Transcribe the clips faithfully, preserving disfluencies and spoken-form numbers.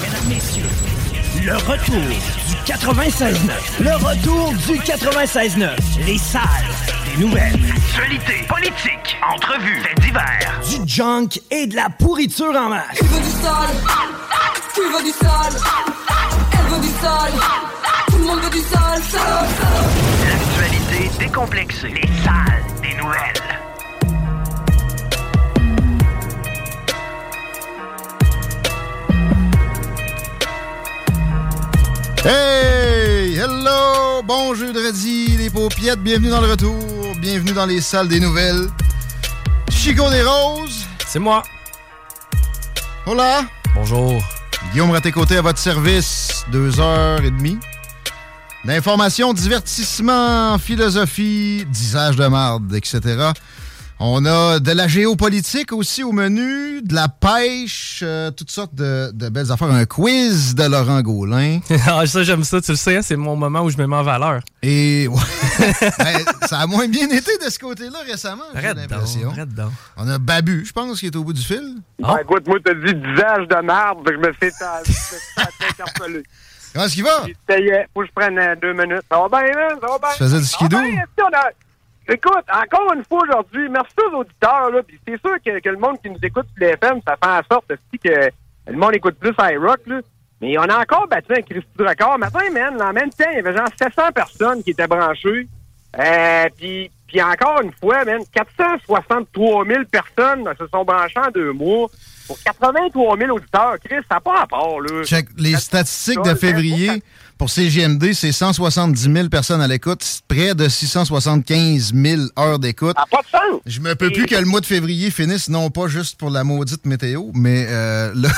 Mesdames, Messieurs, le retour du quatre-vingt-seize neuf. Le retour du quatre-vingt-seize neuf. Les salles des nouvelles. Actualité, politique, entrevues, faits divers. Du junk et de la pourriture en masse. Tu veux du sale? Tu veux du sale? Elle veut du sale? Tout le monde veut du sale, sale, sale. L'actualité décomplexée. Les salles des nouvelles. Hey! Hello! Bon jeudi, les paupiettes, bienvenue dans le retour, bienvenue dans les salles des nouvelles. Chiko des Roses. C'est moi. Hola! Bonjour. Guillaume Ratté-Côté à votre service, deux heures et demie. D'informations, divertissement, philosophie, disage de marde, et cetera. On a de la géopolitique aussi au menu, de la pêche, euh, toutes sortes de, de belles affaires. Un quiz de Laurent Goulin. Ça, j'aime ça. Tu le sais, c'est mon moment où je me mets en valeur. Et ouais, ben, ça a moins bien été de ce côté-là récemment, j'ai l'impression. Arrête donc. On a Babu, je pense, qui est au bout du fil. Oh. Ben, écoute, moi, t'as dit disage de merde, je me fais ta tête harcelée. Comment est-ce qu'il va? J'essayais, faut que je prenne deux minutes. Ça va bien, hein? Ça va bien. Tu faisais du skidoo? Écoute, encore une fois aujourd'hui, merci aux auditeurs, là, pis c'est sûr que, que le monde qui nous écoute sur l'F M, ça fait en sorte aussi que le monde écoute plus iRock, là. Mais on a encore battu un Christy de record. Matin, man, en même temps, il y avait genre sept cents personnes qui étaient branchées. Euh, pis, pis encore une fois, man, quatre cent soixante-trois mille personnes se sont branchées en deux mois. Pour quatre-vingt-trois mille auditeurs, Chris, ça n'a pas rapport, là. Check les statistiques de février. Pour C J M D, c'est cent soixante-dix mille personnes à l'écoute, près de six cent soixante-quinze mille heures d'écoute. Ah, pas de sens! Je me peux Et... plus que le mois de février finisse, non pas juste pour la maudite météo, mais euh, là,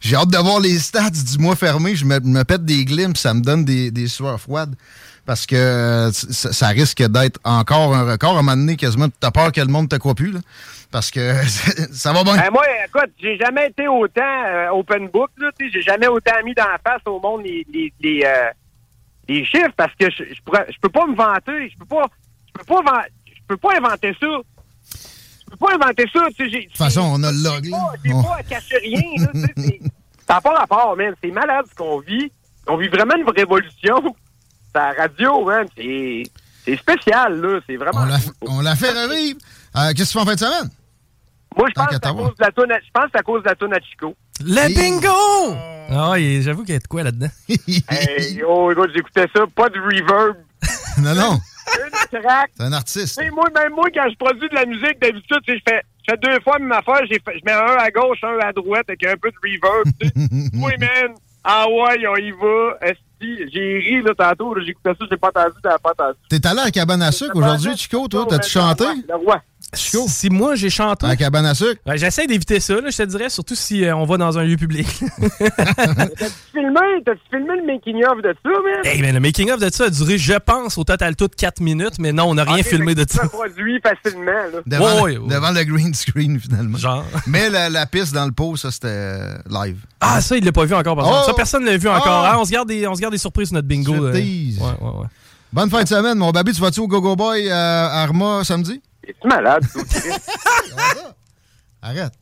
j'ai hâte de voir les stats du mois fermé. Je me, me pète des glimpses, ça me donne des, des sueurs froides, parce que ça, ça risque d'être encore un record. À un moment donné, quasiment, t'as peur que le monde te croit plus, là, parce que ça va bien. Ben moi, écoute, j'ai jamais été autant euh, open book, là, tu sais, j'ai jamais autant mis dans la face au monde les... les, les euh... des chiffres, parce que je, je pourrais, je peux pas me vanter, je peux pas, je peux pas, je peux pas inventer ça. Je peux pas inventer ça, tu sais. J'ai, de toute façon, on a le log, là. J'ai pas, j'ai pas à cacher rien, là, tu sais. Ça n'a pas rapport, man. C'est malade ce qu'on vit. On vit vraiment une révolution. La radio, man, c'est, c'est spécial, là. C'est vraiment. On la, cool. on la fait revivre. Euh, qu'est-ce que tu fais en fin de semaine? Moi, je pense que c'est à cause de la toune à, je pense à cause de la toune à Chiko. Le et... bingo! Ah, oh, j'avoue qu'il y a de quoi là-dedans. Hey, oh, écoute, j'écoutais ça, pas de reverb. Non, non. Une track. C'est un artiste. Et moi, même moi, quand je produis de la musique, d'habitude, je fais, je fais deux fois même affaire. J'ai fait, je mets un à gauche, un à droite, avec un peu de reverb. Oui, man. Ah ouais, on y va. Esti, j'ai ri là tantôt. Là, j'écoutais ça, j'ai pas entendu, t'as pas entendu. T'es allé à la cabane à sucre aujourd'hui, Chico, toi? T'as-tu chanté? Le roi. Chico. Si moi, j'ai chanté. À la cabane à sucre? Ouais, j'essaie d'éviter ça, là, je te dirais, surtout si euh, on va dans un lieu public. T'as-tu filmé, t'as-tu filmé le making-of de ça, man? Eh hey, bien, le making-of de ça a duré, je pense, au total tout quatre minutes, mais non, on n'a rien okay, filmé de ça. Ça produit facilement, là. Devant, oh, le, oh. devant le green screen, finalement. Genre. Mais la, la piste dans le pot, ça, c'était euh, live. Ah, ça, il l'a pas vu encore, par exemple. Oh! Ça, personne ne l'a vu oh! encore. Hein? On se garde des, on se garde des surprises sur notre bingo. Euh... Ouais, ouais, ouais. Bonne fin de semaine, mon baby. Tu vas-tu au Go-Go Boy à Arma samedi? Es-tu malade, toi? Arrête.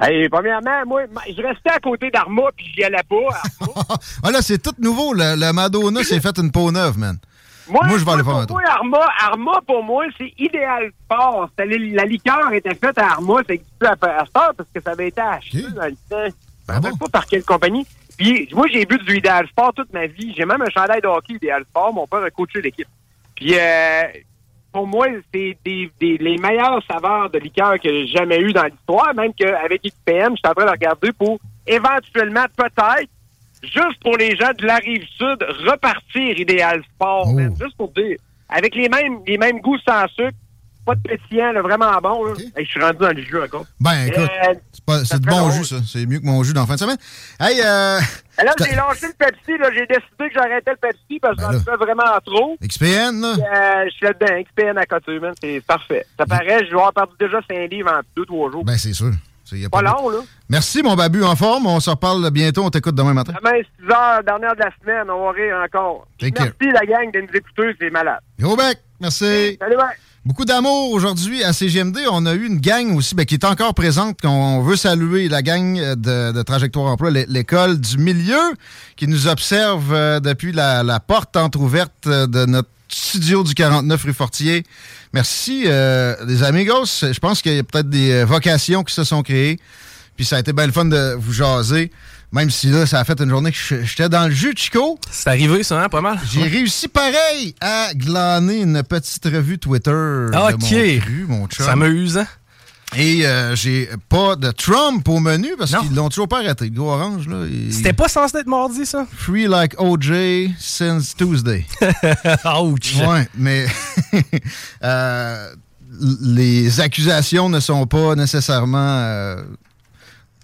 Hey, premièrement, moi, je restais à côté d'Arma, puis j'y allais pas. Ah là, c'est tout nouveau. Le, le Madonna s'est fait une peau neuve, man. Moi, moi je vais aller faire un tour. Arma, Arma, pour moi, c'est idéal sport. La liqueur était faite à Arma, ça n'existe plus à Pasteur parce que ça avait été acheté okay. dans le temps. Ben je ne sais bon. pas par quelle compagnie. Puis, moi, j'ai bu du Ideal Sport toute ma vie. J'ai même un chandail de hockey Ideal Sport. Mon père a coaché l'équipe. Puis, euh, pour moi, c'est des, des, les meilleures saveurs de liqueur que j'ai jamais eues dans l'histoire. Même qu'avec X P M, je suis en train de regarder pour éventuellement, peut-être, juste pour les gens de la Rive-Sud, repartir Ideal Sport. Oh. Juste pour dire, avec les mêmes, les mêmes goûts sans sucre, pas de pétillant, là, vraiment bon. Là. Okay. Hey, je suis rendu dans le jus encore. Ben, écoute, euh, c'est, pas, c'est de bon jus, ça. C'est mieux que mon jus d'en fin de semaine. Hey, euh... Alors, j'ai lancé le Pepsi, là. J'ai décidé que j'arrêtais le Pepsi parce que ben j'en faisais vraiment trop. X P N, là? Euh, je suis là-dedans. X P N à côté, man. C'est parfait. Ça paraît, je vais avoir perdu déjà cinq livres en deux, trois jours. Ben, c'est sûr. C'est, y a pas, pas long, là. Merci, mon babu, en forme. On se reparle bientôt. On t'écoute demain matin. Demain, six heures, dernière de la semaine. On va rire encore. Take Merci, care. La gang, de nous écouter. C'est malade. Yo, bec. Merci. Salut, mec. Beaucoup d'amour aujourd'hui à C G M D. On a eu une gang aussi ben, qui est encore présente, qu'on veut saluer, la gang de, de Trajectoire Emploi, l'école du milieu, qui nous observe euh, depuis la, la porte entrouverte de notre studio du quarante-neuf rue Fortier. Merci, euh, les amigos. Je pense qu'il y a peut-être des vocations qui se sont créées. Puis ça a été bien le fun de vous jaser. Même si là, ça a fait une journée que j'étais dans le jus, Chiko. C'est arrivé, ça, hein, pas mal. J'ai réussi pareil à glaner une petite revue Twitter ah, de okay. mon cru, mon chum. Ça m'use, hein? Et euh, j'ai pas de Trump au menu parce non. qu'ils l'ont toujours pas arrêté. Le gros orange, là. Et... C'était pas censé être mardi, ça? Free like O J since Tuesday. Ouch! Ouais, mais... euh, les accusations ne sont pas nécessairement... Euh,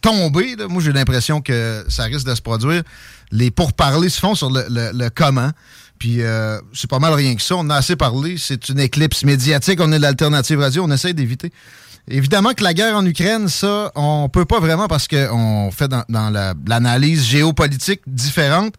tombé, là. Moi j'ai l'impression que ça risque de se produire. Les pourparlers se font sur le, le, le comment, puis euh, c'est pas mal rien que ça, on a assez parlé, c'est une éclipse médiatique, on est de l'Alternative Radio, on essaie d'éviter. Évidemment que la guerre en Ukraine, ça, on peut pas vraiment parce qu'on fait dans, dans la, l'analyse géopolitique différente,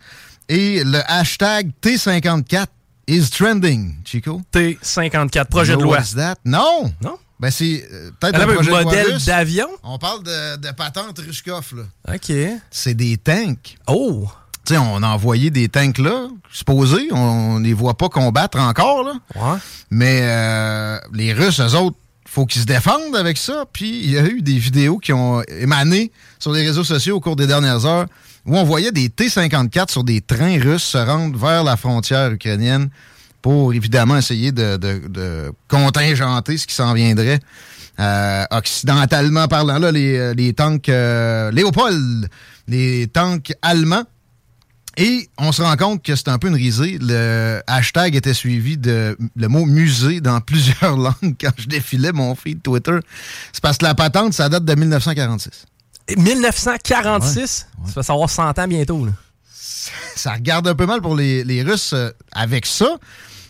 et le hashtag T cinquante-quatre is trending, Chico. T cinquante-quatre, projet no de loi. Non! Non? Ben, c'est euh, peut-être un projet modèle de d'avion. On parle de, de patente Rushkoff, là. OK. C'est des tanks. Oh! Tu sais, on a envoyé des tanks, là, supposés. On ne les voit pas combattre encore, là. Ouais. Mais euh, les Russes, eux autres, faut qu'ils se défendent avec ça. Puis, il y a eu des vidéos qui ont émané sur les réseaux sociaux au cours des dernières heures où on voyait des T cinquante-quatre sur des trains russes se rendre vers la frontière ukrainienne, pour évidemment essayer de, de, de contingenter ce qui s'en viendrait euh, occidentalement parlant. Là, les, les tanks euh, Léopold, les tanks allemands. Et on se rend compte que c'est un peu une risée. Le hashtag était suivi de le mot « musée » dans plusieurs langues quand je défilais mon feed Twitter. C'est parce que la patente, ça date de dix-neuf cent quarante-six. dix-neuf cent quarante-six? Ouais, ouais. Ça va savoir cent ans bientôt, là. Ça regarde un peu mal pour les, les Russes euh, avec ça.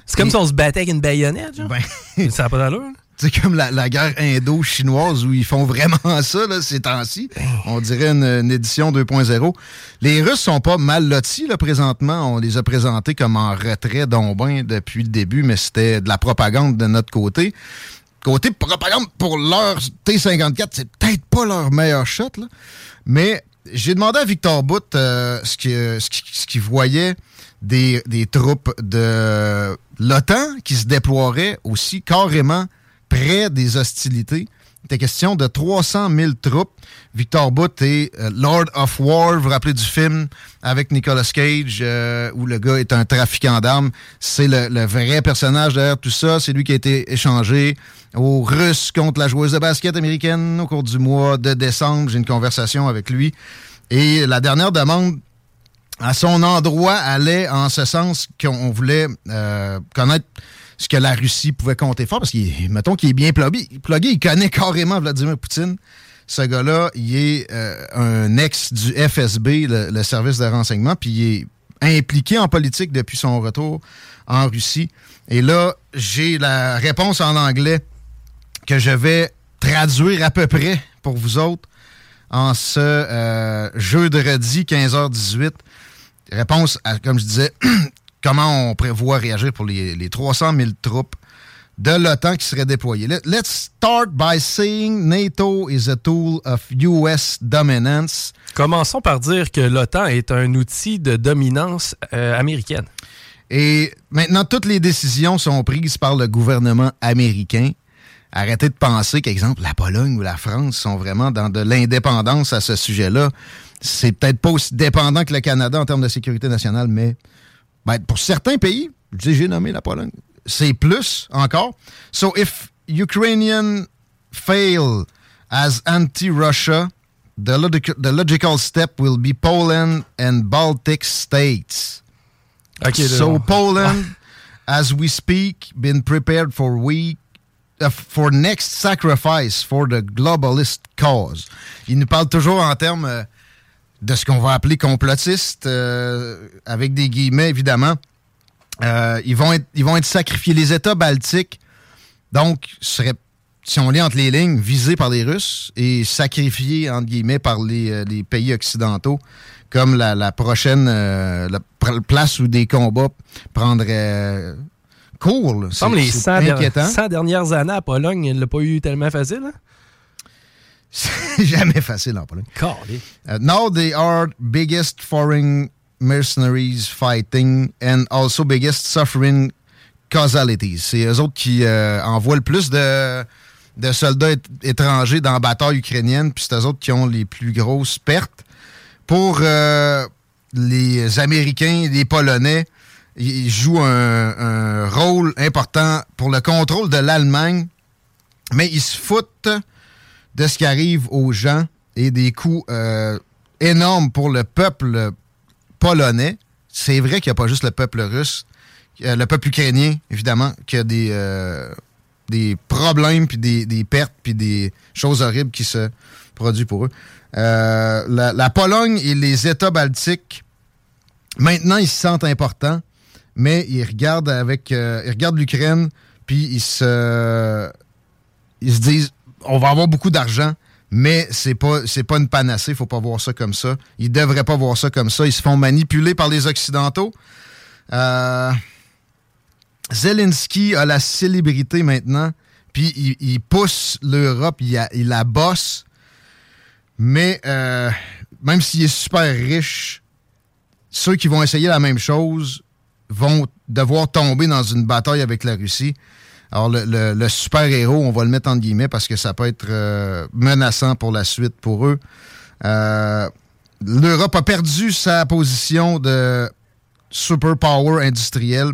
C'est comme Et... si on se battait avec une baïonnette, genre. Ben... ça n'a pas d'allure. C'est comme la, la guerre indo-chinoise où ils font vraiment ça, là, ces temps-ci. On dirait une, une édition deux point zéro. Les Russes sont pas mal lotis, là, présentement. On les a présentés comme en retrait d'Ombin depuis le début, mais c'était de la propagande de notre côté. Côté propagande pour leur T cinquante-quatre, c'est peut-être pas leur meilleur shot, là. Mais... J'ai demandé à Viktor Bout euh, ce qu'il ce qui, ce qui voyait des, des troupes de l'OTAN qui se déploieraient aussi carrément près des hostilités. C'était question de trois cent mille troupes. Viktor Bout est euh, Lord of War, vous vous rappelez du film avec Nicolas Cage, euh, où le gars est un trafiquant d'armes. C'est le, le vrai personnage derrière tout ça. C'est lui qui a été échangé aux Russes contre la joueuse de basket américaine au cours du mois de décembre. J'ai une conversation avec lui. Et la dernière demande à son endroit allait en ce sens qu'on voulait euh, connaître ce que la Russie pouvait compter fort, parce qu'il, mettons qu'il est bien plugué, il connaît carrément Vladimir Poutine. Ce gars-là, il est euh, un ex du F S B, le, le service de renseignement, puis il est impliqué en politique depuis son retour en Russie. Et là, j'ai la réponse en anglais que je vais traduire à peu près pour vous autres en ce euh, jeudi quinze heures dix-huit. Réponse, à, comme je disais... Comment on prévoit réagir pour les, les trois cent mille troupes de l'OTAN qui seraient déployées. Let, let's start by saying NATO is a tool of U S dominance. Commençons par dire que l'OTAN est un outil de dominance euh, américaine. Et maintenant, toutes les décisions sont prises par le gouvernement américain. Arrêtez de penser qu'exemple, la Pologne ou la France sont vraiment dans de l'indépendance à ce sujet-là. C'est peut-être pas aussi dépendant que le Canada en termes de sécurité nationale, mais ben, pour certains pays, je dis, j'ai nommé la Pologne, c'est plus encore. So if Ukrainian fail as anti-Russia, the, log- the logical step will be Poland and Baltic states. Okay, so Poland, as we speak, been prepared for week. For next sacrifice for the globalist cause. Il nous parle toujours en termes euh, de ce qu'on va appeler complotiste, euh, avec des guillemets, évidemment. Euh, ils, vont être, ils vont être sacrifiés. Les États baltiques, donc, seraient, si on lit entre les lignes, visés par les Russes et sacrifiés, entre guillemets, par les, euh, les pays occidentaux, comme la, la prochaine euh, la pr- place où des combats prendraient... Euh, cool. C'est, les c'est cent inquiétant. cent dernières années à Pologne, il ne l'a pas eu tellement facile. Hein? C'est jamais facile en Pologne. Uh, now they are biggest foreign mercenaries fighting and also biggest suffering causalities. C'est eux autres qui euh, envoient le plus de, de soldats étrangers dans la bataille ukrainienne, puis c'est eux autres qui ont les plus grosses pertes. Pour euh, les Américains, les Polonais, il joue un, un rôle important pour le contrôle de l'Allemagne, mais ils se foutent de ce qui arrive aux gens et des coûts euh, énormes pour le peuple polonais. C'est vrai qu'il n'y a pas juste le peuple russe, euh, le peuple ukrainien, évidemment, qui a des, euh, des problèmes, puis des, des pertes, puis des choses horribles qui se produisent pour eux. Euh, la, la Pologne et les États baltiques, maintenant, ils se sentent importants. Mais ils regardent avec, euh, ils regardent l'Ukraine, puis ils se, euh, ils se disent, on va avoir beaucoup d'argent, mais c'est pas, c'est pas une panacée, faut pas voir ça comme ça. Ils devraient pas voir ça comme ça. Ils se font manipuler par les Occidentaux. Euh, Zelensky a la célébrité maintenant, puis il, il pousse l'Europe, il, a, il la bosse, mais euh, même s'il est super riche, ceux qui vont essayer la même chose vont devoir tomber dans une bataille avec la Russie. Alors, le, le, le super-héros, on va le mettre entre guillemets parce que ça peut être euh, menaçant pour la suite pour eux. Euh, L'Europe a perdu sa position de superpower industrielle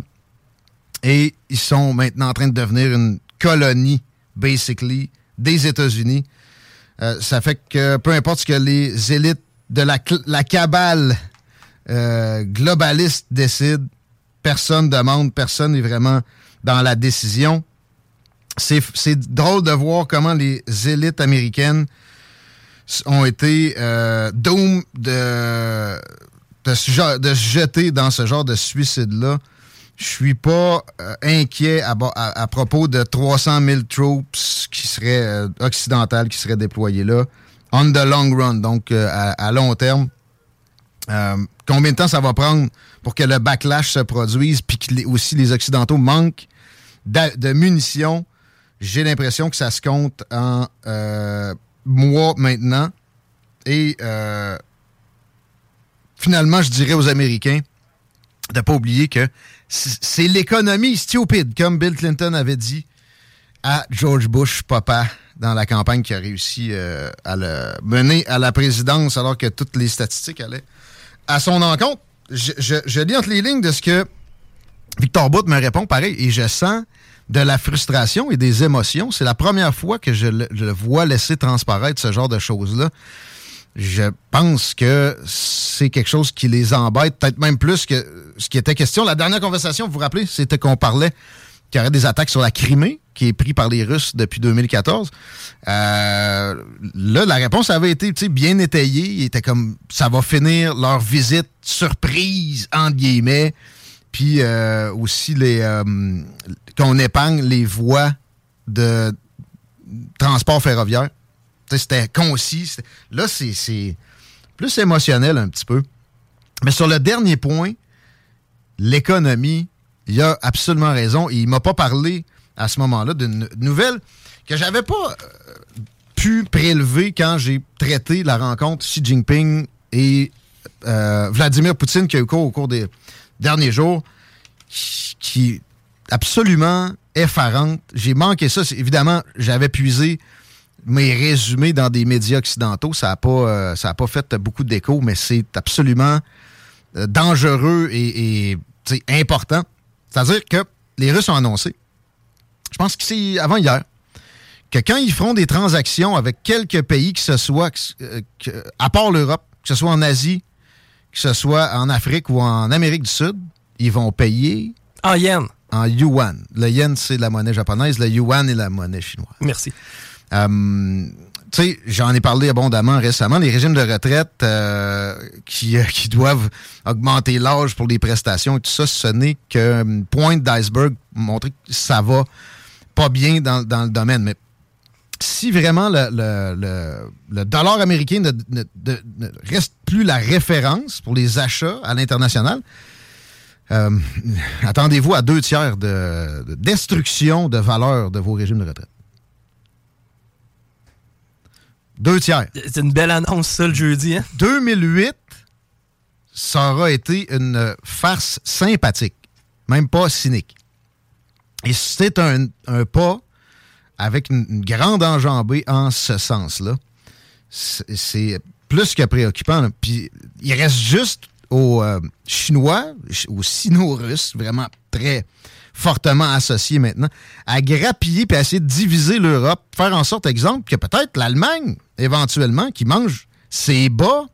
et ils sont maintenant en train de devenir une colonie, basically, des États-Unis. Euh, ça fait que, peu importe ce que les élites de la, la cabale euh, globaliste décident, personne demande, personne n'est vraiment dans la décision. C'est, c'est drôle de voir comment les élites américaines ont été euh, doomed de, de, se, de se jeter dans ce genre de suicide-là. Je suis pas euh, inquiet à, à, à propos de trois cent mille troops qui seraient euh, occidentales, qui seraient déployées là, on the long run, donc euh, à, à long terme. Euh, combien de temps ça va prendre pour que le backlash se produise puis que les, aussi les Occidentaux manquent de, de munitions? J'ai l'impression que ça se compte en euh, mois maintenant. Et euh, finalement, je dirais aux Américains de ne pas oublier que c'est l'économie stupide, comme Bill Clinton avait dit à George Bush, papa, dans la campagne qui a réussi euh, à le mener à la présidence alors que toutes les statistiques allaient à son encontre. Je, je, je lis entre les lignes de ce que Viktor Bout me répond, pareil, et je sens de la frustration et des émotions. C'est la première fois que je le, je le vois laisser transparaître ce genre de choses-là. Je pense que c'est quelque chose qui les embête, peut-être même plus que ce qui était question. La dernière conversation, vous vous rappelez, c'était qu'on parlait qu'il y aurait des attaques sur la Crimée, qui est pris par les Russes depuis deux mille quatorze. Euh, là, la réponse avait été bien étayée. Il était comme, ça va finir leur visite surprise, entre guillemets. Puis euh, aussi, les euh, qu'on épargne les voies de transport ferroviaire. T'sais, c'était concis. C'était... Là, c'est, c'est plus émotionnel un petit peu. Mais sur le dernier point, l'économie, il a absolument raison. Il ne m'a pas parlé à ce moment-là, d'une nouvelle que j'avais pas euh, pu prélever quand j'ai traité la rencontre Xi Jinping et euh, Vladimir Poutine qui a eu cours au cours des derniers jours. qui, qui est absolument effarante. J'ai manqué ça. C'est, évidemment, j'avais puisé mes résumés dans des médias occidentaux. Ça n'a pas, euh, ça a pas fait beaucoup d'écho, mais c'est absolument euh, dangereux et, et important. C'est-à-dire que les Russes ont annoncé, je pense que c'est avant hier, que quand ils feront des transactions avec quelques pays que ce soit, que, que, à part l'Europe, que ce soit en Asie, que ce soit en Afrique ou en Amérique du Sud, ils vont payer... En yen. En yuan. Le yen, c'est la monnaie japonaise. Le yuan est la monnaie chinoise. Merci. Euh, tu sais, j'en ai parlé abondamment récemment. Les régimes de retraite euh, qui, euh, qui doivent augmenter l'âge pour les prestations et tout ça, ce n'est qu'une pointe d'iceberg pour montrer que ça va pas bien dans, dans le domaine. Mais si vraiment le, le, le, le dollar américain ne, ne, ne reste plus la référence pour les achats à l'international... Euh, attendez-vous à deux tiers de, de destruction de valeur de vos régimes de retraite. Deux tiers. C'est une belle annonce, ça, le jeudi. Hein? deux mille huit, ça aura été une farce sympathique, même pas cynique. Et c'est un, un pas avec une, une grande enjambée en ce sens-là. C'est, c'est plus que préoccupant. Là. Puis il reste juste... aux euh, Chinois, aux Sino-Russes, vraiment très fortement associés maintenant, à grappiller puis à essayer de diviser l'Europe, faire en sorte, exemple, que peut-être l'Allemagne, éventuellement, qui mange ses bas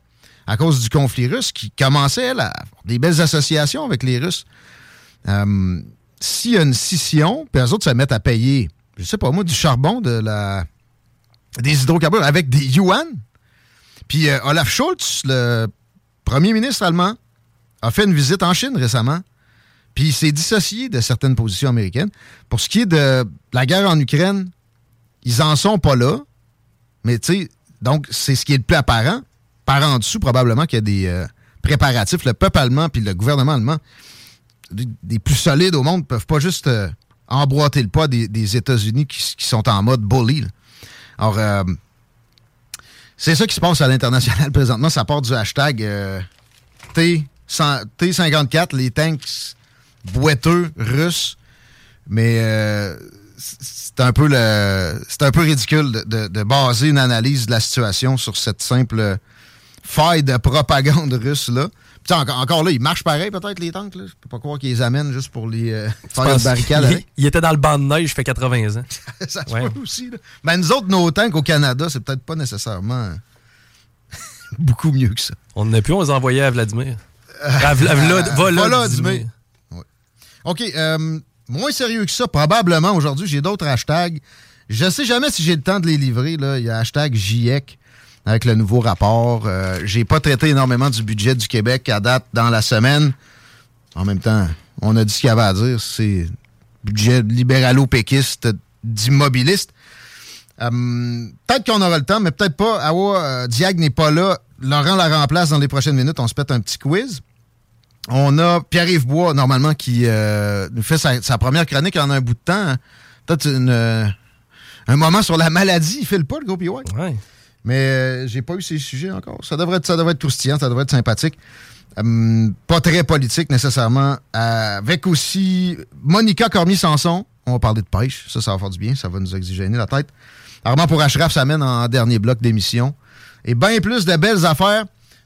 à cause du conflit russe, qui commençait, elle, à avoir des belles associations avec les Russes. Euh, s'il y a une scission, puis eux autres se mettent à payer, je sais pas moi, du charbon, de la des hydrocarbures, avec des yuan. Puis euh, Olaf Scholz, le... premier ministre allemand a fait une visite en Chine récemment, puis il s'est dissocié de certaines positions américaines. Pour ce qui est de la guerre en Ukraine, ils en sont pas là, mais tu sais, donc c'est ce qui est le plus apparent. Par en dessous, probablement qu'il y a des euh, préparatifs. Le peuple allemand puis le gouvernement allemand, des plus solides au monde, peuvent pas juste euh, emboîter le pas des, des États-Unis qui, qui sont en mode bully. Là. Alors, euh, c'est ça qui se passe à l'international présentement. Ça part du hashtag euh, T cent, T cinquante-quatre, les tanks boiteux russes. Mais euh, c'est un peu le, c'est un peu ridicule de, de, de baser une analyse de la situation sur cette simple faille de propagande russe-là. Puis en, encore là, ils marchent pareil peut-être, les tanks. Là. Je peux pas croire qu'ils les amènent juste pour les euh, faire une barricade. Il, il était dans le banc de neige, fait quatre-vingts ans. Ça se ouais. Peut aussi. Là. Ben, nous autres, nos tanks au Canada, c'est peut-être pas nécessairement beaucoup mieux que ça. On n'a plus, on les envoyait à Vladimir. Euh, à Vla- Vla- Vla- Vla- Vla- Vladimir. Ouais. OK. Euh, moins sérieux que ça, probablement. Aujourd'hui, j'ai d'autres hashtags. Je sais jamais si j'ai le temps de les livrer. Là. Il y a hashtag J E C. Avec le nouveau rapport. Euh, j'ai pas traité énormément du budget du Québec à date dans la semaine. En même temps, on a dit ce qu'il y avait à dire. C'est budget libéralo-péquiste d'immobiliste. Euh, peut-être qu'on aura le temps, mais peut-être pas. Awa euh, Diag n'est pas là. Laurent la remplace dans les prochaines minutes. On se pète un petit quiz. On a Pierre-Yves Bois, normalement, qui euh, nous fait sa, sa première chronique en un bout de temps. Hein. Peut-être une, euh, un moment sur la maladie. Il file pas, le gros P Y. Ouais. Mais euh, j'ai pas eu ces sujets encore. Ça devrait être, ça devrait être croustillant, ça devrait être sympathique. Hum, pas très politique, nécessairement. Euh, avec aussi Monica Cormier-Sanson. On va parler de pêche. Ça, ça va faire du bien. Ça va nous oxygéner la tête. Armand Pourachraf s'amène en dernier bloc d'émission. Et bien plus de belles affaires,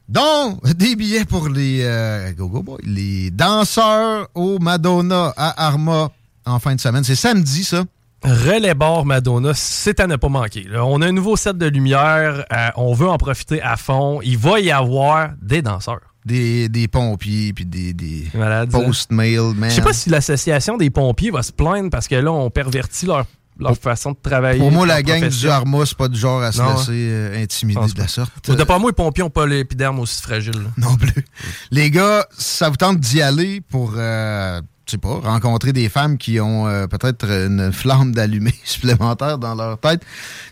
dont des billets pour les euh, go, go, boy, les danseurs au Madonna à Arma en fin de semaine. C'est samedi, ça. Relais bar Madonna, c'est à ne pas manquer. Là, on a un nouveau set de lumière, euh, on veut en profiter à fond. Il va y avoir des danseurs. Des, des pompiers, puis des, des post-mail. Je sais pas si l'association des pompiers va se plaindre parce que là, on pervertit leur, leur pour, façon de travailler. Pour moi, la gang du Arma, c'est pas du genre à se non, laisser euh, intimider de la sorte. De pas moi, les pompiers n'ont pas l'épiderme aussi fragile. Là. Non plus. Les gars, ça vous tente d'y aller pour... Euh, je sais pas, rencontrer des femmes qui ont euh, peut-être une flamme d'allumée supplémentaire dans leur tête.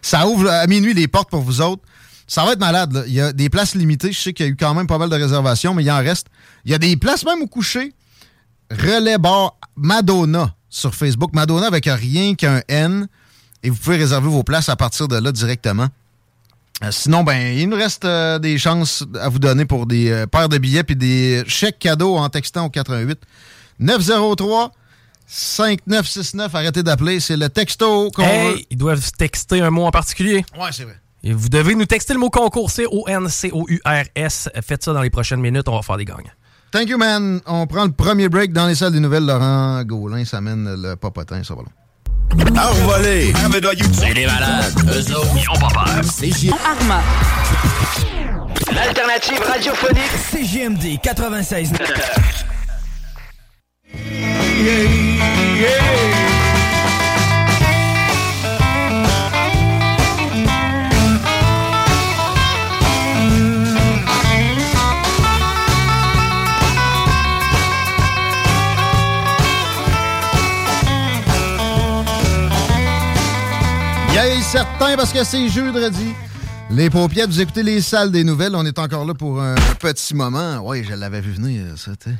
Ça ouvre à minuit les portes pour vous autres. Ça va être malade, là. Il y a des places limitées. Je sais qu'il y a eu quand même pas mal de réservations, mais il en reste. Il y a des places même au coucher. Relais bar Madonna sur Facebook. Madonna avec rien qu'un N. Et vous pouvez réserver vos places à partir de là directement. Euh, sinon, ben il nous reste euh, des chances à vous donner pour des euh, paires de billets puis des chèques cadeaux en textant au quatre un huit neuf zéro trois cinq neuf six neuf. Arrêtez d'appeler, c'est le texto qu'on hey, veut. Ils doivent texter un mot en particulier. Ouais, c'est vrai. Et vous devez nous texter le mot concours, C O N C O U R S. Faites ça dans les prochaines minutes, on va faire des gangs. Thank you, man. On prend le premier break dans les salles des nouvelles. Laurent Goulin s'amène le papotin, ça va long. Envolé! C'est les malades, eux autres, ils ont pas peur. C'est J... Armand. L'alternative radiophonique. C J M D quatre-vingt-seize. Yeah, yeah. Hey, certain, parce que c'est jeudi. Les paupières, vous écoutez les salles des nouvelles. On est encore là pour un petit moment. Oui, je l'avais vu venir, ça, t'es.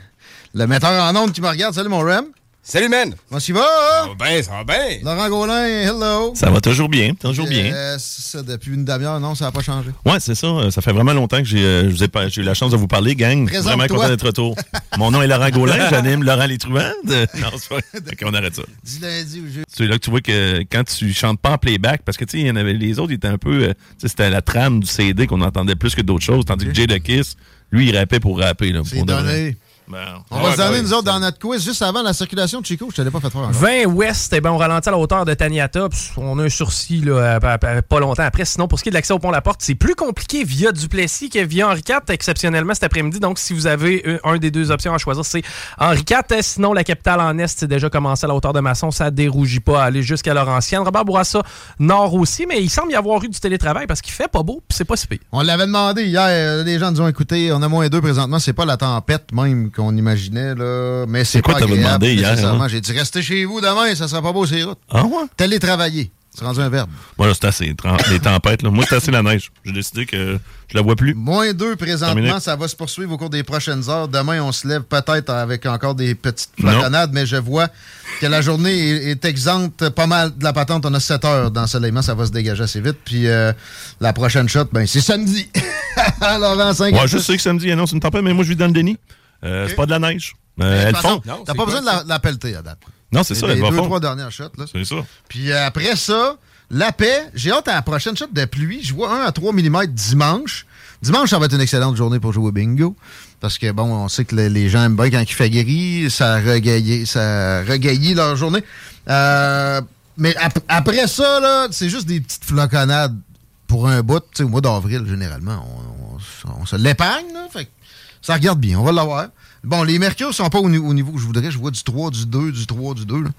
Le metteur en ondes qui me regarde. Salut, mon Rem. Salut, man. Moi, ça va? Ça va bien, ça va bien. Laurent Goulin, hello. Ça va toujours bien, toujours euh, bien. C'est ça, depuis une demi-heure, non, ça n'a pas changé. Ouais, c'est ça. Ça fait vraiment longtemps que j'ai, euh, j'ai, j'ai eu la chance de vous parler, gang. Présente-toi. Vraiment content d'être retour. Mon nom est Laurent Goulin, j'anime Laurent Les Truandes. Non, c'est vrai. OK, on arrête ça. Du lundi au jeu. C'est là que tu vois que quand tu chantes pas en playback, parce que tu sais, il y en avait les autres, ils étaient un peu. Euh, c'était la trame du C D qu'on entendait plus que d'autres choses, tandis que Jay The Kiss, lui, il rappait pour rapper. Là, c'est donné. Ben, on va se donner, nous autres, dans notre quiz, juste avant la circulation de Chiko. Je te l'ai pas fait faire encore. vingt ouest, eh ben, on ralentit à la hauteur de Taniata. On a un sursis là, pas longtemps après. Sinon, pour ce qui est de l'accès au pont La Porte, c'est plus compliqué via Duplessis que via Henri quatre, exceptionnellement cet après-midi. Donc, si vous avez un des deux options à choisir, c'est Henri quatre. Sinon, la capitale en est, c'est déjà commencé à la hauteur de Masson. Ça dérougit pas à aller jusqu'à Laurentienne. Robert Bourassa, nord aussi, mais il semble y avoir eu du télétravail parce qu'il fait pas beau puis c'est pas si pire. On l'avait demandé hier. Les gens nous ont écouté. On a moins deux présentement. C'est pas la tempête même qu'on imaginait, là, mais c'est, c'est quoi, pas agréable. Demandé hier, hein? J'ai dit, restez chez vous demain, ça sera pas beau, ces routes. Ah ouais? T'allais travailler. C'est rendu un verbe. Voilà, c'est assez, les tempêtes, là. Moi, c'est assez la neige. J'ai décidé que je la vois plus. Moins deux présentement, terminé. Ça va se poursuivre au cours des prochaines heures. Demain, on se lève peut-être avec encore des petites flatanades, mais je vois que la journée est, est exempte pas mal de la patente. On a sept heures d'ensoleillement, ça va se dégager assez vite. Puis euh, la prochaine shot, ben c'est samedi. Alors, en cinq... Ouais, je sais que samedi annonce une tempête, mais moi, je vis dans le déni. Euh, okay. C'est pas de la neige. Euh, elles font. Non, t'as pas besoin de la, la pelleter à date. Non, c'est, c'est ça. Les deux, trois dernières shots. Là. C'est ça. Puis euh, après ça, la paix. J'ai hâte à la prochaine shot de pluie. Je vois un à trois millimètres dimanche. Dimanche, ça va être une excellente journée pour jouer au bingo. Parce que, bon, on sait que les, les gens aiment bien quand il fait gris. Ça regaillit, ça regaillit leur journée. Euh, mais ap- après ça, là, c'est juste des petites floconnades pour un bout. Tu sais, au mois d'avril, généralement, on, on, on se l'épargne. Là, fait que ça regarde bien, on va l'avoir. Bon, les mercures sont pas au, au niveau que je voudrais. Je vois du trois, du deux, du trois, du deux. Là.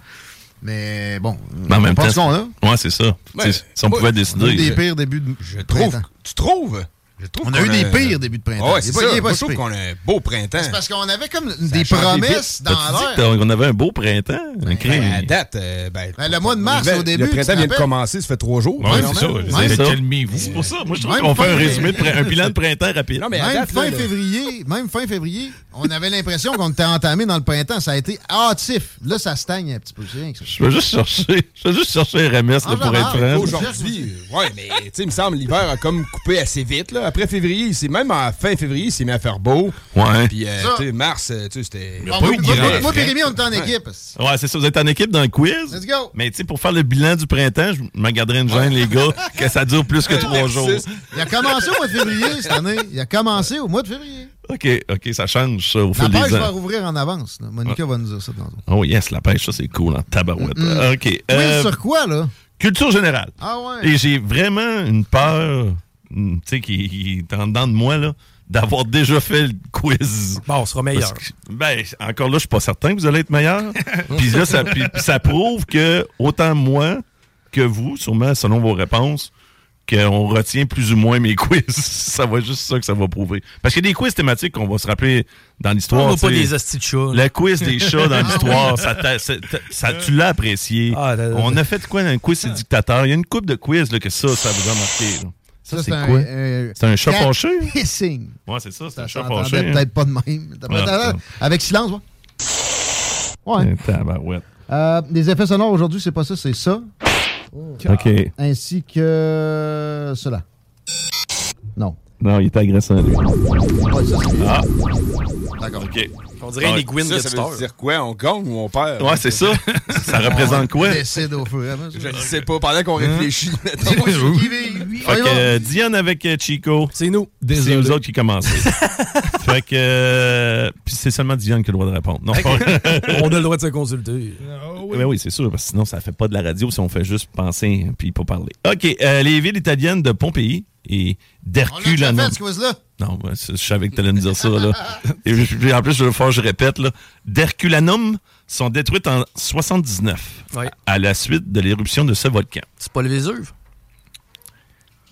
Mais bon, non, même pas ce qu'on a. Ouais, c'est ça. Ben, si on pouvait décider. On a eu des pires débuts de je printemps. Trouve, tu trouves? Je trouve on a eu a... des pires débuts de printemps. Oh, ouais, c'est ça. Pas, pas je trouve qu'on a un beau printemps. C'est parce qu'on avait comme ça des promesses dans l'air. Tu dis qu'on avait un beau printemps? Ben, ben, à date, euh, ben, ben, le mois de mars, nouvelle, au début. Le printemps vient de commencer, ça fait trois jours. Oui, c'est ça. C'est ça. Calmez-vous. C'est pour ça. Moi, je trouve qu'on fait un résumé, un bilan de printemps rapide. Même fin février, même fin février, on avait l'impression qu'on était entamé dans le printemps. Ça a été hâtif. Là, ça stagne un petit peu. Je veux juste chercher. Je veux juste chercher R M S pour être franc. Aujourd'hui, oui, mais tu sais, il me semble l'hiver a comme coupé assez vite, là. Après février, c'est même à fin février, il s'est mis à faire beau. Ouais. Puis, euh, tu sais, mars, tu sais, c'était. Bon, moi, moi, moi Pérémy, on était en équipe. Ouais. ouais, c'est ça. Vous êtes en équipe dans le quiz. Let's go. Mais, tu sais, pour faire le bilan du printemps, je me garderai une gêne, les gars, que ça dure plus que trois jours. Il a commencé au mois de février cette année. Il a commencé au mois de février. OK, OK, ça change, ça, au fil des ans. La pêche va rouvrir en avance. Là. Monica ah. va nous dire ça tantôt. Oh, yes, la pêche, ça, c'est cool, en tabarouette. Mm-hmm. OK. Oui, euh, sur quoi, là? Culture générale. Ah, ouais. Et j'ai vraiment une peur. Tu sais, qui, qui est en dedans de moi, là, d'avoir déjà fait le quiz. Bon, on sera meilleur. Que, ben, encore là, je suis pas certain que vous allez être meilleur. Puis là, ça, pis, ça prouve que, autant moi que vous, sûrement, selon vos réponses, qu'on retient plus ou moins mes quiz. Ça va juste ça que ça va prouver. Parce qu'il y a des quiz thématiques qu'on va se rappeler dans l'histoire. On n'a pas des hosties de chats. Le quiz des chats dans l'histoire, ça t'a, ça, ça, tu l'as apprécié. Ah, là, là, on a fait quoi dans le quiz des dictateurs? Il y a une couple de quiz là, que ça, ça vous a marqué. Là. Ça, ça, c'est, c'est quoi? Un, euh, c'est un chat penché? Ouais, c'est ça, c'est ça, un chat penché. Hein? Peut-être pas de même. Ah, avec silence, ouais. Ouais. Tabarouette. Euh, les effets sonores aujourd'hui, c'est pas ça, c'est ça. Oh. OK. Ainsi que cela. Non. Non, il était agressant, lui. Ah. D'accord. Okay. On dirait les Gwyn de Star. Ça veut dire quoi? On gagne ou on perd? Ouais, c'est ça. Ça représente quoi? On décide au fur et à mesure. Je ne sais pas. Pendant qu'on réfléchit. Fait que Diane avec Chiko. C'est nous. C'est nous autres qui commençons. Fait que... Puis c'est seulement Diane qui a le droit de répondre. Non, on a le droit de se consulter. Mais oui, c'est sûr. Parce que sinon, ça ne fait pas de la radio si on fait juste penser puis pas parler. OK. Les villes italiennes de Pompéi et d'Herculanum. Non, je savais que tu allais me dire ça. Là. Et en plus, je veux faire, je répète, là, d'Herculanum sont détruites en soixante-dix-neuf oui. à, à la suite de l'éruption de ce volcan. C'est pas le Vésuve?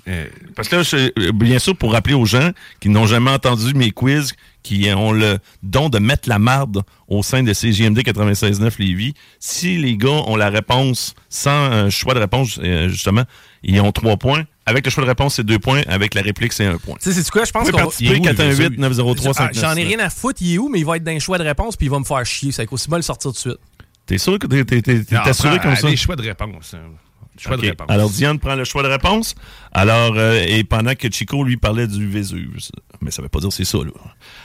Euh, parce que là, je, bien sûr, pour rappeler aux gens qui n'ont jamais entendu mes quiz, qui ont le don de mettre la marde au sein de C J M D quatre-vingt-seize neuf Lévis, si les gars ont la réponse sans un choix de réponse, justement, ils ont trois points. Avec le choix de réponse, c'est deux points. Avec la réplique, c'est un point. Tu sais, c'est-tu quoi? Je pense qu'on va participer quatre un huit neuf zéro trois cinq neuf. J'en ai rien à foutre, il est où, mais il va être dans les choix de réponse puis il va me faire chier. C'est aussi mal sortir tout de suite. T'es sûr que t'es, t'es, t'es, t'es non, assuré ça, comme ça? Les choix de réponse. Choix okay. de réponse. Alors, Diane prend le choix de réponse. Alors, euh, et pendant que Chiko, lui, parlait du Vésuve. Mais ça veut pas dire c'est ça, là.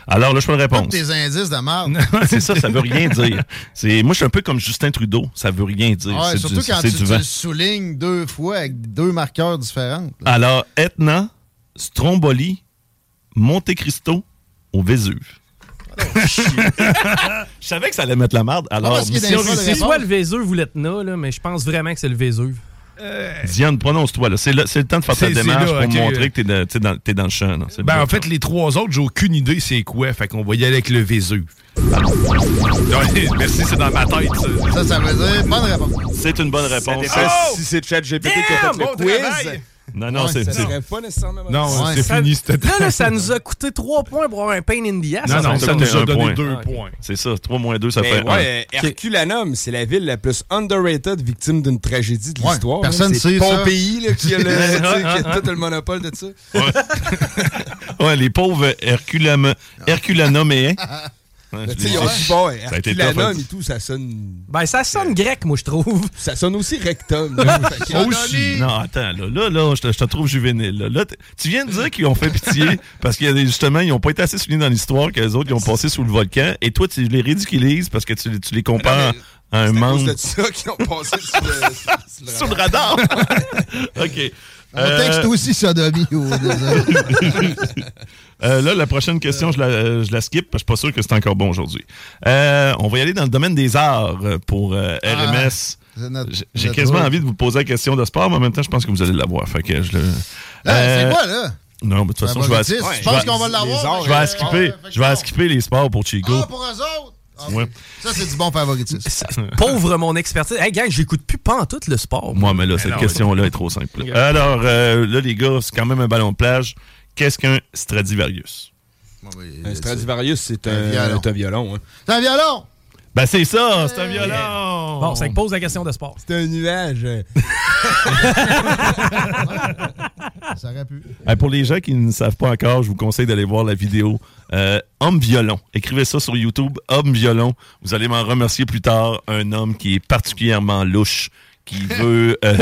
Alors, le choix de réponse. Tes indices de merde. C'est ça, ça veut rien dire. C'est, moi, je suis un peu comme Justin Trudeau. Ça veut rien dire. Ouais, c'est surtout du, quand c'est tu, du vent. Tu le soulignes deux fois avec deux marqueurs différents. Là. Alors, Etna, Stromboli, Monte-Cristo au Vésuve. Je savais que ça allait mettre la merde. Alors, ah, c'est soit le Vésuve ou l'Etna, là, mais je pense vraiment que c'est le Vésuve. Euh... Diane, prononce-toi. Là. C'est, le, c'est le temps de faire ta démarche là, pour okay. montrer que t'es, de, t'es, dans, t'es dans le champ. Là. Ben, en fait, les trois autres, j'ai aucune idée c'est quoi. Fait qu'on va y aller avec le Vésuve. Merci, c'est dans ma tête. Ça, ça, ça veut dire bonne réponse. C'est une bonne réponse. Ça oh! Si c'est ChatGPT yeah, qui a fait bon le quiz... Travail. Non, non, ouais, c'est, ça c'est... pas nécessairement... Non, ouais, c'est ça, fini, c'était... Là, là, ça nous a coûté trois points pour avoir un pain in the ass. Non, ça, non, ça, ça nous a donné deux point. points. C'est ça, trois moins deux, ça mais fait ouais, un. Herculanum, c'est la ville la plus underrated victime d'une tragédie de ouais, l'histoire. Personne ne sait ça. Pompéi, là, qui a, le, qui a tout le monopole de ça. Ouais, ouais les pauvres Herculanum, Herculanaméens. Ouais, tu sais, ils ont dit, bon, Herculanum et tout, ça sonne... Ben, ça sonne grec, moi, je trouve. Ça sonne aussi rectum. Là, aussi. Non, attends, là, là, là je te trouve juvénile. Là, là tu viens de dire qu'ils ont fait pitié parce que, justement, ils n'ont pas été assez soulignés dans l'histoire que les autres, ils ont passé sous le volcan. Et toi, tu les ridiculises parce que tu, tu les compares... Un manque. C'est ça qu'ils ont passé sur le, sur le radar. OK. On euh... texte aussi sodomie au désert. euh, là, la prochaine question, je la, je la skip parce que je suis pas sûr que c'est encore bon aujourd'hui. Euh, on va y aller dans le domaine des arts pour euh, R M S. Ah, notre, j'ai quasiment rôle. envie de vous poser la question de sport, mais en même temps, je pense que vous allez l'avoir. Fait que je le... là, euh... C'est quoi, là? Non, mais de toute façon, je vais... Je ouais, pense qu'on va l'avoir. Je vais skipper. Je vais skipper les sports pour Chico. Ah, pour eux autres? Ouais. Ça, c'est du bon favoritisme. Ça, pauvre mon expertise. Hey, gars, j'écoute plus pas en tout le sport. Moi, ouais, mais là, cette alors, question-là est trop simple. Alors, euh, là, les gars, c'est quand même un ballon de plage. Qu'est-ce qu'un Stradivarius? Bon, ben, un Stradivarius, c'est un, un violon. C'est un violon. Hein. C'est un violon! Ben, c'est ça, c'est un violon! Yeah. Bon, ça pose la question de sport. C'est un nuage. Ça aurait pu. Hey, pour les gens qui ne savent pas encore, je vous conseille d'aller voir la vidéo euh, Homme violon. Écrivez ça sur YouTube, Homme violon. Vous allez m'en remercier plus tard. Un homme qui est particulièrement louche, qui veut euh,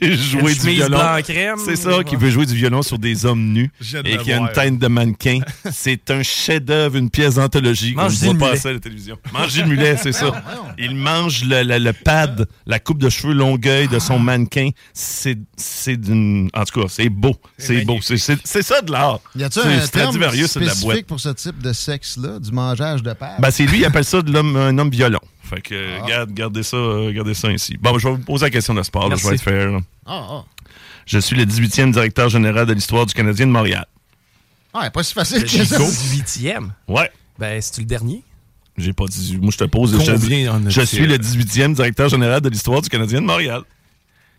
jouer du violon. Crème, c'est ça, ouais. Qui veut jouer du violon sur des hommes nus J'ai et qui a une teinte de mannequin. C'est un chef-d'œuvre, une pièce d'anthologie qu'on ne voit pas assez à la télévision. Manger le mulet, c'est ça. Il mange le, le, le pad, la coupe de cheveux longueuil de son mannequin. C'est, c'est d'une... En tout cas, c'est beau. C'est beau. C'est, c'est, c'est ça de l'art. Y a-t-il un terme spécifique pour ce type de sexe-là, du mangeage de pad? Ben, c'est lui, il appelle ça de l'homme, un homme violon. Fait que, ah. garde, gardez ça, gardez ça ici. Bon, je vais vous poser la question de sport, là, je vais être fair. Là. Ah, ah. Je suis le dix-huitième directeur général de l'histoire du Canadien de Montréal. Ah, pas si facile que ça. Le dix-huitième? Ouais. Ben, c'est-tu le dernier? J'ai pas dit. Moi, je te pose. Combien je je suis le dix-huitième directeur général de l'histoire du Canadien de Montréal.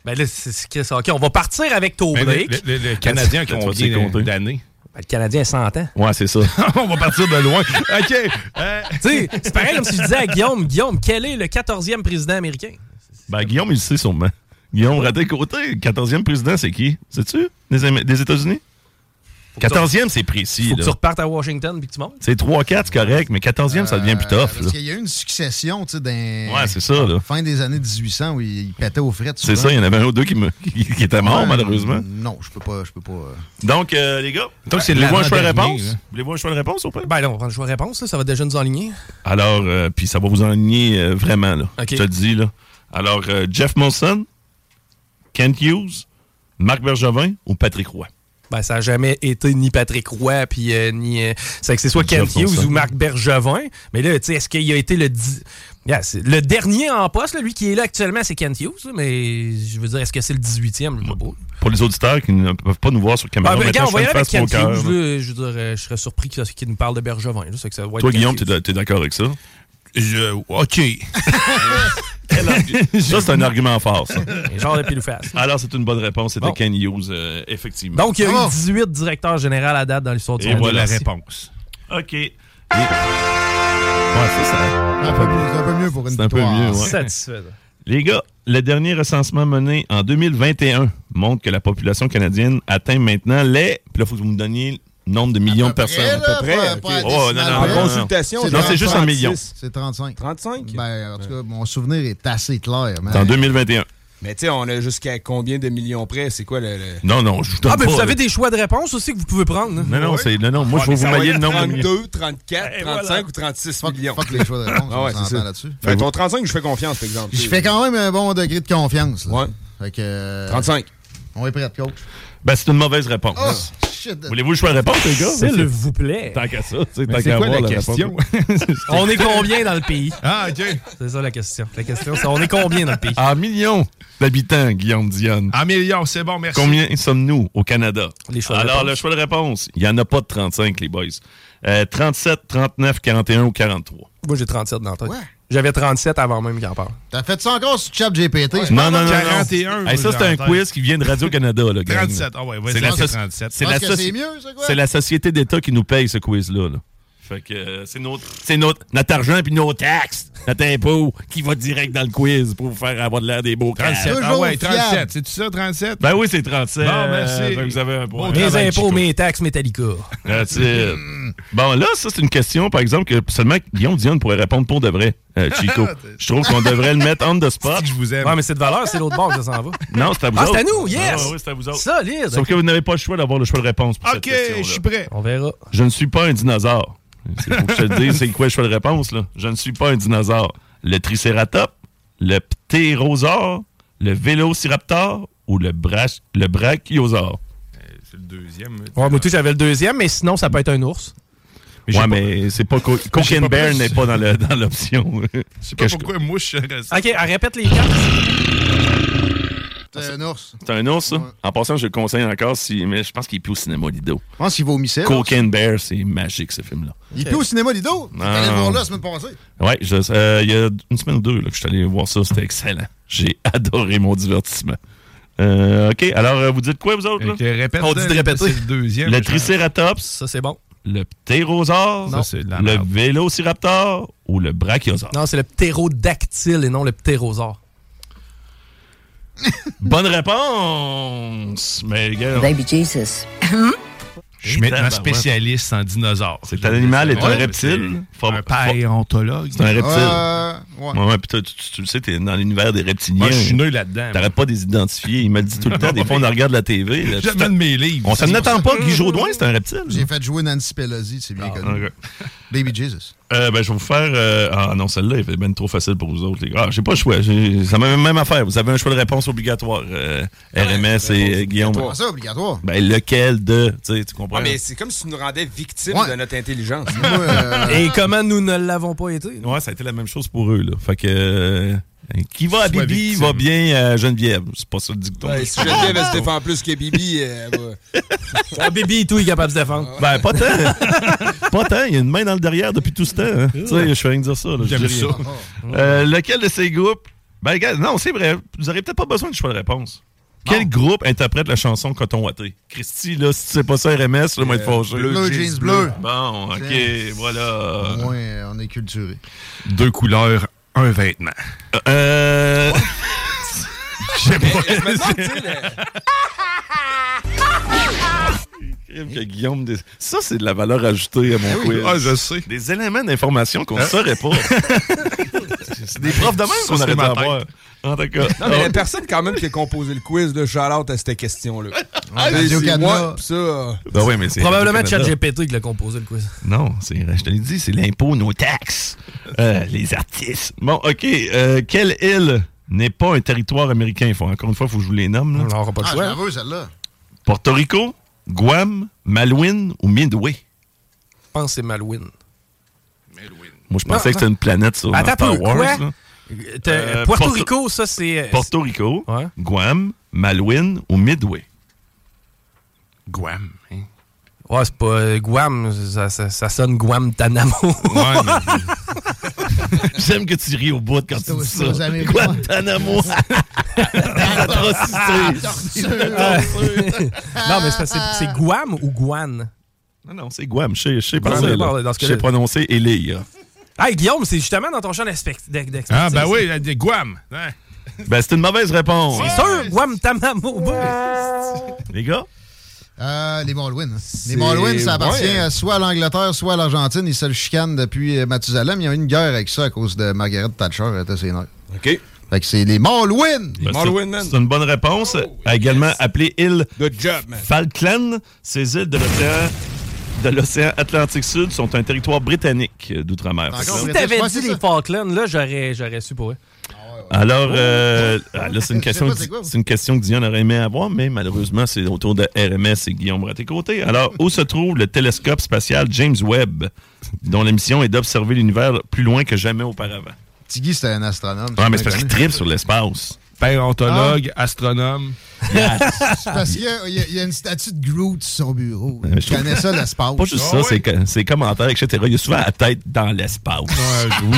Ben là, c'est ce que ça. OK, on va partir avec ton break. Le, le, le, le Canadien qui a combien d'années? Ben, le Canadien a cent ans. Ouais, c'est ça. On va partir de loin. OK. Euh... Tu sais, c'est pareil comme si je disais à Guillaume, Guillaume, quel est le quatorzième président américain? Ben, Guillaume, il le sait sûrement. Guillaume Ratté-Côté, le quatorzième président, c'est qui? C'est-tu? Des, des États-Unis? quatorzième, tu... c'est précis. Faut là. Que tu repartes à Washington puis que tu montes. C'est trois quatre, c'est correct, mais quatorzième, euh, ça devient plus tough. Parce là. qu'il y a eu une succession, tu sais, dans ouais, c'est ça, là. Fin des années dix-huit cents où ils pétaient aux frettes. C'est ça, il y en avait un ou deux qui, me... qui étaient morts, ouais, malheureusement. Non, je peux pas. Je peux pas euh... Donc, euh, les gars, donc, c'est voulez-vous un choix de réponse? Là. Voulez-vous un choix de réponse ou pas? Ben là, on prend le choix de réponse, là. Ça va déjà nous enligner. Alors, euh, puis ça va vous enligner euh, vraiment, là. Okay. Je te le dis, là. Alors, euh, Jeff Molson, Kent Hughes, Marc Bergevin ou Patrick Roy? Ben, ça n'a jamais été ni Patrick Roy, puis euh, ni. Euh, c'est que c'est soit Kent Hughes ou Marc Bergevin. Mais là, tu sais, est-ce qu'il a été le. Di- yeah, le dernier en poste, là, lui qui est là actuellement, c'est Kent Hughes, là, mais je veux dire, est-ce que c'est le dix-huitième? Je beau. Pour les auditeurs qui ne peuvent pas nous voir sur caméra, ah, ben, on va y aller avec Kent Hughes. Je, je veux dire, je serais surpris qu'il qu'il nous parle de Bergevin. Là, c'est que ça va être toi, Guillaume, t'es, t'es d'accord avec ça? Je. OK. Ça, c'est un argument fort, ça. Genre de pile ou face. Alors, c'est une bonne réponse. C'était bon. Ken Hughes, euh, effectivement. Donc, il y a eu oh. dix-huit directeurs généraux à date dans l'histoire du Canada. Et voilà la réponse. OK. Et... ouais, c'est ça. Un peu, un peu mieux pour une c'est victoire. C'est un peu mieux, ouais. Satisfait. Les gars, le dernier recensement mené en deux mille vingt et un montre que la population canadienne atteint maintenant les... Puis là, il faut que vous me donniez... nombre de millions de personnes. Près, à peu près. Là, okay. Oh, non, non, en non, consultation, c'est, non, c'est juste en millions. C'est trente-cinq. trente-cinq? Ben, en tout cas, mon souvenir est assez clair. Mais... c'est en deux mille vingt et un. Mais tu sais, on a jusqu'à combien de millions près? C'est quoi le... le... Non, non, je vous donne ah, pas. Ah, mais vous avez des choix de réponse aussi que vous pouvez prendre. Non, non, non, oui. c'est, non, non moi, ah, je vais vous mailler le nombre trente-deux, de millions. trente-deux, trente-quatre, trente-cinq voilà. ou trente-six fuck, millions. Fuck les choix de réponse, ah, ouais, on s'entend là-dessus. Fait ton trente-cinq, je fais confiance, par exemple. Je fais quand même un bon degré de confiance. Ouais. Fait que... trente-cinq. On est prêts, coach. Ben, c'est une mauvaise réponse. Voulez-vous jouer à la réponse, les gars? S'il vous plaît. Tant qu'à ça. Tant c'est qu'à quoi avoir, la, la question? On est combien dans le pays? Ah, OK. C'est ça la question. La question, c'est on est combien dans le pays? En millions d'habitants, Guillaume Dionne. En millions, c'est bon, merci. Combien sommes-nous au Canada? Les choix alors, le choix de réponse, il n'y en a pas de trente-cinq, les boys. Euh, trente-sept, trente-neuf, quarante et un ou quarante-trois? Moi, j'ai trente-sept dans le temps. Ouais. J'avais trente-sept avant même qu'il en parle. T'as fait ça encore sur ChatGPT? Ouais, non, non, non, non. quarante et un. Hey, ça, c'est un quiz qui vient de Radio-Canada. Là, trente-sept. Ah oh, ouais, ouais, c'est, c'est la so- trente-sept. C'est, la so- c'est, mieux, c'est, quoi? C'est la société d'État qui nous paye ce quiz-là. Là. Fait que euh, c'est, notre, c'est notre, notre argent puis nos taxes, notre impôt qui va direct dans le quiz pour vous faire avoir de l'air des beaux. trente-sept. Ah ouais, trente-sept. C'est-tu ça, trente-sept? Ben oui, c'est trente-sept. Bon, merci. Ben, vous avez un point. Mes impôts, mes taxes, Metallica. That's it. Bon, là, ça, c'est une question, par exemple, que seulement Guillaume Dionne pourrait répondre pour de vrai. Euh, Chiko. Je trouve qu'on devrait le mettre on the spot. Je vous aime. Ouais, mais c'est de valeur, c'est l'autre bord, ça s'en va. Non, c'est à vous ah, autres. Ah, c'est à nous, yes! Ah, oui, c'est à vous autres. Solide. Sauf okay. que vous n'avez pas le choix d'avoir le choix de réponse pour okay, cette question. OK, je suis prêt. On verra. Je ne suis pas un dinosaure. C'est pour que je te dise, c'est quoi le choix de réponse, là? Je ne suis pas un dinosaure. Le tricératops, le ptérosaure, le vélociraptor ou le, brach- le brachiosaure? Euh, c'est le deuxième. Ouais, moi, tout, j'avais le deuxième, mais sinon, ça peut être un ours. Ouais, mais pas... c'est pas... Co- Coke and Bear n'est pas dans, le, dans l'option. Je sais pas pourquoi je... mouche reste. OK, elle répète les cartes. C'est un ours. C'est un ours, ça? Ouais. En passant, je le conseille encore, si... mais je pense qu'il est plus au cinéma Lido. Je pense qu'il vomissait. Coke and Bear, c'est magique, ce film-là. Il est okay. plus au cinéma Lido? Tu es allé voir là la semaine passée? Oui, il euh, y a une semaine ou deux là, que je suis allé voir ça. C'était excellent. J'ai adoré mon divertissement. Euh, OK, alors euh, vous dites quoi, vous autres? Là? Okay, répète, on dit de répéter. C'est le deuxième. Le tricératops. Ça, c'est bon. Le ptérosaure, non. Ça, le vélociraptor ou le brachiosaure? Non, c'est le ptérodactyle et non le ptérosaure. Bonne réponse! Mais gars. Baby Jesus. Je suis maintenant spécialiste en dinosaures. C'est un animal, est un reptile. Un paléontologue. C'est un reptile. Ouais, ouais, puis tu le sais, t'es dans l'univers des reptiliens. Moi, je suis nul là-dedans. T'arrêtes pas de les identifier. Il me le dit tout le temps. Des fois, on regarde la T V. Jamais de mes livres. On s'en attend pas. Guy Jodoin, c'est un reptile. J'ai fait jouer Nancy Pelosi, c'est bien connu. Baby Jesus. Euh, ben, je vais vous faire. Euh... Ah non, celle-là, elle est bien trop facile pour vous autres, les gars. Ah, j'ai pas le choix. J'ai... C'est la même, même affaire. Vous avez un choix de réponse obligatoire, euh, R M S ouais, et euh, Guillaume. C'est ça, obligatoire. Ben, lequel de. Tu comprends? Ah, mais c'est comme si tu nous rendais victimes ouais. de notre intelligence. Moi, euh... et comment nous ne l'avons pas été? Là? Ouais, ça a été la même chose pour eux, là. Fait que. Euh... Qui va à Bibi va bien à Geneviève. C'est pas ça le dicton. Ouais, si Geneviève elle se défend plus que Bibi, elle va. Ah, Bibi et tout, il est capable de se défendre. Ben, pas tant. Pas tant. Il y a une main dans le derrière depuis tout ce temps. Hein. Tu sais, je suis rien de dire ça. Là. J'aime ça. Euh, lequel de ces groupes. Ben, gars, non, c'est vrai. Vous n'aurez peut-être pas besoin de choix de réponse. Quel non. groupe interprète la chanson Coton Watté? Christy, là, si c'est pas ça, R M S, là, euh, moi, il faut bleu, bleu, jeans bleu. Bon, OK, jeans. Voilà. Au moins, on est culturé. Deux couleurs. Un vêtement. Euh. Je sais pas. Que Guillaume des... Ça, c'est de la valeur ajoutée à mon oui, quiz. Ah, je sais. Des éléments d'information qu'on ne hein? saurait pas. C'est des profs de même qu'on aurait dû avoir. En tout cas. Non, mais la personne, quand même, qui a composé le quiz, de shout-out à cette question-là. Ah, c'est c'est moi, pis ça. Ben oui, mais c'est probablement ChatGPT qui l'a composé le quiz. Non, c'est, je te l'ai dit, c'est l'impôt, nos taxes. Euh, les artistes. Bon, OK. Euh, quelle île n'est pas un territoire américain? Faut, encore une fois, il faut que je vous les nomme. Là. On n'aura pas le choix. Ah, j'en veux, celle-là. Porto Rico, Guam, Malouine ou Midway? Je pense que c'est Malouine. Malouine. Moi, je pensais non, que c'était une planète sur ben, Star Wars. Quoi? Euh, Puerto Porto... Rico, ça, c'est... Porto Rico, ouais. Guam, Malouine ou Midway? Guam, hein? Ouais, c'est pas... Guam, ça, ça, ça sonne Guantanamo. Ouais, mais... J'aime que tu ris au bout quand c'est tu dis ça. ça. Guantanamo. L'atrocité. Torture. Non, mais c'est, c'est, c'est Guam ou Guan? Non, non, c'est Guam. Je sais prononcer. Je sais prononcer et lire. Hey, Guillaume, c'est justement dans ton champ d'expertise. Ah, ben oui, des Guam. Ouais. Ben, c'est une mauvaise réponse. C'est sûr, ouais, Guantanamo. Ouais. Les gars? Euh, les Malouines. Les Malouines, ça appartient ouais. soit à l'Angleterre, soit à l'Argentine. Ils se le chicanent depuis Mathusalem. Il y a eu une guerre avec ça à cause de Margaret Thatcher. OK. Fait que c'est les Malouines. Les ben, Malouines, c'est, c'est une bonne réponse. Oh, yes. Également appelée île Falkland. Ces îles de l'océan, de l'océan Atlantique Sud sont un territoire britannique d'outre-mer. Si t'avais dit les Falklands, là, j'aurais, j'aurais su pour eux. Alors, euh, là, c'est une question, pas, c'est, quoi, c'est une question que Dion aurait aimé avoir, mais malheureusement, c'est autour de R M S et Guillaume Ratté-Côté. Alors, où se trouve le télescope spatial James Webb, dont la mission est d'observer l'univers plus loin que jamais auparavant? Tiggy, c'était un astronome. Ah, mais c'est parce qu'il tripe sur l'espace. Paléontologue, ah. astronome. Yes. C'est parce qu'il y a, y, a, y a une statue de Groot sur son bureau. Euh, je connais ça, l'espace. Pas juste oh, ça, oui. c'est, c'est commentaires, et cetera. Il y a souvent la tête dans l'espace. Ouais, oui.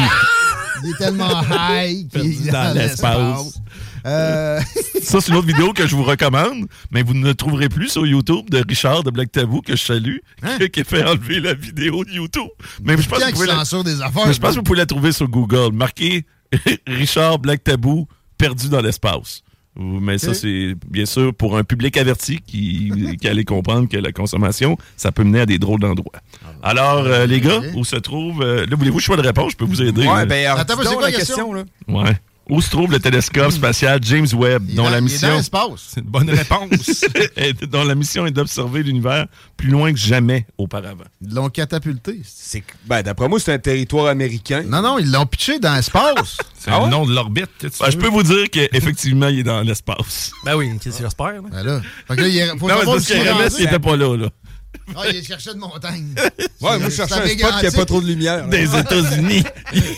Il est tellement high qu'il est dans l'espace. Euh... Ça, c'est une autre vidéo que je vous recommande, mais vous ne le trouverez plus sur YouTube de Richard de Black Tabou, que je salue, hein? qui, qui a fait enlever la vidéo de YouTube. Mais je pense que vous pouvez la... des affaires, mais je pense que vous pouvez la trouver sur Google. Marquez Richard Black Tabou perdu dans l'espace. Mais okay. ça, c'est bien sûr pour un public averti qui, qui allait comprendre que la consommation, ça peut mener à des drôles d'endroits. Alors, euh, les gars, où se trouve... Euh, là, voulez-vous choix de réponse? Je peux vous aider. Ouais, ben, attends, c'est quoi la question? question là? Ouais. Où se trouve le télescope spatial James Webb, il dont dans, la mission... Il est dans l'espace. C'est une bonne réponse. Dont la mission est d'observer l'univers plus loin que jamais auparavant. Ils l'ont catapulté. C'est... Ben, d'après moi, c'est un territoire américain. Non, non, ils l'ont pitché dans l'espace. C'est ah le ouais? nom de l'orbite. Ben, je peux vous dire qu'effectivement, il est dans l'espace. Ben oui, qu'est-ce que j'espère? Ben là, fait que là il faut non, mais parce que Ramès, il n'était pas là, là. Ah, il cherchait de montagne. Ouais, moi, je cherchais un spot qui n'a pas trop de lumière. Là. Des États-Unis.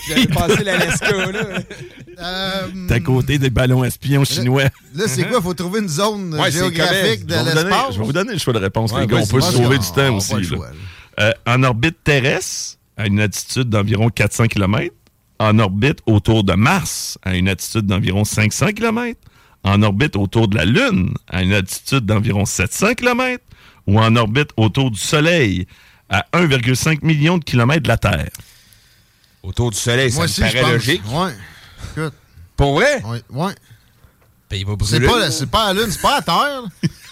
J'avais passé l'Alaska, là. Euh, T'es à côté des ballons espions chinois. Là, là c'est quoi? Il faut trouver une zone ouais, géographique de l'espace. Donner, je vais vous donner le choix de réponse, ouais, les gars. Ouais, on peut se sauver du temps aussi. Là. Choix, là. Euh, en orbite terrestre, à une altitude d'environ quatre cents kilomètres. En orbite autour de Mars, à une altitude d'environ cinq cents kilomètres. En orbite autour de la Lune, à une altitude d'environ sept cents kilomètres. Ou en orbite autour du Soleil, à un virgule cinq million de kilomètres de la Terre. Autour du Soleil, ça moi me aussi, paraît logique. Oui. Écoute. Pour vrai? Oui. Ouais. C'est pas, la, c'est pas la Lune, c'est pas la Terre.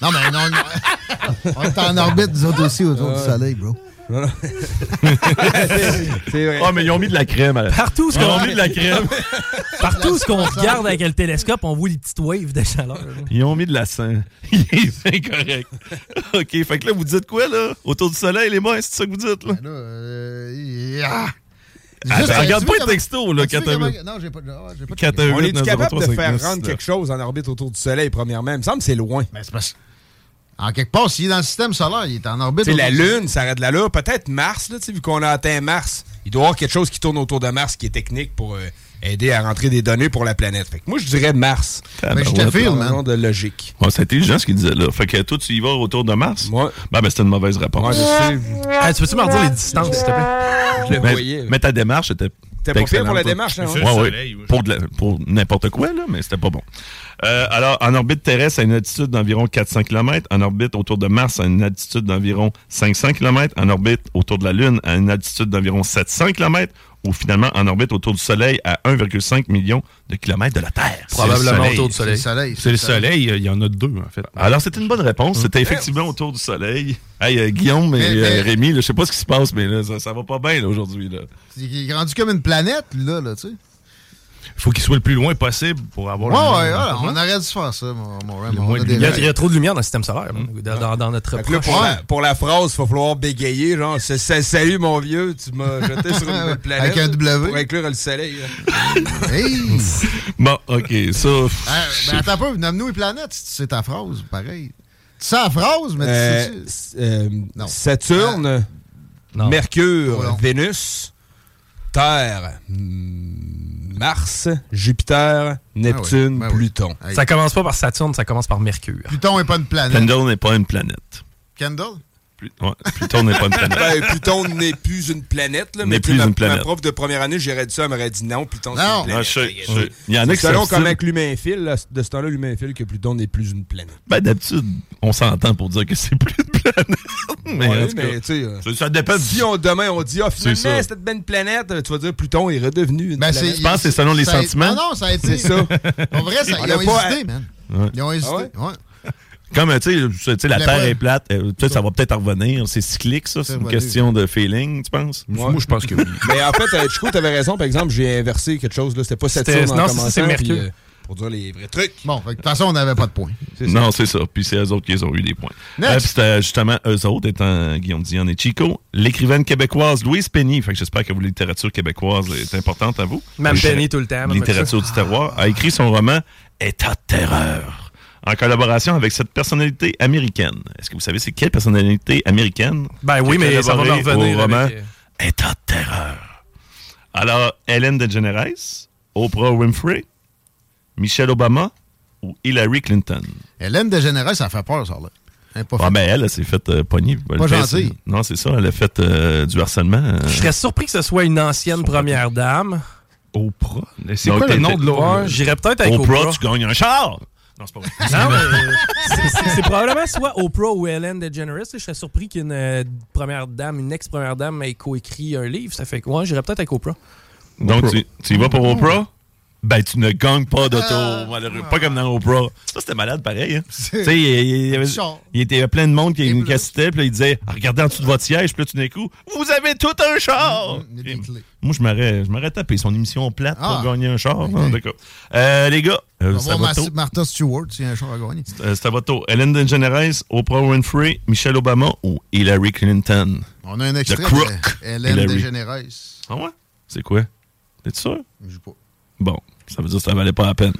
Non, mais non, non. On est en orbite, nous autres aussi, autour euh... du Soleil, bro. C'est vrai. Ah, mais ils ont mis de la crème. À la... Partout ce qu'on ah, mis de la crème. Partout ce qu'on regarde avec le télescope, on voit les petites waves de chaleur. Là. Ils ont mis de la sang. C'est incorrect. OK, fait que là, vous dites quoi, là? Autour du soleil, les mains, c'est ça que vous dites, là? Ben là euh, yeah. Ah, ben, regarde pas le texto, là, quatre comment... Non, j'ai pas, oh, j'ai pas de... quatre, On est capable de faire neuf, rendre là. Quelque chose en orbite autour du soleil, premièrement. Il me semble que c'est loin. Mais c'est parce que... En quelque part, s'il est dans le système solaire, il est en orbite. C'est la Lune, ça arrête là. Peut-être Mars, là, vu qu'on a atteint Mars. Il doit y avoir quelque chose qui tourne autour de Mars qui est technique pour euh, aider à rentrer des données pour la planète. Fait que moi, je dirais Mars. Ah, mais ben, je ouais, t'affirme, man. Hein. de logique. Ouais, c'est intelligent ce qu'il disait là. Fait que toi, tu y vas autour de Mars? Ouais. Ben, ben c'était une mauvaise réponse. Ouais, je hey, tu peux-tu me redire les distances, s'il te plaît? Je le mais, voyais. Mais ta démarche était... C'était pas pire pour la démarche, hein, ouais, soleil, ouais. Pour, de la, pour n'importe quoi, là, mais c'était pas bon. Euh, alors, en orbite terrestre, à une altitude d'environ quatre cents kilomètres. En orbite autour de Mars, à une altitude d'environ cinq cents kilomètres. En orbite autour de la Lune, à une altitude d'environ sept cents kilomètres. ou finalement en orbite autour du Soleil à un virgule cinq million de kilomètres de la Terre. Probablement autour du Soleil. C'est le Soleil. C'est le Soleil. Il y en a deux, en fait. Alors, c'était une bonne réponse. Mmh. C'était effectivement autour du Soleil. Hey, euh, Guillaume et mais, mais, euh, Rémi, je sais pas ce qui se passe, mais là, ça, ça va pas bien là, aujourd'hui. Là. Il est rendu comme une planète, là, là tu sais. Il faut qu'il soit le plus loin possible pour avoir... Oui, ouais, ouais, on aurait dû faire ça, mon, mon Ram. Il, il y a trop de lumière dans le système solaire, mmh. dans, dans, dans notre... Là, pour, ouais. la, pour la phrase, il va falloir bégayer, genre, c'est, c'est, salut mon vieux, tu m'as jeté sur une nouvelle planète. Avec un W. Pour inclure le soleil. Hey. Bon, OK, ça... Euh, ben, attends un peu, nomme-nous les planètes, si tu sais ta phrase, pareil. Tu sais la phrase, mais euh, tu sais... Euh, non. Saturne, non. Mercure, oh, non. Vénus, Terre... Hmm, Mars, Jupiter, Neptune, ah oui, ben Pluton. Oui. Ça commence pas par Saturne, ça commence par Mercure. Pluton n'est pas une planète. Pluton n'est pas une planète. Kendall? Plut- ouais, Pluton n'est pas une planète. Ben, Pluton n'est plus une planète. Là, n'est mais plus ma, une planète. Ma prof de première année, j'ai réduit ça, elle m'aurait dit non, Pluton c'est une planète. Non, je sais. Je... Il y en a qui selon comment l'humain file, là, de ce temps-là, l'humain file que Pluton n'est plus une planète. Ben, d'habitude, on s'entend pour dire que c'est plus une planète. Mais, ouais, mais tu sais, ça dépend. Si on, demain on dit, ah, oh, finalement, c'est c'était ben une planète, tu vas dire Pluton est redevenu une ben, planète. Je pense que c'est selon les ça sentiments. A... Non, non, ça a été. C'est ça. En vrai, ça, ils ont hésité, man. Ils ont hésité. Ouais. Comme, tu sais, la Terre est plate, ça va peut-être revenir. C'est cyclique, ça. C'est une question de feeling, tu penses? Ouais. Moi, je pense que oui. Mais en fait, Chico, t'avais raison. Par exemple, j'ai inversé quelque chose. Là, c'était pas Saturne en commençant. C'est Mercure. Puis, euh, pour dire les vrais trucs. Bon, de toute façon, on n'avait pas de points. C'est non, ça. c'est ça. Puis c'est eux autres qui ont eu des points. Euh, puis c'était justement eux autres, étant Guillaume Dion et Chico, l'écrivaine québécoise Louise Penny. Fait que j'espère que la littérature québécoise est importante à vous. Même Penny, tout le temps. Littérature du terroir. A écrit son roman État de terreur, en collaboration avec cette personnalité américaine. Est-ce que vous savez c'est quelle personnalité américaine? Ben oui, mais ça va me revenir au roman avec... État de terreur. Alors, Ellen DeGeneres, Oprah Winfrey, Michelle Obama ou Hillary Clinton? Hélène DeGeneres, ça fait peur, ça, là. Hein, ah, ben elle, elle s'est faite euh, pogner. Pas gentille. Non, c'est ça, elle a fait euh, du harcèlement. Euh... Je serais surpris que ce soit une ancienne première dame. Oprah? C'est donc, quoi le nom de l'autre? J'irais peut-être avec Oprah. Oprah, tu gagnes un char! Non, c'est pas vrai. Non, mais c'est, c'est, c'est probablement soit Oprah ou Ellen DeGeneres. Je serais surpris qu'une euh, première dame, une ex-première dame ait coécrit un livre. Ça fait quoi? Ouais, j'irais peut-être avec Oprah. Donc, Oprah. Tu, tu y vas pour Oprah? Ben, tu ne gagnes pas d'auto, euh, malheureux. Pas comme dans Oprah. Ça, c'était malade, pareil. Hein? Tu sais, il y avait il était plein de monde qui nous cassitait, puis là, il disait, ah, regardez en dessous de votre siège, puis là, tout d'un coup, vous avez tout un char! Mm-hmm. Et, moi, je m'aurais, je m'aurais tapé son émission plate ah. pour gagner un char. Mm-hmm. Hein, d'accord. Euh, les gars, euh, c'est à votre tour. Martha Stewart, si un char à gagner. C'est, euh, c'est à votre tour. Ellen DeGeneres, Oprah Winfrey, Michelle Obama ou Hillary Clinton? On a un extrait. The Crook. Ellen DeGeneres. Ah ouais? C'est quoi? T'es sûr? Je sais pas. Bon, ça veut dire que ça valait pas la peine.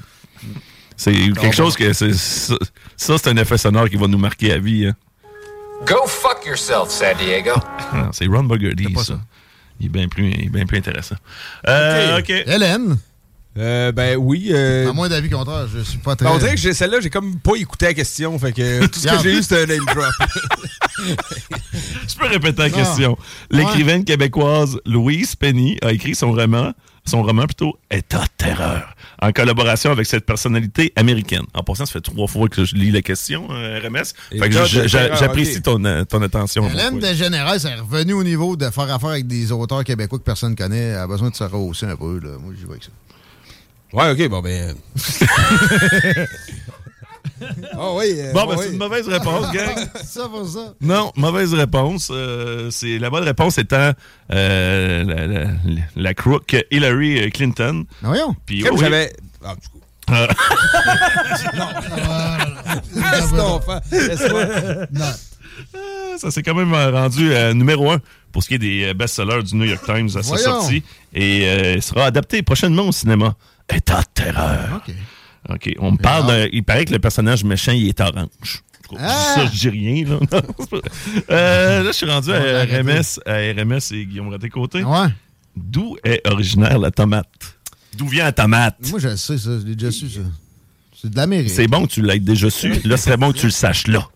C'est quelque chose que... C'est, ça, ça, c'est un effet sonore qui va nous marquer à vie. Hein. Go fuck yourself, San Diego. Non, c'est Ron Burgundy, ça. ça. Il est bien plus, bien plus intéressant. Euh, OK. okay. Hélène? Euh, ben oui. Euh... À moins d'avis contraire, je suis pas très... On dirait que j'ai, celle-là, j'ai comme pas écouté la question. Fait que tout ce que j'ai eu, c'était un name drop. Je peux répéter la non. question. L'écrivaine ouais. québécoise Louise Penny a écrit son roman... Son roman, plutôt, État de terreur, en collaboration avec cette personnalité américaine. En passant, ça fait trois fois que je lis la question, R M S. Fait que je, terreur, j'apprécie okay. ton, ton attention. Hélène DeGeneres est revenue au niveau de faire affaire avec des auteurs québécois que personne ne connaît. Elle a besoin de se rehausser un peu. Là. Moi, j'y vais avec ça. Ouais, OK, bon, ben... Oh oui, euh, bon, ben, oui. C'est une mauvaise réponse, gang. Ça pour ça. Non, mauvaise réponse. Euh, c'est, la bonne réponse étant euh, la, la, la crook Hillary Clinton. Voyons. Puis, oh, j'avais... Ah, du coup. Euh... non. Laisse ton fan. Laisse-moi. Non. Ça s'est quand même rendu euh, numéro un pour ce qui est des best-sellers du New York Times à sa sortie. Et euh, il sera adapté prochainement au cinéma. État de terreur. OK. OK, on me parle d'un... Il paraît que le personnage méchant, il est orange. Ah! Ça, je dis rien, là. Non, c'est pas... euh, là, je suis rendu à R M S, à R M S et Guillaume Ratté-Côté. Ouais. D'où est originaire la tomate? D'où vient la tomate? Moi, je le sais, ça. Je l'ai déjà su, ça. C'est de l'Amérique. C'est bon que tu l'aies déjà su. Là, c'est bon que tu le saches, là.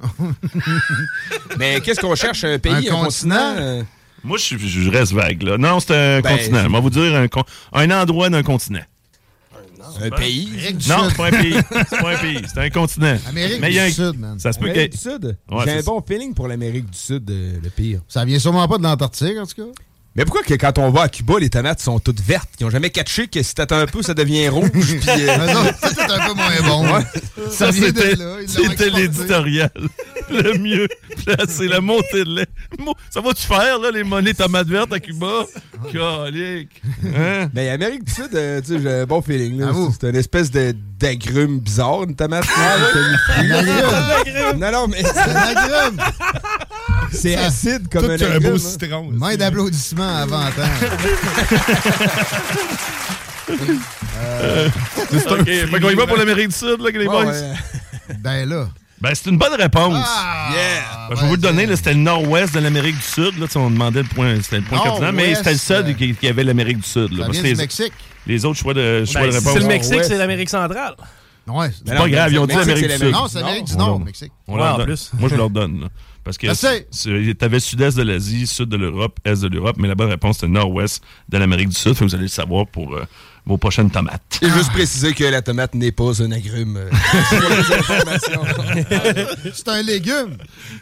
Mais qu'est-ce qu'on cherche? Un pays, un, un continent? continent? Moi, je, je reste vague, là. Non, c'est un ben, continent. Je vais vous dire un, con... un endroit d'un continent. Un pays? Non, c'est pas un pays. C'est pas un pays. C'est un continent. Amérique mais du un... Sud, man. Ça se peut Amérique que... du Sud? Ouais, j'ai un bon feeling pour l'Amérique du Sud, euh, le pire. Ça vient sûrement pas de l'Antarctique, en tout cas. Mais pourquoi que quand on va à Cuba, les tomates sont toutes vertes? Ils n'ont jamais catché que si t'attends un peu, ça devient rouge. Pis, euh... non, non, c'est un peu moins bon. Ouais. Ça, ça c'était, là, c'était l'éditorial le mieux placé, la montée de lait. Ça va-tu faire, là, les monnaies tomates vertes à Cuba? Calique! Hein? Ben, Amérique du Sud, euh, tu sais, j'ai un bon feeling. Là. C'est, c'est une espèce de, d'agrume bizarre, une tomate. Non, non, mais c'est un agrume! C'est acide comme tout un, un beau citron. Hein. Main d'applaudissements avant temps. euh... C'est un... okay. Fait qu'on y va pour l'Amérique du Sud, là, que les oh, boys. Ouais. Ben là. Ben, c'est une bonne réponse. Ah, yeah. Ben, je vais ouais, vous le donner, là, c'était le nord-ouest de l'Amérique du Sud. Là, on demandait le point, c'était le point continent, mais c'était le seul euh... qui, qui avait l'Amérique du Sud. Là, parce les, Mexique. Les autres choix de, ben, choix de si réponse. C'est le Mexique, c'est l'Amérique centrale. Ouais, c'est pas grave, ils ont dit l'Amérique du Sud. Non, c'est l'Amérique du Nord, Mexique. Moi, je leur donne. Parce que c'est, c'est, t'avais sud-est de l'Asie, sud de l'Europe, est de l'Europe, mais la bonne réponse, c'est nord-ouest de l'Amérique du Sud. Fait que vous allez le savoir pour euh, vos prochaines tomates. Et ah. juste préciser que la tomate n'est pas un agrume. Euh, c'est, c'est un légume.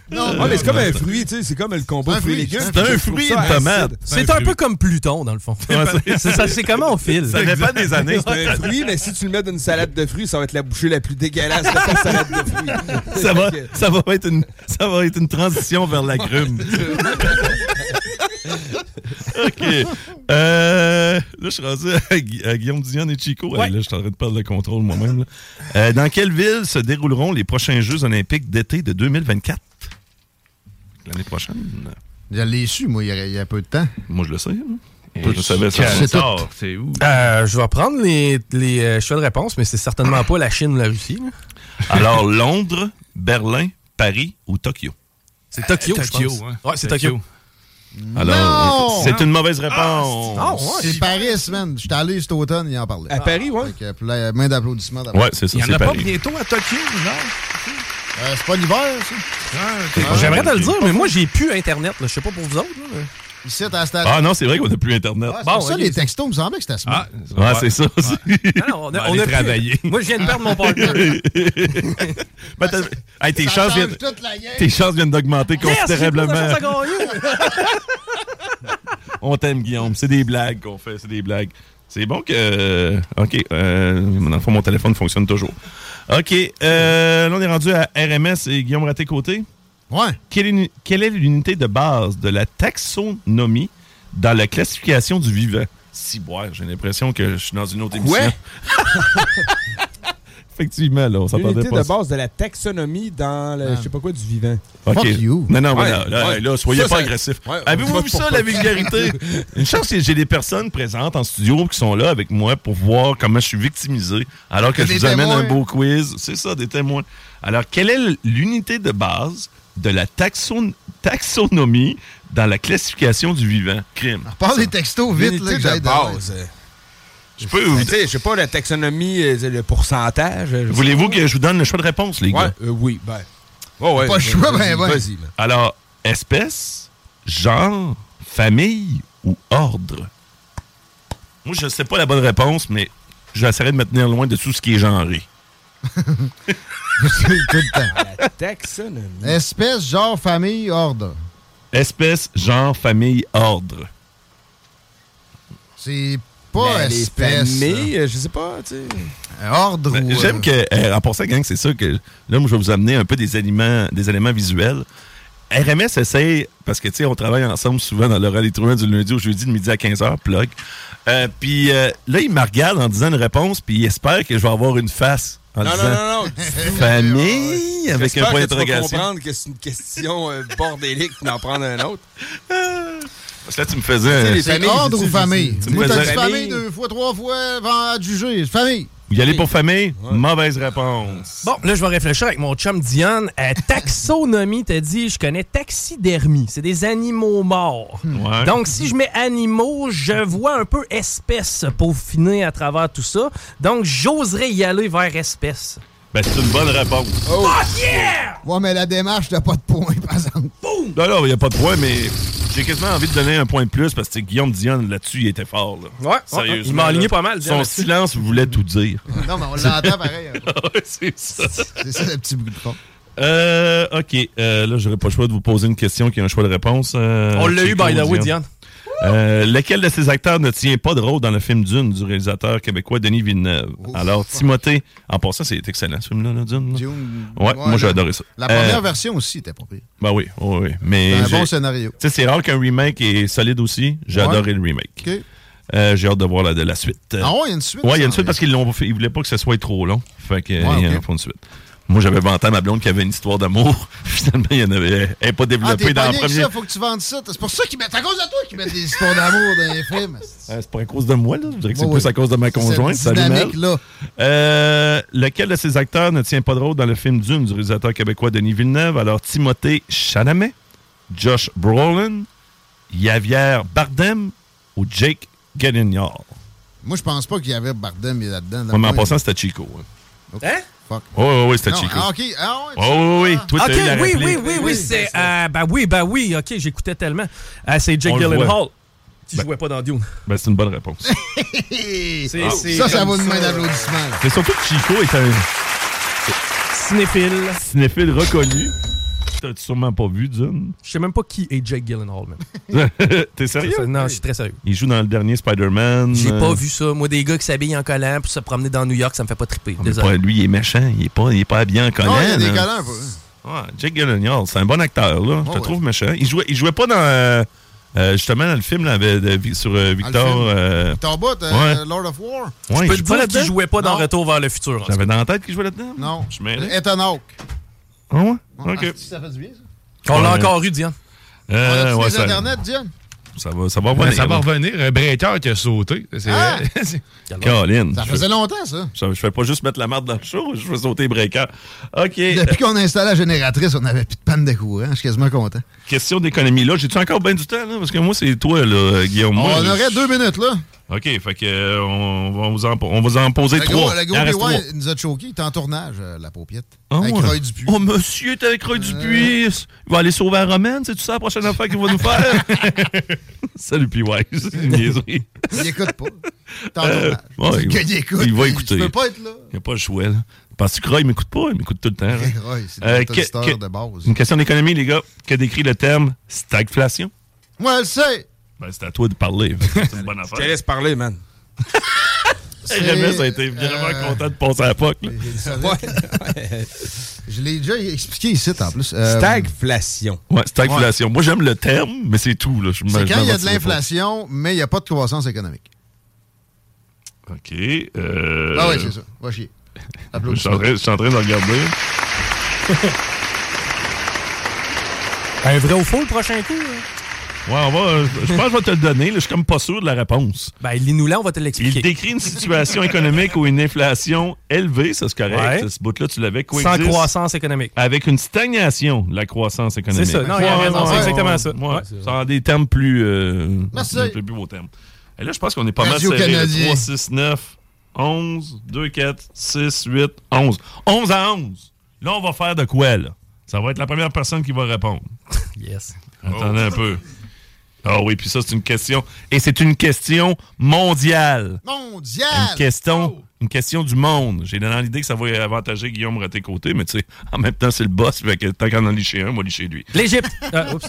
Non, ah, mais c'est comme un fruit, tu sais. C'est comme le combo fruit-légume. C'est un fruit et tomate. C'est un peu comme Pluton, dans le fond. Ouais, c'est, c'est, ça, c'est comment on file. Ça dépend des années. C'est un fruit, mais si tu le mets dans une salade de fruits, ça va être la bouchée la plus dégueulasse de ta salade de fruits. Ça va, ça va être une... Ça va être une transition vers la grume. OK. Euh, là, je suis rendu à, Gu- à Guillaume Dion et Chiko. Ouais. Là, je suis en train de perdre le contrôle moi-même. Là. Euh, dans quelle ville se dérouleront les prochains Jeux olympiques d'été de deux mille vingt-quatre? L'année prochaine. Je l'ai su, moi, il y, a, il y a peu de temps. Moi, je le sais. Hein? Je, je savais ça. C'est, tard, c'est où? Euh, je vais prendre les, les choix de réponse, mais c'est certainement pas la Chine ou la Russie. Là. Alors, Londres, Berlin, Paris ou Tokyo? C'est Tokyo, euh, Tokyo, je pense. Hein. Ouais, c'est Tokyo. Tokyo. Alors, non! C'est une mauvaise réponse. Ah, c'est, oh, ouais. c'est Paris, man. J'étais allé cet automne, il en parlait. À Paris, ouais. Fait que, là, main d'applaudissements. Ouais, c'est ça, il y en c'est a Paris. Pas bientôt à Tokyo, non? Euh, c'est pas l'hiver, ça. Ah, ah, j'aimerais te le dire, mais moi, j'ai plus Internet. Je sais pas pour vous autres. Là, mais... Ici, t'as installé. Ah non, c'est vrai qu'on n'a plus Internet. Ah, c'est bon, pour ça, okay. Les textos, il me semblait que c'était à ce moment. Ah, ouais, c'est ça aussi. Ouais. Non, non, on a, on on a travaillé. Plus... Moi, je viens de perdre mon partenaire. ben, hey, tes, chances viennent... tes chances viennent d'augmenter considérablement. On t'aime, Guillaume. C'est des blagues qu'on fait. C'est des blagues. C'est bon que... OK. Euh... Dans le fond, mon téléphone fonctionne toujours. OK. Euh... Là, on est rendu à R M S et Guillaume Ratté-Côté. Ouais. Quelle, quelle est l'unité de base de la taxonomie dans la classification du vivant? Si, ouais, j'ai l'impression que je suis dans une autre émission. Ouais. Effectivement, là, on s'en parlait pas. L'unité de base de la taxonomie dans le, ah. je sais pas quoi, du vivant. Okay. Fuck you. Non, non, ouais, là, là, ouais. là, soyez ça, pas agressifs. Ouais, avez-vous vu ça, la vulgarité? Une chance que j'ai des personnes présentes en studio qui sont là avec moi pour voir comment je suis victimisé, alors que des je vous témoins. Amène un beau quiz. C'est ça, des témoins. Alors, quelle est l'unité de base de la taxon- taxonomie dans la classification du vivant? Crime. On parle des textos vite, là, que j'aille de base. Je peux vous... Je sais pas, la taxonomie, le pourcentage... Voulez-vous que je vous donne le choix de réponse, les ouais, gars? Euh, oui, ben... Oh, ouais, pas le choix, ben, ben... Vas-y, ben. Alors, espèce, genre, famille ou ordre? Moi, je sais pas la bonne réponse, mais j'essaierai de me tenir loin de tout ce qui est genré. Tout le temps. La taxonomie. Espèce, genre, famille, ordre. Espèce, genre, famille, ordre. C'est pas ben, espèce. Mais euh, je sais pas, tu sais. Ordre ben, ou. J'aime euh... que. Euh, en passant, gang, c'est sûr que là, moi, je vais vous amener un peu des éléments, des éléments visuels. R M S essaye, parce que, tu sais, on travaille ensemble souvent dans l'oral étrouvant du lundi au jeudi de midi à quinze heures, plug. Euh, puis euh, là, il me regarde en disant une réponse, puis il espère que je vais avoir une face. Non, non, non, non, famille, avec j'espère un point d'interrogation. Tu vas comprendre que c'est une question euh, bordélique d'en prendre un autre. Parce que là, tu me faisais... C'est ordre ou famille? Tu me faisais famille deux fois, trois fois avant à juger. Famille. Vous y allez pour famille? Ouais. Mauvaise réponse. Bon, là, je vais réfléchir avec mon chum Diane. Euh, taxonomie, t'as dit, je connais taxidermie. C'est des animaux morts. Ouais. Donc, si je mets animaux, je vois un peu espèce peaufinée à travers tout ça. Donc, j'oserais y aller vers espèce. Ben, c'est une bonne réponse. Oh, oh yeah! Ouais, mais la démarche, t'as pas de point, par exemple. Boum! Non, non, il n'y a pas de point, mais j'ai quasiment envie de donner un point de plus parce que Guillaume Dion, là-dessus, il était fort. Là. Ouais, sérieusement. Il m'a aligné pas mal. Son là-dessus. Silence voulait tout dire. Non, mais on l'entend pareil. Hein. Ah, ouais, c'est ça. C'est ça, le petit bout de fond. Euh, OK. Euh, là, j'aurais pas le choix de vous poser une question qui a un choix de réponse. Euh, on l'a eu, by the way, Dion. Euh, lequel de ces acteurs ne tient pas de rôle dans le film Dune du réalisateur québécois Denis Villeneuve? Ouf. Alors, Timothée... En passant, c'est excellent ce film-là, là, Dune. Là. Dune. Ouais, ouais, moi, là, j'ai adoré ça. La première euh, version aussi était pas pire. Ben oui, oui, oui. Mais c'est un bon scénario. Tu sais, c'est rare qu'un remake est solide aussi. J'ai ouais. adoré le remake. OK. Euh, j'ai hâte de voir la, de la suite. Ah ouais, il y a une suite? Ouais, il y a une suite parce qu'ils ne voulaient pas que ce soit trop long. Fait qu'ils ouais, okay. font une suite. Moi, j'avais vanté à ma blonde qui avait une histoire d'amour. Finalement, il n'y en avait elle pas développée ah, dans le premier. Ça, faut que tu vendes ça. C'est pour ça qu'ils mettent à cause de toi qu'ils mettent des histoires d'amour dans les films. Euh, c'est pas à cause de moi, là. Je dirais que c'est oh, plus oui. à cause de ma conjointe. C'est dynamique, là. Euh, lequel de ces acteurs ne tient pas de rôle dans le film Dune du réalisateur québécois Denis Villeneuve? Alors, Timothée Chalamet, Josh Brolin, Javier Bardem ou Jake Gyllenhaal? Moi, je pense pas qu'il y avait Bardem là-dedans. Là ouais, mais en passant, c'était Chiko. Hein? Okay. hein? Fuck. Oh, oh, oui, c'était non, Chico. Ah, OK. Ah, ouais, oh, oui, oui. Toi, OK, oui, oui, oui, oui, oui. C'est, euh, ben oui, ben oui. OK, j'écoutais tellement. Euh, c'est Jake Gyllenhaal. Tu ben, jouais pas dans Dune. Ben, c'est une bonne réponse. c'est, oh, c'est ça, ça vaut une main d'applaudissement. Mais surtout que Chico est un... Cinéphile. Cinéphile reconnu. T'as sûrement pas vu Dune. Je sais même pas qui est Jake Gyllenhaal, même. T'es sérieux? Non, je suis très sérieux. Il joue dans le dernier Spider-Man. J'ai euh... pas vu ça. Moi, des gars qui s'habillent en collant pour se promener dans New York, ça me fait pas triper. Non, désolé. Pas, lui, il est méchant. Il est pas, il est pas habillé en collant. Non, il y a des collants, ouais, Jake Gyllenhaal, c'est un bon acteur, là. Oh, je te ouais. trouve méchant. Il jouait, il jouait pas dans... Euh... Euh, justement, dans le film, là, avec, de, sur euh, Victor... Euh... Victor Bout, euh, ouais. Lord of War. Ouais, je peux te dire qu'il jouait pas non. dans Retour vers le futur. J'avais dans la tête qu'il jouait là-dedans? Non. Je Ethan Hawke. Ah ouais? Bon, OK. Ça fait du bien, ça? On l'a encore eu, Diane. Euh, On a-tu ouais, les ça... Internet, Diane? Ça va, ça va revenir. Ben, ça va revenir. Un breaker qui a sauté. C'est ah! Caroline. Ça faisait fais... longtemps, ça. Je fais pas juste mettre la marde dans le show, je fais sauter breaker. OK. Depuis qu'on a installé la génératrice, on n'avait plus de panne de courant. Je suis quasiment content. Question d'économie. Là, j'ai-tu encore bien du temps? Là? Parce que moi, c'est toi, là, Guillaume. Moi, on je... aurait deux minutes, là. OK. Fait que on va vous en, on va en poser le trois. Gros, le gros B Y nous a choqué. Il est en tournage, euh, la paupiette. Oh, avec Roy Dupuis. Oh, monsieur, t'es avec Roy euh... Dupuis. Il va aller sauver la romaine. C'est tout ça la prochaine affaire qu'il va nous faire. Salut, P Y. C'est une niaiserie. Il n'écoute pas. T'en euh, ouais, il, il, écoute, il va écouter. Il ne peut pas être là. Il n'y a pas le choix, là. Penses-tu que Roy ne m'écoute pas? Il m'écoute tout le temps. Hein? Roy, c'est euh, que, que, de base. Une question d'économie, les gars. Que décrit le terme stagflation? Moi, je le sais. Ben, c'est à toi de parler. C'est une bonne affaire. Je te laisse parler, man. Jamais ça a été vraiment euh... content de passer à la P O C. Ouais. Je l'ai déjà expliqué ici, en plus. Euh... Stagflation. Oui, stagflation. Ouais. Moi, j'aime le terme, mais c'est tout. Là. Je c'est quand il y a de l'inflation, mais il n'y a pas de croissance économique. OK. Euh... Ah oui, c'est ça. Va chier. Je suis en train de regarder. Un vrai ou faux, le prochain coup? Hein? Ouais, on va, je pense que je vais te le donner. Là, je suis comme pas sûr de la réponse. Ben, lis-nous là, on va te l'expliquer. Il décrit une situation économique où une inflation élevée, ça c'est correct. Ouais. Ce bout-là, tu l'avais. Sans croissance économique. Avec une stagnation de la croissance économique. C'est ça. Non, ouais, il y a raison. Ouais, c'est exactement ouais, ça. Ouais. C'est en des termes plus... Euh, Merci. Plus beaux termes. Et là, je pense qu'on est pas Radio mal serré. Canadien. trois, six, neuf, onze, deux, quatre, six, huit, onze. onze à onze. Là, on va faire de quoi, là? Ça va être la première personne qui va répondre. Yes. Attendez oh. un peu. Ah oui, puis ça, c'est une question. Et c'est une question mondiale. Mondiale! Une question, oh. une question du monde. J'ai dans l'idée que ça va avantager Guillaume Ratté-Côté, mais tu sais, en même temps, c'est le boss. Fait que tant qu'on en lit chez un, on va lit chez lui. L'Égypte! euh, oups.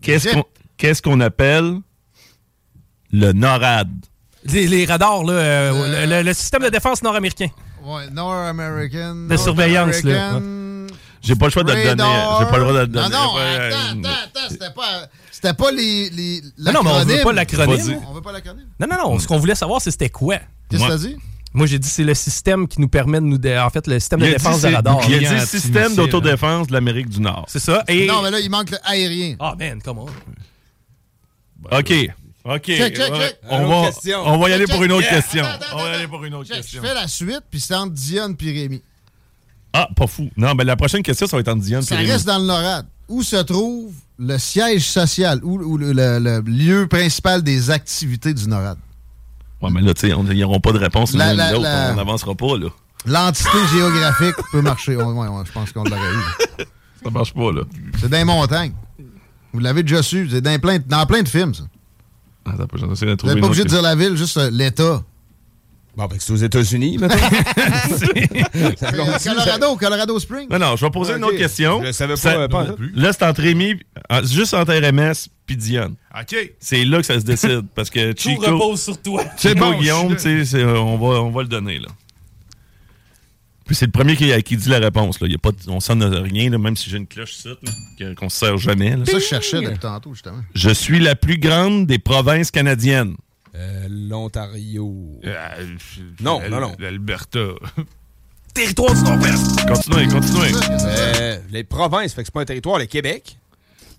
Qu'est-ce, L'Égypte. Qu'on, qu'est-ce qu'on appelle le NORAD? Les, les radars, là, euh, euh, le, le, le système de défense nord-américain. Ouais, nord-américain. De surveillance, là. Ouais. J'ai pas le choix de Radar. Le donner. J'ai pas le droit de le donner. Non, non, attends, attends, attends. C'était pas, c'était pas les, les, l'acronyme. Non, non, mais on veut pas l'acronyme. On veut pas l'acronyme. Non, non, non. Ce qu'on voulait savoir, c'était quoi. Qu'est-ce que t'as dit? Moi, j'ai dit c'est le système qui nous permet de nous... Dé... En fait, le système de défense de radar. Il a dit le système d'autodéfense de l'Amérique du Nord. C'est ça. Et... Non, mais là, il manque l'aérien. Ah, oh, man, come on. OK. OK. Check, check, check. On va, on va y aller pour une autre question. On va y aller pour une autre question. Je fais la suite, puis c'est entre Dion et Rémi. Ah, pas fou. Non, mais la prochaine question, ça va être en Diane. Ça reste dans le NORAD. Où se trouve le siège social, ou, ou le, le, le lieu principal des activités du NORAD? Ouais, mais là, tu sais, ils n'auront pas de réponse. La, la, l'autre, la... On n'avancera pas, là. L'entité géographique peut marcher. On, ouais, on, je pense qu'on l'aurait eu. Ça marche pas, là. C'est dans les montagnes. Vous l'avez déjà su. C'est dans plein de, dans plein de films, ça. Ah, t'as pas, j'en ai essayé de trouver. Vous n'êtes pas obligé de dire la ville, juste l'État. Bon, ben, c'est aux États-Unis, maintenant. Colorado, Colorado Springs. Non, non, je vais poser ah, okay. une autre question. Je savais pas, ça, euh, pas non plus. Là, c'est entre Rémi, juste entre R M S puis Dionne. OK. C'est là que ça se décide, parce que Chico... Tout repose sur toi. C'est bon, Guillaume, tu sais, on va, on va le donner, là. Puis c'est le premier qui, qui dit la réponse, là. Il y a pas, on sonne rien, là, même si j'ai une cloche ici, là, qu'on se sert jamais, là. Ça, je cherchais depuis tantôt, justement. Je suis la plus grande des provinces canadiennes. Euh, L'Ontario. Euh, non, non, non. L'Alberta. Territoire de ton père. Continuez, continuez. Euh, les provinces, fait que c'est pas un territoire, le Québec.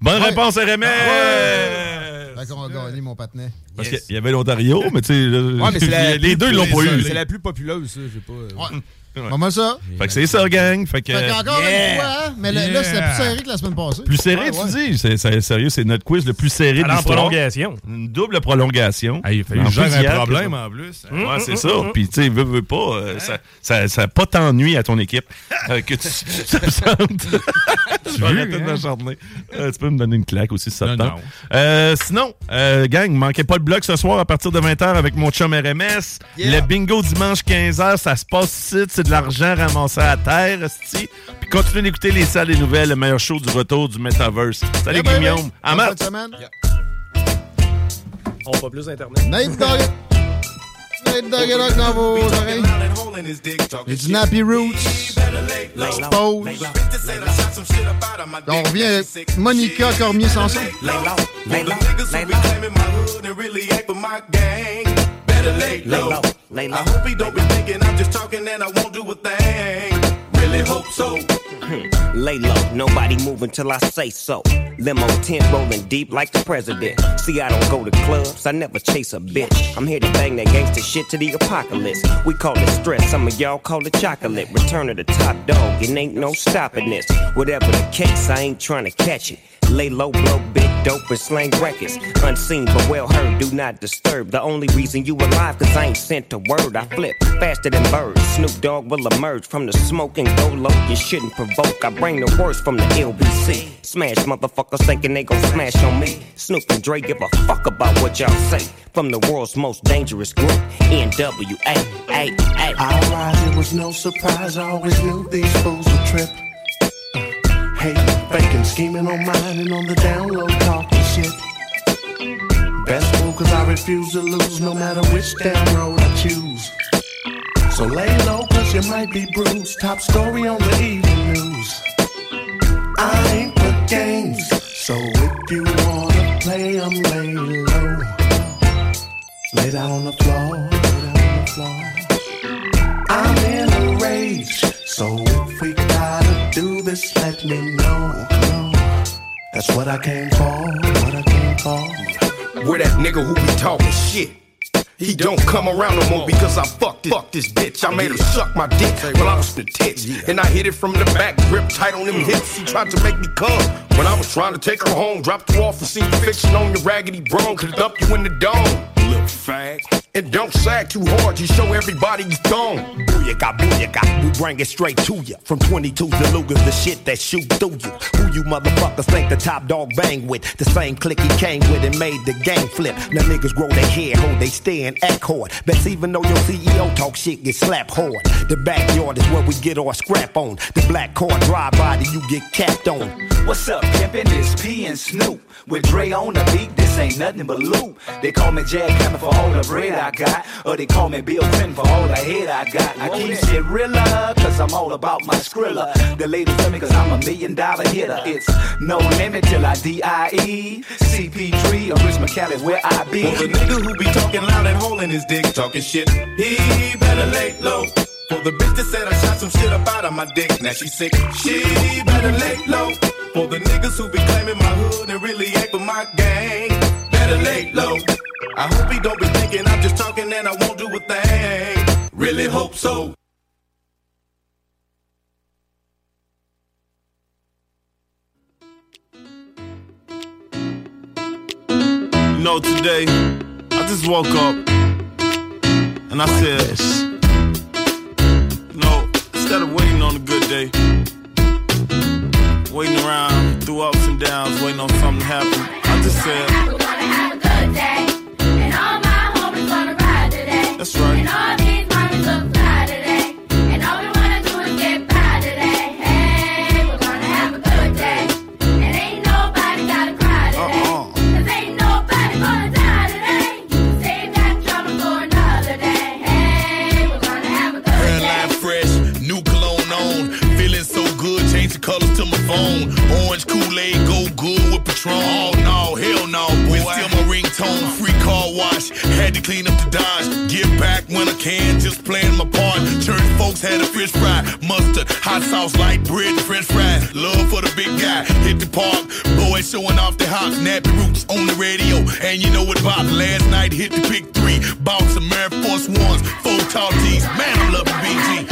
Bonne ouais. réponse, R M S! Ouais! Fait qu'on a gagné, mon patinet. Parce yes. qu'il y avait l'Ontario, mais tu sais, ouais, la... les deux, ils l'ont pas eu. C'est la plus populeuse, ça, j'ai pas... Ouais. Ouais. Comment ça? Fait que c'est ça, gang. Fait que fait encore yeah. une fois, mais yeah. là, c'était plus serré que la semaine passée. Plus serré, ouais, tu ouais. dis? C'est, c'est, sérieux, c'est notre quiz le plus serré de l'histoire. Prolongation. Une double prolongation. Ah, il fait eu genre un problème en plus. Mmh, ouais, mmh, c'est mmh, ça. Mmh. Puis, tu sais, veux, veux pas, euh, ouais. ça, ça, ça pas t'ennuie à ton équipe euh, que tu t'absentes. Tu vas arrêter de m'acharner. Euh, tu peux me donner une claque aussi si ça te tente. Euh, sinon, euh, gang, manquez pas le bloc ce soir à partir de vingt heures avec mon chum R M S. Yeah. Le bingo dimanche quinze heures, ça se passe ici. De l'argent ramassé à terre, c'ti. Puis continuez d'écouter Les Sales des Nouvelles, le meilleur show du retour du Metaverse. Salut yeah, Guillaume, à mars! Yeah. On va plus Internet. Night Dog! Night Dog est là dans vos oreilles. Et du Nappy Roots. Pause. On revient avec Monica Cormier-Sanson. Lay low. Lay low. I hope he don't be thinking I'm just talking and I won't do a thing. Really hope so. Lay low, nobody moving till I say so. Limo tent rolling deep like the president. See, I don't go to clubs, I never chase a bitch. I'm here to bang that gangster shit to the apocalypse. We call it stress, some of y'all call it chocolate. Return of the top dog, it ain't no stopping this. Whatever the case, I ain't trying to catch it. Lay low, blow big dope and slang records. Unseen but well heard, do not disturb. The only reason you alive, cause I ain't sent a word. I flip faster than birds. Snoop Dogg will emerge from the smoke and go low. You shouldn't provoke, I bring the worst from the L B C. Smash motherfuckers thinking they gon' smash on me. Snoop and Dre give a fuck about what y'all say. From the world's most dangerous group, N W A. I rise, it was no surprise, I always knew these fools would trip. Hey, faking, scheming on mine and on the download talking shit. Best move cause I refuse to lose no matter which damn road I choose. So lay low cause you might be bruised. Top story on the evening news. I ain't for games, so if you wanna play, I'm lay low. Lay down on the floor, lay down on the floor. I'm in a rage, so if we gotta do this, let me know. That's what I came for, what I came for. We're that nigga who be talking shit. He don't come around no more because I fucked it. Fuck this bitch. I made yeah. her suck my dick while I was the tits. Yeah. And I hit it from the back, grip tight on them hips. She tried to make me come when I was trying to take her home. Dropped you off and seen you fiction on your raggedy brown. Could dump you in the dome. Look fag. And don't sag too hard. You show everybody you gone. Booyaka, booyaka. We bring it straight to you. From twenty-two to Lugas, the shit that shoot through you. Who you motherfuckers think the top dog bang with? The same click he came with and made the game flip. Now niggas grow their hair, hold they stare and act hard. That's even though your C E O talk shit get slapped hard. The backyard is where we get our scrap on. The black car drive by that you get capped on. What's up, pimpin'? It's P and Snoop. With Dre on the beat, this ain't nothing but loot. They call me Jack Hammer for all the bread I got. Or they call me Bill Clinton for all the head I got. I keep shit realer, cause I'm all about my Skrilla. The ladies love me cause I'm a million dollar hitter. It's no limit till I D I E. C P three or Rich McCallis where I be. Well, the nigga who be talking loud and holding his dick, talking shit. He better lay low. For the bitch that said I shot some shit up out of my dick, now she sick. She better lay low. For the niggas who be claiming my hood and really ain't for my gang, better lay low. I hope he don't be thinking I'm just talking and I won't do a thing. Really hope so. You know, today I just woke up and I said, you know, instead of waiting on a good day, waiting around through ups and downs, waiting on something to happen, I just said, I'm gonna have a good day, and all my homies gonna ride today. That's right. And all these had to clean up the Dodge. Give back when I can, just playing my part. Church folks had a fish fry, mustard, hot sauce, light bread, french fries. Love for the big guy, hit the park. Boys showing off the hops, Nappy Roots on the radio. And you know what about last night, hit the big three. Bought some Air Force Ones, four tall tees. Man, I love the B G.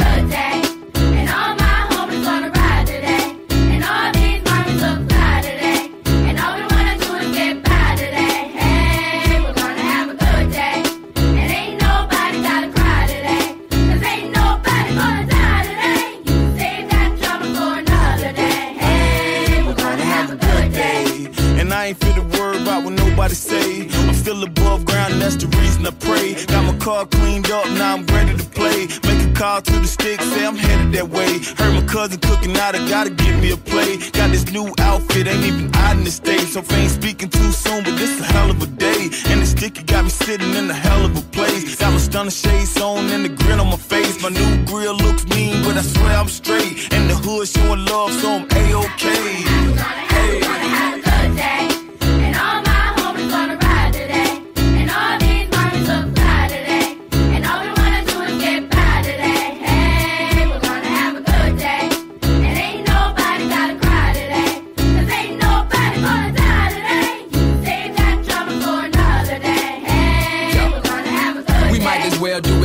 And all my homies on the ride today. And all these mommies look fly today. And all we wanna do is get by today. Hey, we're gonna have a good day. And ain't nobody gotta cry today. Cause ain't nobody gonna die today. You can save that trouble for another day. Hey, we're gonna have a good day. And I ain't feel the word about what nobody say. I'm still above ground and that's the reason I pray. Got my car cleaned up, now I'm ready to play. Make a call to the stick, say I'm headed that way. Heard my cousin cooking out, I gotta give me a play. Got this new outfit, ain't even out in the States. So ain't speaking too soon, but this a hell of a day. And the sticky got me sitting in a hell of a place. Got my stunner shades on and the grin on my face. My new grill looks mean, but I swear I'm straight. And the hood showing love, so I'm A-OK. Hey, we're gonna have a good day. And all my homies gonna ride today. And all these mommies look fly today. And all we wanna do is get by today. Hey, we're gonna have a good day. And ain't nobody gotta cry today. Cause ain't nobody gonna die today. You can save that trouble for another day. Hey, we're gonna have a good day. We might as well do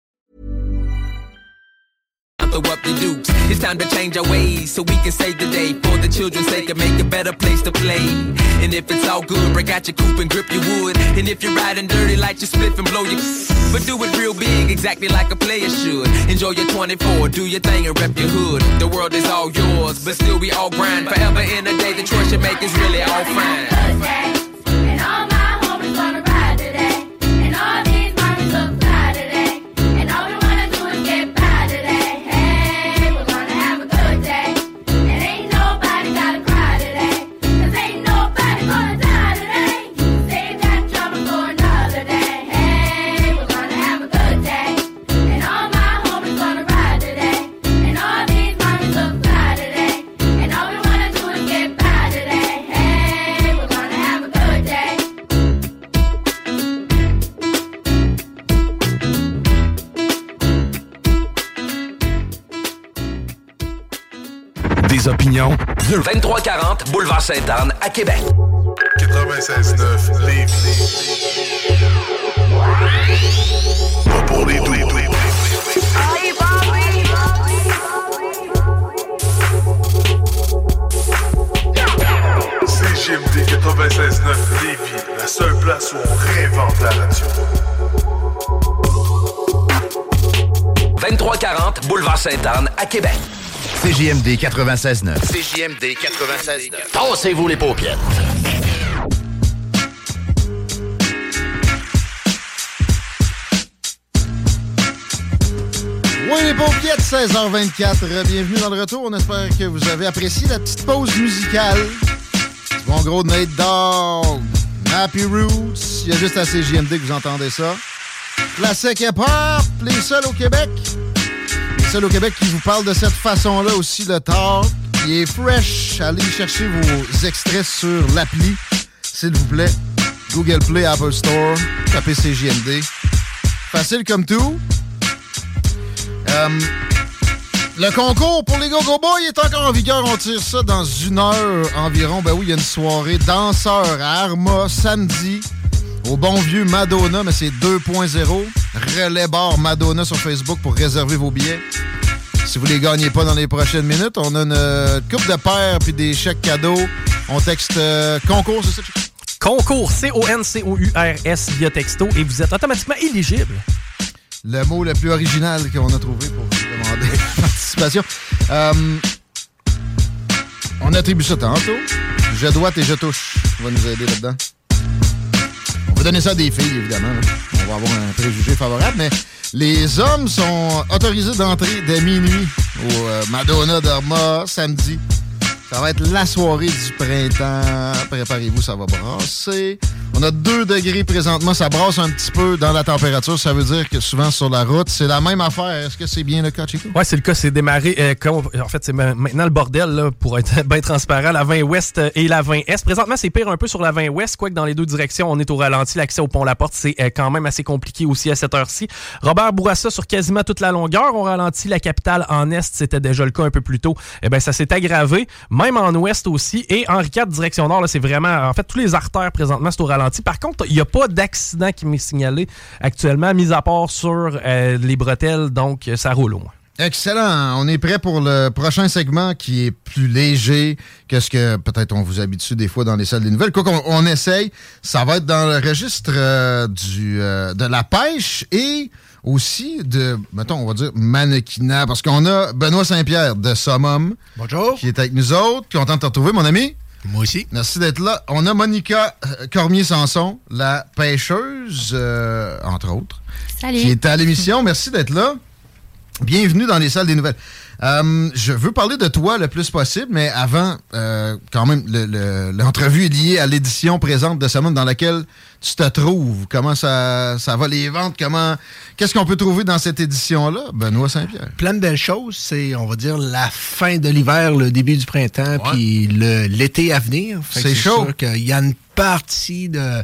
Up the dukes. It's time to change our ways so we can save the day for the children's sake and make a better place to play. And if it's all good, break out your coupe and grip your wood. And if you're riding dirty, light your spliff and blow your but do it real big, exactly like a player should. Enjoy your twenty-four, do your thing and rep your hood. The world is all yours, but still we all grind. Forever in a day, the choice you make is really all fine. And all my homies gonna ride today. And all these mommies look fly today. And all we wanna do is get back. Opinions de vingt-trois quarante Boulevard Sainte-Anne à Québec. quatre-vingt-seize neuf Lévis. Pas pour les doux. C J M D quatre-vingt-seize neuf Lévis, la seule place où on réinvente la radio. vingt-trois quarante Boulevard Sainte-Anne à Québec. C J M D quatre-vingt-seize neuf. C J M D quatre-vingt-seize neuf. Tassez-vous les paupières. Oui, les paupières, seize heures vingt-quatre. Bienvenue dans le retour. On espère que vous avez apprécié la petite pause musicale. C'est mon gros Nate Dogg, Nappy Roots. Il y a juste à C J M D que vous entendez ça. Classique hip hop, les seuls au Québec. Celle au Québec qui vous parle de cette façon-là aussi, le talk. Il est fresh. Allez chercher vos extraits sur l'appli, s'il vous plaît. Google Play, Apple Store, tapez C J M D. Facile comme tout. Euh, Le concours pour les Go-Go Boys est encore en vigueur. On tire ça dans une heure environ. Ben oui, il y a une soirée danseur à Arma, samedi, au bon vieux Madonna, mais c'est deux point zéro. Relais bar Madonna sur Facebook pour réserver vos billets. Si vous ne les gagnez pas dans les prochaines minutes, on a une coupe de paires puis des chèques cadeaux. On texte euh, concours, c'est ça? Concours, C O N C O U R S via texto, et vous êtes automatiquement éligible. Le mot le plus original qu'on a trouvé pour vous demander participation. Euh, on attribue ça tantôt. Je dois et je touche. On va nous aider là-dedans. On va donner ça à des filles, évidemment. Hein. On va avoir un préjugé favorable, mais les hommes sont autorisés d'entrer dès minuit au Madonna d'Arma samedi. Ça va être la soirée du printemps. Préparez-vous, ça va brasser. On a deux degrés présentement. Ça brasse un petit peu dans la température. Ça veut dire que souvent sur la route, c'est la même affaire. Est-ce que c'est bien le cas, Chiko? Oui, c'est le cas. C'est démarré. Euh, comme, en fait, c'est maintenant le bordel, là, pour être bien transparent. La vingt ouest et la vingt est. Présentement, c'est pire un peu sur la vingt ouest. Quoique dans les deux directions, on est au ralenti. L'accès au pont La Porte, c'est quand même assez compliqué aussi à cette heure-ci. Robert Bourassa sur quasiment toute la longueur. On ralentit la capitale en est. C'était déjà le cas un peu plus tôt. Eh bien, ça s'est aggravé. Même en ouest aussi. Et Henri quatre, direction nord, là, c'est vraiment... En fait, tous les artères, présentement, c'est au ralenti. Par contre, il n'y a pas d'accident qui m'est signalé actuellement, mis à part sur euh, les bretelles. Donc, ça roule au moins. Excellent. On est prêt pour le prochain segment qui est plus léger que ce que peut-être on vous habitue des fois dans les salles des nouvelles. Quoi qu'on on essaye, ça va être dans le registre euh, du, euh, de la pêche et... aussi de, mettons, on va dire mannequinat, parce qu'on a Benoît Saint-Pierre de Summum. Bonjour. Qui est avec nous autres. Content de te retrouver, mon ami. Moi aussi. Merci d'être là. On a Monica Cormier-Sanson, la pêcheuse, euh, entre autres. Salut. Qui est à l'émission. Merci d'être là. Bienvenue dans les salles des nouvelles. Euh, je veux parler de toi le plus possible, mais avant, euh, quand même, le, le, l'entrevue est liée à l'édition présente de Summum dans laquelle tu te trouves. Comment ça, ça va les ventes? Comment, qu'est-ce qu'on peut trouver dans cette édition-là, Benoît Saint-Pierre? Plein de belles choses. C'est, on va dire, la fin de l'hiver, le début du printemps, puis l'été à venir. Fait c'est, c'est chaud. Sûr qu'il y a une partie de...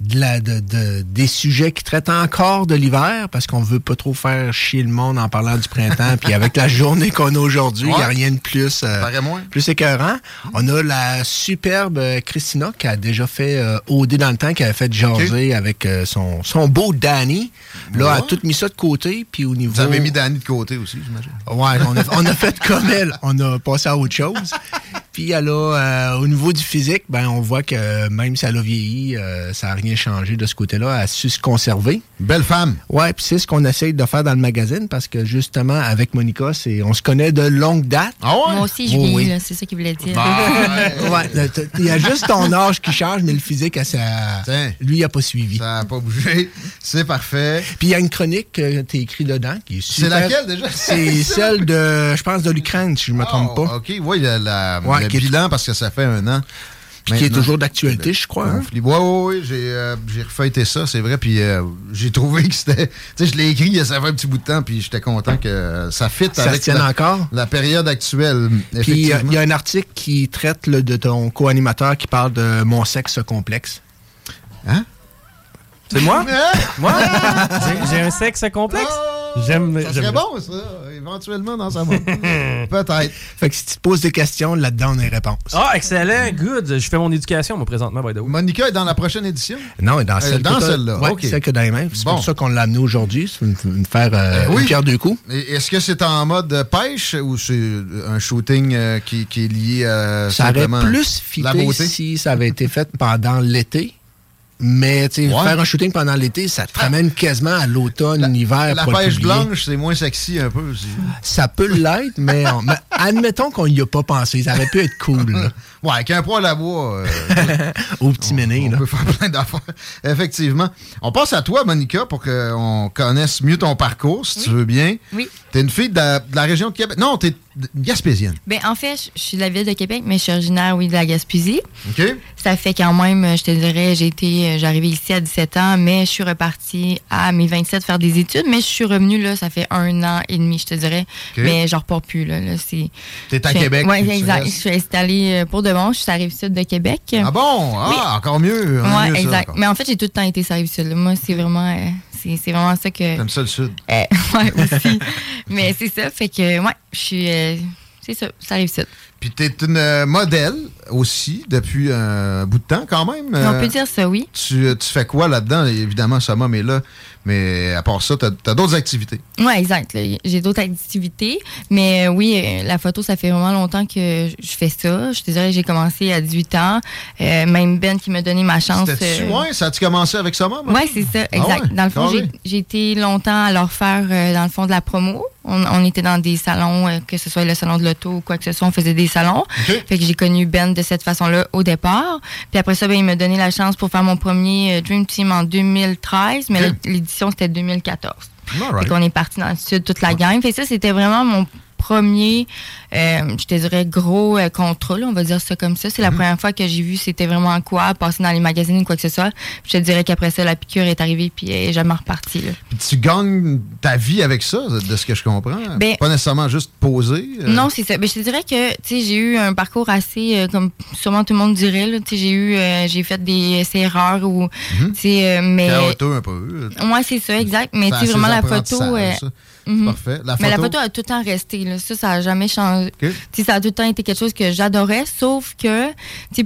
De la, de, de, des sujets qui traitent encore de l'hiver, parce qu'on veut pas trop faire chier le monde en parlant du printemps. Puis avec la journée qu'on a aujourd'hui, il ouais. n'y a rien de plus, euh, plus écœurant. Mmh. On a la superbe Christina qui a déjà fait euh, O D dans le temps, qui avait fait jaser okay. avec euh, son, son beau Danny. Là, ouais. elle a tout mis ça de côté. Puis au niveau... Vous avez mis Danny de côté aussi, j'imagine. Ouais, on a, on a fait comme elle. On a passé à autre chose. Puis elle a, euh, au niveau du physique, ben, on voit que même si elle a vieilli, euh, ça n'a rien changé de ce côté-là. Elle a su se conserver. Belle femme. Ouais, puis c'est ce qu'on essaye de faire dans le magazine, parce que justement, avec Monica, c'est, on se connaît de longue date. Ah ouais? Moi aussi, je oh, vieillis, oui. c'est ça qu'il voulait dire. Bah, il ouais, y a juste ton âge qui change, mais le physique, elle, ça, Tiens, lui, il n'a pas suivi. Ça n'a pas bougé. C'est parfait. Puis il y a une chronique que tu as écrite dedans qui est super. C'est laquelle déjà? C'est celle de, je pense, de l'Ukraine, si je ne me trompe oh, pas. OK, oui, la. la ouais. Le bilan, parce que ça fait un an. Puis qui est toujours d'actualité, je crois. Hein? Oui, oui, oui. J'ai, euh, j'ai refeuilleté ça, c'est vrai. Puis euh, j'ai trouvé que c'était... Tu sais, je l'ai écrit, ça fait un petit bout de temps, puis j'étais content que ça fitte ça avec la, encore. la période actuelle. Puis il y a un article qui traite là, de ton co-animateur qui parle de « Mon sexe complexe ». Hein? C'est moi? Moi? j'ai, j'ai un sexe complexe? J'aime, ça serait j'aime. bon, ça, éventuellement, dans sa mode. Peut-être. Fait que si tu te poses des questions, là-dedans, on a les réponses. Ah, excellent, good. Je fais mon éducation, moi, présentement, by the way. Monica est dans la prochaine édition? Non, elle est dans celle-là. Dans celle-là, ouais, okay. celle que dans les mains. C'est bon. Pour ça qu'on l'a amenée aujourd'hui, c'est une faire euh, oui. une pierre deux coups. Et est-ce que c'est en mode pêche ou c'est un shooting euh, qui, qui est lié à ça simplement aurait plus fité si ça avait été fait pendant l'été? Mais tu sais, ouais. faire un shooting pendant l'été, ça te ah. ramène quasiment à l'automne, la, l'hiver. La pêche blanche, c'est moins sexy un peu aussi. Ça peut l'être, mais, on, mais admettons qu'on n'y a pas pensé. Ça aurait pu être cool. Là. Ouais, avec un poil à bois. Euh, Au petit méné. On, on peut faire plein d'affaires. Effectivement. On passe à toi, Monica, pour qu'on connaisse mieux ton parcours, si oui. tu veux bien. Oui. T'es une fille de la, de la région de Québec. Non, t'es gaspésienne. Bien, en fait, je suis de la ville de Québec, mais je suis originaire, oui, de la Gaspésie. OK. Ça fait quand même, je te dirais, j'ai été, j'arrivais ici à dix-sept ans, mais je suis repartie à mes vingt-sept faire des études, mais je suis revenue, là, ça fait un an et demi, je te dirais. Okay. Mais je repars plus, là. là c'est, T'es à je, Québec. Oui, exact. Je suis installée pour de bon. Je suis sur la Rive-Sud de Québec. Ah bon? Ah, oui. encore mieux. Oui, exact. Ça, mais en fait, j'ai tout le temps été sur la Rive-Sud. Là. Moi, c'est vraiment... Euh, C'est, c'est vraiment ça que... Comme ça, le Sud. Euh, oui, aussi. Mais c'est ça, fait que, ouais, je suis... Euh, c'est ça, ça arrive ça. Puis t'es une euh, modèle aussi depuis euh, un bout de temps quand même. Euh, On peut dire ça, oui. Tu, tu fais quoi là-dedans? Évidemment, Summum est là, mais à part ça, t'as, t'as d'autres activités. Oui, exact. Là, j'ai d'autres activités, mais euh, oui, euh, la photo, ça fait vraiment longtemps que je fais ça. Je te dirais, j'ai commencé à dix-huit ans. Euh, même Ben qui m'a donné ma chance. C'était-tu euh, ouais, ça a-tu commencé avec Summum? Oui, c'est ça, exact. Ah ouais, dans le fond, j'ai, j'ai été longtemps à leur faire, euh, dans le fond, de la promo. On, on était dans des salons, euh, que ce soit le salon de l'auto ou quoi que ce soit, on faisait des salons. Okay. Fait que j'ai connu Ben de cette façon-là au départ. Puis après ça, ben, il m'a donné la chance pour faire mon premier Dream Team en deux mille treize, mais okay. l'édition, c'était deux mille quatorze. Right. Fait qu'on est parti dans le sud, toute la gang. Fait que ça, c'était vraiment mon premier, euh, je te dirais, gros euh, contrat, là, on va dire ça comme ça. C'est mm-hmm. la première fois que j'ai vu c'était vraiment quoi, passer dans les magazines ou quoi que ce soit. Je te dirais qu'après ça, la piqûre est arrivée puis elle est jamais repartie. Là. Puis tu gagnes ta vie avec ça, de ce que je comprends. Ben, pas nécessairement juste poser. Euh... Non, c'est ça. Ben, je te dirais que j'ai eu un parcours assez, euh, comme sûrement tout le monde dirait, là, j'ai eu, euh, j'ai fait des essais-erreurs ou... Mm-hmm. Euh, mais... T'es un peu. Moi, ouais, c'est ça, exact. Mais tu vraiment la photo... Euh, Mm-hmm. Parfait. La photo... Mais la photo a tout le temps resté. Là. Ça, ça n'a jamais changé. Okay. Ça a tout le temps été quelque chose que j'adorais, sauf que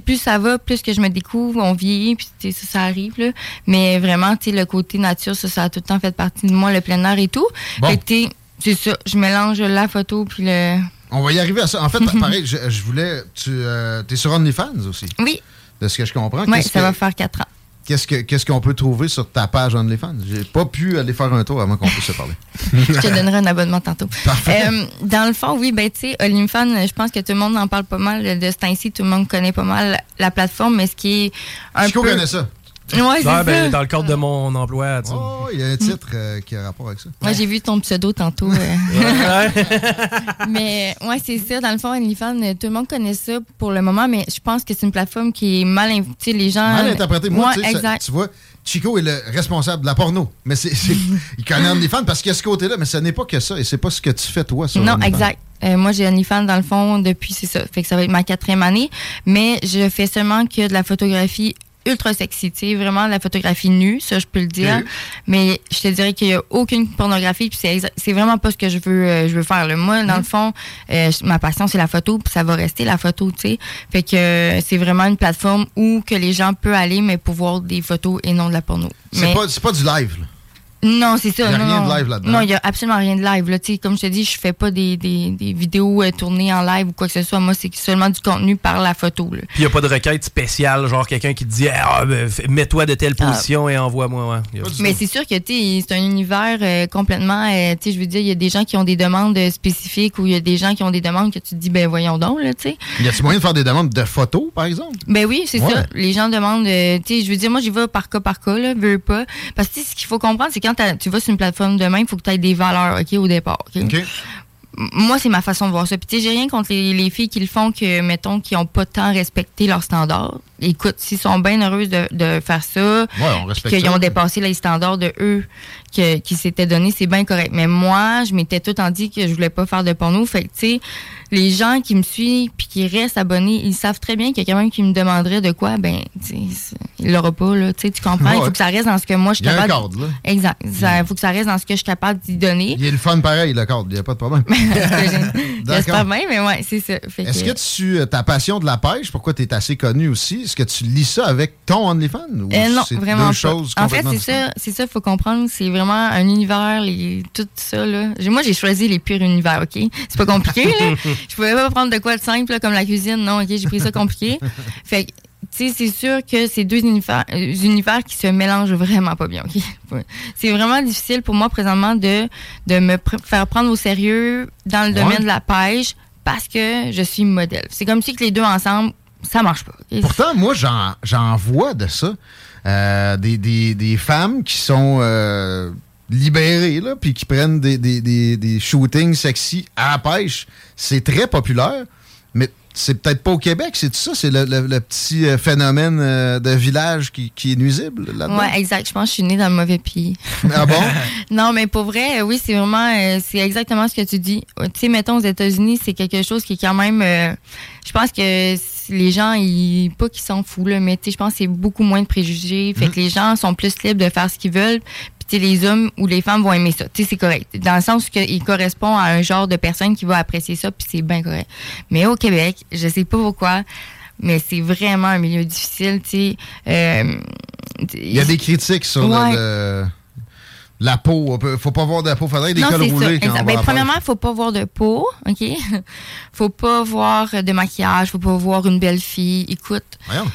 plus ça va, plus que je me découvre, on vieillit, puis ça, ça arrive. Là. Mais vraiment, le côté nature, ça, ça a tout le temps fait partie de moi, le plein air et tout. Bon. Fait que, c'est ça, je mélange la photo puis le... On va y arriver à ça. En fait, pareil, je, je voulais... Tu euh, es sur OnlyFans aussi? Oui. De ce que je comprends. Oui, ça que... va faire quatre ans. Qu'est-ce, que, qu'est-ce qu'on peut trouver sur ta page OnlyFans? J'ai pas pu aller faire un tour avant qu'on puisse se parler. Je te donnerai un abonnement tantôt. Euh, dans le fond, oui, ben tu sais, OnlyFans, je pense que tout le monde en parle pas mal de ce temps-ci. Tout le monde connaît pas mal la plateforme, mais ce qui est un Chiko peu... connaît ça. Ouais, c'est ah, ben, ça. Dans le cadre de mon emploi. Tu... Oh, il y a un titre euh, qui a rapport avec ça. Moi, ouais, ouais. J'ai vu ton pseudo tantôt. Euh... mais ouais, c'est ça. Dans le fond, OnlyFans, tout le monde connaît ça pour le moment, mais je pense que c'est une plateforme qui est mal invitée. Les gens... Mal interprétée. Moi, ouais, ça, tu vois, Chiko est le responsable de la porno. Mais c'est, c'est... il connaît OnlyFans parce qu'il y a ce côté-là, mais ce n'est pas que ça. Et c'est pas ce que tu fais, toi, sur Non, OnlyFans. Exact. Euh, moi, j'ai OnlyFans dans le fond depuis, c'est ça. Fait que ça va être ma quatrième année. Mais je fais seulement que de la photographie ultra sexy, tu sais, vraiment la photographie nue, ça je peux le dire, oui. Mais je te dirais qu'il n'y a aucune pornographie, puis c'est, exa- c'est vraiment pas ce que je veux, euh, je veux faire. Là. Moi, dans mm-hmm. le fond, euh, ma passion, c'est la photo, puis ça va rester la photo, tu sais. Fait que euh, c'est vraiment une plateforme où que les gens peuvent aller, mais pour voir des photos et non de la porno. C'est, mais, pas, c'est pas du live, là. Non, c'est ça. Il n'y a non, rien non. de live là-dedans. Non, il n'y a absolument rien de live. Là. Comme je te dis, je fais pas des, des, des vidéos euh, tournées en live ou quoi que ce soit. Moi, c'est seulement du contenu par la photo. Puis il n'y a pas de requête spéciale, genre quelqu'un qui te dit ah, « mets-toi de telle position ah. et envoie-moi. Ouais. » Mais c'est sûr que c'est un univers euh, complètement... Euh, je veux dire, il y a des gens qui ont des demandes spécifiques ou il y a des gens qui ont des demandes que tu te dis « ben voyons donc. » Y a-t-il moyen de faire des demandes de photos, par exemple? Ben oui, c'est ouais. ça. Les gens demandent... Euh, je veux dire, moi, j'y vais par cas par cas, là, veux pas. Parce que ce qu'il faut comprendre, c'est quand tu vas sur une plateforme de même, il faut que tu aies des valeurs ok au départ. Okay? Okay. Moi, c'est ma façon de voir ça. Puis, tu sais, j'ai rien contre les, les filles qui le font, que, mettons, qui n'ont pas tant respecté leurs standards. Écoute, s'ils sont bien heureuses de, de faire ça, ouais, qu'ils ont dépassé les standards de eux que, qui s'étaient donnés, c'est bien correct. Mais moi, je m'étais tout en dit que je voulais pas faire de porno. Fait que, tu sais, les gens qui me suivent puis qui restent abonnés, ils savent très bien qu'il y a quelqu'un qui me demanderait de quoi, ben, tu sais, il l'aura pas, là. Tu sais, tu comprends? Ouais. Il faut que ça reste dans ce que moi je suis capable. Il y a un cadre, là. Exact. Il faut que ça reste dans ce que je suis capable d'y donner. Il y a le fun pareil, le cadre. Il n'y a pas de problème. J'espère bien, mais ouais, c'est ça. Fait Est-ce que, que tu, ta passion de la pêche, pourquoi tu es assez connue aussi? Est-ce que tu lis ça avec ton OnlyFans ou euh, non, c'est vraiment deux choses complètement différentes? En fait, c'est ça, c'est ça, faut comprendre, c'est vraiment un univers, les, tout ça là. Moi, j'ai choisi les pires univers, ok. C'est pas compliqué là. Je pouvais pas prendre de quoi de simple là, comme la cuisine, non, ok. J'ai pris ça compliqué. Fait que, tu sais, c'est sûr que c'est deux univers, univers qui se mélangent vraiment pas bien, ok. C'est vraiment difficile pour moi présentement de de me pr- faire prendre au sérieux dans le ouais. domaine de la pêche parce que je suis modèle. C'est comme si que les deux ensemble ça marche pas. Et pourtant, moi, j'en, j'en vois de ça. Euh, des, des, des femmes qui sont euh, libérées, là, puis qui prennent des, des, des, des shootings sexy à la pêche. C'est très populaire, mais c'est peut-être pas au Québec, c'est tout ça? C'est le, le, le petit phénomène euh, de village qui, qui est nuisible là-dedans? Oui, exact. Je pense que je suis née dans le mauvais pays. Ah bon? Non, mais pour vrai, oui, c'est vraiment... Euh, c'est exactement ce que tu dis. Tu sais, mettons, aux États-Unis, c'est quelque chose qui est quand même... Euh, je pense que... les gens, ils, pas qu'ils s'en foutent, là, mais je pense que c'est beaucoup moins de préjugés. Fait mmh. que les gens sont plus libres de faire ce qu'ils veulent. Puis c'est les hommes ou les femmes vont aimer ça. Tu sais, c'est correct. Dans le sens qu'il correspond à un genre de personne qui va apprécier ça, puis c'est bien correct. Mais au Québec, je sais pas pourquoi, mais c'est vraiment un milieu difficile, tu sais. Euh, Il y a des critiques sur ouais. le... La peau, faut pas voir de peau, faudrait des cols roulés. Ben, premièrement, faut pas voir de peau, OK? Faut pas voir de maquillage, faut pas voir une belle fille. Écoute, voyons.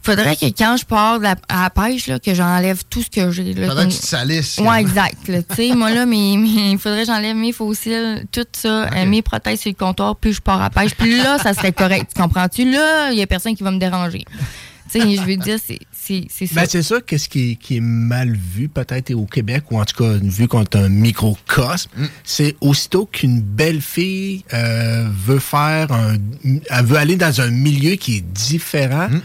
Faudrait que quand je pars de la, à la pêche, là, que j'enlève tout ce que j'ai. Là, faudrait comme... que tu te salisses. Ouais, exact. Tu sais, moi, là, il faudrait que j'enlève mes fossiles, tout ça, okay. euh, mes prothèses sur le comptoir, puis je pars à la pêche. Puis là, ça serait correct, tu comprends-tu? Là, il y a personne qui va me déranger. Tu sais, je veux dire, c'est... C'est, c'est ça. Ben, c'est ça, qu'est-ce qui, qui est mal vu, peut-être, au Québec, ou en tout cas, vu qu'on est un microcosme, mm. c'est aussitôt qu'une belle fille euh, veut faire un. Elle veut aller dans un milieu qui est différent, mm.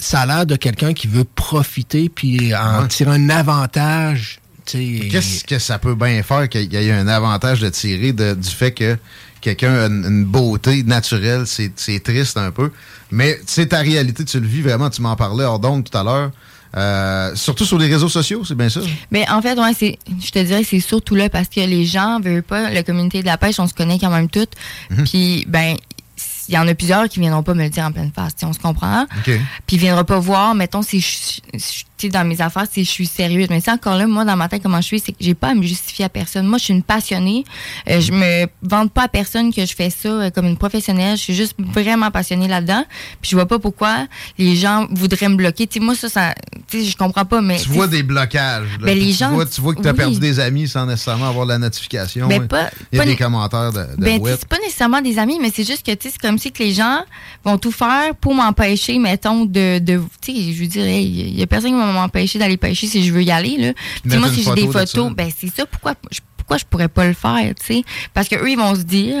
ça a l'air de quelqu'un qui veut profiter puis en ouais. tirer un avantage. T'sais. Qu'est-ce que ça peut bien faire qu'il y ait un avantage de tirer de, du fait que quelqu'un a une, une beauté naturelle, c'est, c'est triste un peu. Mais c'est ta réalité, tu le vis vraiment, tu m'en parlais hors d'onde tout à l'heure. Euh, surtout sur les réseaux sociaux, c'est bien ça? Mais en fait, ouais, c'est, je te dirais que c'est surtout là parce que les gens veulent pas, la communauté de la pêche, on se connaît quand même toutes. Mmh. Puis, ben, il y en a plusieurs qui viendront pas me le dire en pleine face, on se comprend. Okay. Puis ils viendront pas voir, mettons, si je suis dans mes affaires, si je suis sérieuse. Mais c'est encore là, moi, dans ma tête, comment je suis, c'est que j'ai pas à me justifier à personne. Moi, je suis une passionnée. Euh, je me vante pas à personne que je fais ça euh, comme une professionnelle. Je suis juste vraiment passionnée là-dedans. Puis je vois pas pourquoi les gens voudraient me bloquer. T'sais, moi, ça, ça tu sais, je comprends pas, mais... Tu vois des blocages. Ben, les tu, gens, vois, tu vois que tu as oui. perdu des amis sans nécessairement avoir la notification. Ben, pas, Il y a des n- commentaires de, de ben, web. C'est pas nécessairement des amis, mais c'est juste que, tu sais, c'est comme que les gens vont tout faire pour m'empêcher, mettons, de... de tu sais, je veux dire, il n'y a personne qui va m'empêcher d'aller pêcher si je veux y aller, là. Puis moi, si j'ai des photos, ben c'est ça. Pourquoi je, pourquoi je pourrais pas le faire, tu sais? Parce qu'eux, ils vont se dire,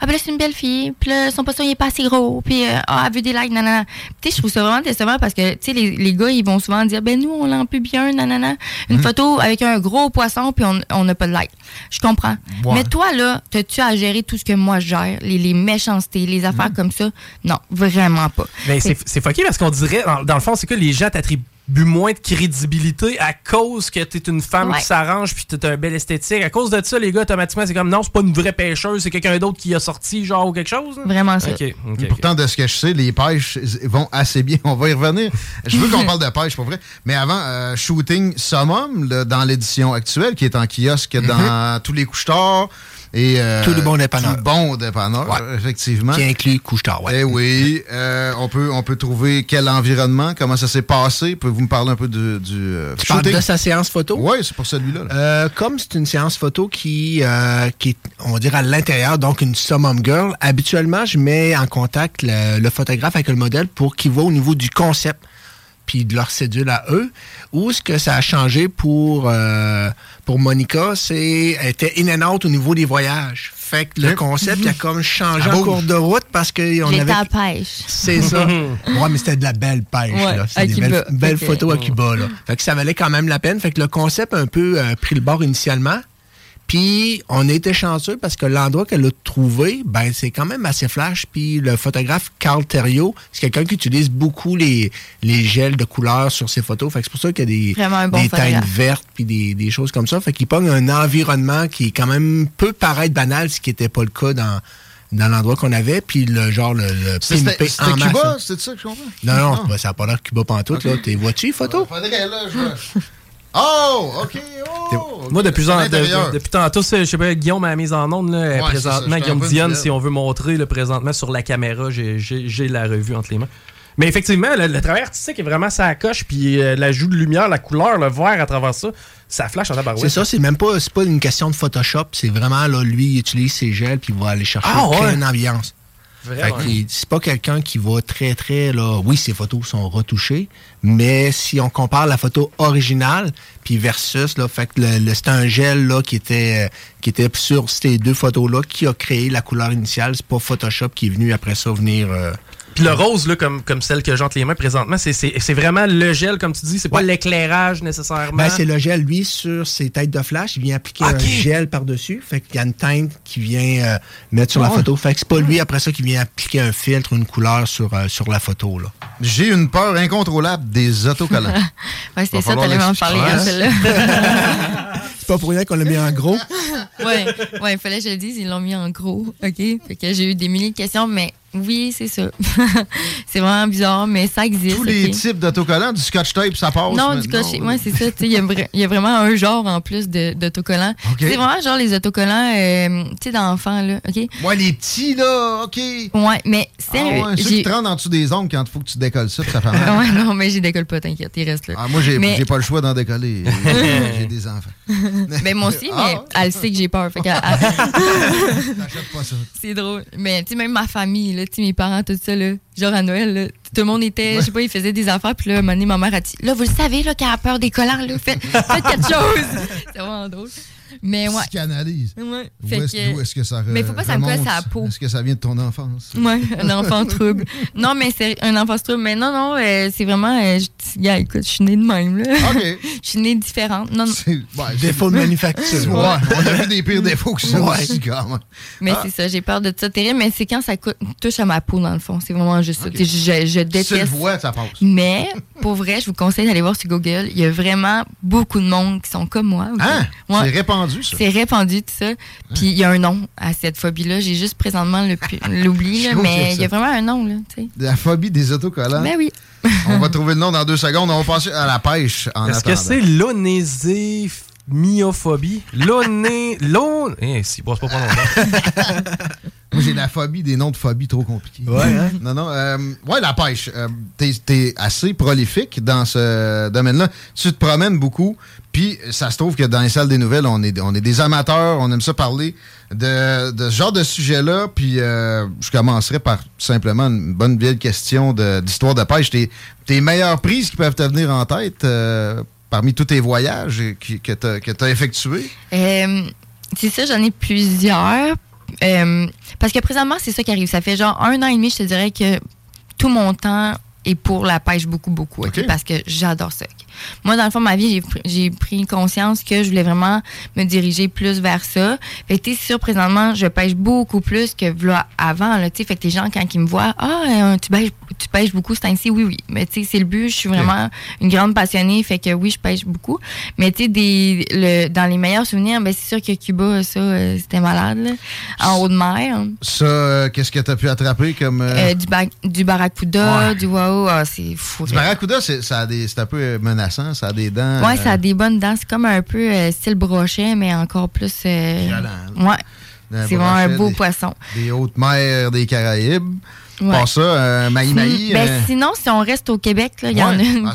ah, ben là, c'est une belle fille, puis là, son poisson, il est pas assez gros, puis euh, ah, elle veut des likes, nanana. Tu sais, je trouve ça vraiment décevant parce que, tu sais, les, les gars, ils vont souvent dire, ben nous, on l'en pue bien, nanana. Une mm. photo avec un gros poisson, puis on, on n'a pas de likes. Je comprends. Ouais. Mais toi, là, t'as-tu à gérer tout ce que moi, je gère? Les, les méchancetés, les affaires mm. comme ça? Non, vraiment pas. Ben, c'est, c'est fucké parce qu'on dirait, dans, dans le fond, c'est que les gens t'attribuent but moins de crédibilité à cause que t'es une femme ouais. qui s'arrange puis t'es un bel esthétique. À cause de ça, les gars, automatiquement, c'est comme non, c'est pas une vraie pêcheuse, c'est quelqu'un d'autre qui a sorti, genre, ou quelque chose. Hein? Vraiment ça. Okay. Okay, pourtant, okay. de ce que je sais, les pêches vont assez bien. On va y revenir. Je veux qu'on parle de pêche, pour vrai. Mais avant, euh, Shooting Summum, là, dans l'édition actuelle, qui est en kiosque mm-hmm. dans tous les couche-tards. Et, euh, tout le bon dépanneur. Tout bon dépanneur, ouais. effectivement. Qui inclut Couche-Tard, ouais. Eh oui. Euh, on, peut, on peut trouver quel environnement, comment ça s'est passé. Pouvez-vous me parler un peu du... du euh, tu parles de sa séance photo? Oui, c'est pour celui-là. Euh, comme c'est une séance photo qui, euh, qui est, on va dire, à l'intérieur, donc une Summum Girl, habituellement, je mets en contact le, le photographe avec le modèle pour qu'il voit au niveau du concept puis de leur cédule à eux. Ou ce que ça a changé pour, euh, pour Monica, c'est elle était in and out au niveau des voyages. Fait que le hein? concept, il a comme changé ah, en cours de route parce qu'on avait... J'étais à pêche. C'est ça. Ouais, mais c'était de la belle pêche. Ouais, là. C'était des belles, belles okay. photos à Cuba. Là. Fait que ça valait quand même la peine. Fait que le concept a un peu euh, pris le bord initialement. Puis, on était chanceux parce que l'endroit qu'elle a trouvé, ben c'est quand même assez flash. Puis, le photographe Carl Thériault, c'est quelqu'un qui utilise beaucoup les, les gels de couleurs sur ses photos. Fait que c'est pour ça qu'il y a des, un bon des teintes vertes puis des, des choses comme ça. Fait qu'il pogne un environnement qui quand même peut paraître banal, ce qui n'était pas le cas dans... dans l'endroit qu'on avait, puis le genre, le, le pimpé en masse. Cuba, c'est ça que je comprends? Non, non, non. Bah, ça n'a pas l'air Cuba pantoute, okay. là. T'es vois-tu les photos? Faudrait qu'elle là, je... Oh, OK, oh! Okay. Moi, depuis, en, de, de, depuis tantôt, je sais pas, Guillaume a la mise en onde, là, ouais, présentement, Guillaume Dionne, si on veut montrer le présentement sur la caméra, j'ai, j'ai, j'ai la revue entre les mains. Mais effectivement, le, le travail artistique est vraiment sa coche, puis euh, l'ajout de lumière, la couleur, le vert à travers ça, ça flash en tabarouette. C'est ça, c'est même pas, c'est pas une question de Photoshop, c'est vraiment, là, lui, il utilise ses gels, puis il va aller chercher ah, ouais. créer une ambiance. Fait que c'est pas quelqu'un qui va très, très... là. Oui, ses photos sont retouchées, mais si on compare la photo originale puis versus, là, fait que le, le, c'est un gel là, qui, était, qui était sur ces deux photos-là qui a créé la couleur initiale. C'est pas Photoshop qui est venu après ça venir... Euh, Puis le rose, là, comme, comme celle que j'ai entre les mains présentement, c'est, c'est, c'est vraiment le gel, comme tu dis. C'est pas ouais. l'éclairage nécessairement. Ben, c'est le gel, lui, sur ses têtes de flash. Il vient appliquer okay. un gel par-dessus. Fait qu'il y a une teinte qui vient euh, mettre sur oh. la photo. Fait que c'est pas lui, après ça, qui vient appliquer un filtre ou une couleur sur, euh, sur la photo. Là. J'ai une peur incontrôlable des autocollants. ouais, c'était ça, t'allais m'en parler quand celle-là. C'est pas pour rien qu'on l'a mis en gros. Ouais, ouais, il fallait que je le dise, ils l'ont mis en gros, OK? Fait que j'ai eu des milliers de questions, mais oui, c'est ça. C'est vraiment bizarre, mais ça existe. Tous les okay. types d'autocollants, du scotch tape, ça passe? Non, du scotch tape, ouais, c'est ça. Il y, y a vraiment un genre en plus de, d'autocollants. Okay. C'est vraiment genre les autocollants euh, tu sais, d'enfants, là, OK? Ouais, les petits, là, OK? Ouais, mais sérieux. Ah ouais, ceux j'ai... qui te rendent en dessous des ongles quand il faut que tu décolles ça, ça fait mal. Ouais, non, mais j'y décolle pas, t'inquiète, il reste là. Ah, moi, j'ai, mais... j'ai pas le choix d'en décoller. J'ai des enfants. Ben, moi aussi, mais ah. elle sait que j'ai peur. Fait qu'elle... T'achètes pas ça. C'est drôle. Mais, tu sais, même ma famille, là, mes parents, tout ça, là, genre à Noël, là, tout le monde était, je sais pas, ils faisaient des affaires, puis là, à un moment donné, ma mère a dit, là, vous le savez, là, qu'elle a peur des collants, là, faites, faites quelque chose. C'est vraiment drôle. Mais ouais. Psychanalyse. Ouais. Fait où, est-ce, que, où est-ce que ça re- Mais faut pas ça me colle sa peau. Est-ce que ça vient de ton enfance? Ouais, un enfant trouble. Non, mais c'est un enfant trouble. Mais non, non, euh, c'est vraiment. Euh, je, yeah, écoute, je suis née de même, là. OK. Je suis née différente. Non, non. C'est, bah, défaut de manufacture. Ouais. Ouais. On a vu des pires défauts que ça ouais. aussi, quand même. Mais ah. c'est ça, j'ai peur de ça. Terrible, mais c'est quand ça co- touche à ma peau, dans le fond. C'est vraiment juste okay. ça. Je, je déteste. Tu le vois, ça passe. Mais, pour vrai, je vous conseille d'aller voir sur Google. Il y a vraiment beaucoup de monde qui sont comme moi. Okay? Hein? Ouais. C'est répandu. Ça. C'est répandu, tout ça. Puis il y a un nom à cette phobie-là. J'ai juste présentement le pu- l'oubli, là, mais il y a vraiment un nom. Là, la phobie des autocollants. Ben oui. On va trouver le nom dans deux secondes. On va passer à la pêche en Est-ce attendant. Est-ce que c'est l'onésymiophobie? L'oné... L'on... Eh, si, bon, c'est pas pas longtemps. Moi, j'ai la phobie des noms de phobie trop compliqués. Ouais, hein? Non, non. Euh, ouais, la pêche. Euh, t'es, t'es assez prolifique dans ce domaine-là. Tu te promènes beaucoup. Puis, ça se trouve que dans les salles des nouvelles, on est, on est des amateurs. On aime ça parler de, de ce genre de sujet-là. Puis, euh, je commencerai par simplement une bonne vieille question de, d'histoire de pêche. Tes, tes meilleures prises qui peuvent te venir en tête euh, parmi tous tes voyages qui, que t'as, que t'as effectués? Euh, c'est ça, j'en ai plusieurs. Euh, parce que présentement, c'est ça qui arrive. Ça fait genre un an et demi, je te dirais que tout mon temps est pour la pêche beaucoup, beaucoup. Okay? Okay. Parce que j'adore ça. Moi, dans le fond, ma vie, j'ai, j'ai pris conscience que je voulais vraiment me diriger plus vers ça. Fait que, tu sais, c'est sûr, présentement, je pêche beaucoup plus que là, avant. Là, fait que les gens, quand ils me voient, « Ah, tu pêches, tu pêches beaucoup, c'est ainsi. » Oui, oui. Mais tu sais, c'est le but. Je suis vraiment une grande passionnée. Fait que oui, je pêche beaucoup. Mais tu sais, des, le, dans les meilleurs souvenirs, ben, c'est sûr que Cuba, ça, euh, c'était malade. Là, en haut de mer. Hein. Ça, euh, qu'est-ce que tu as pu attraper comme... Euh... Euh, du, ba- du barracuda, ouais. du wao. Ah, c'est fou. Du barracuda, c'est, ça a des, c'est un peu menaçant. Ça a des dents. Oui, euh... ça a des bonnes dents. C'est comme un peu euh, style brochet, mais encore plus. Euh... Violent. Ouais. D'un c'est brochet, vraiment un beau des, poisson. Des hautes mers des Caraïbes. Ouais. Pour ça, euh, maï-maï. Ben, euh... Sinon, si on reste au Québec, il ouais, y en a une.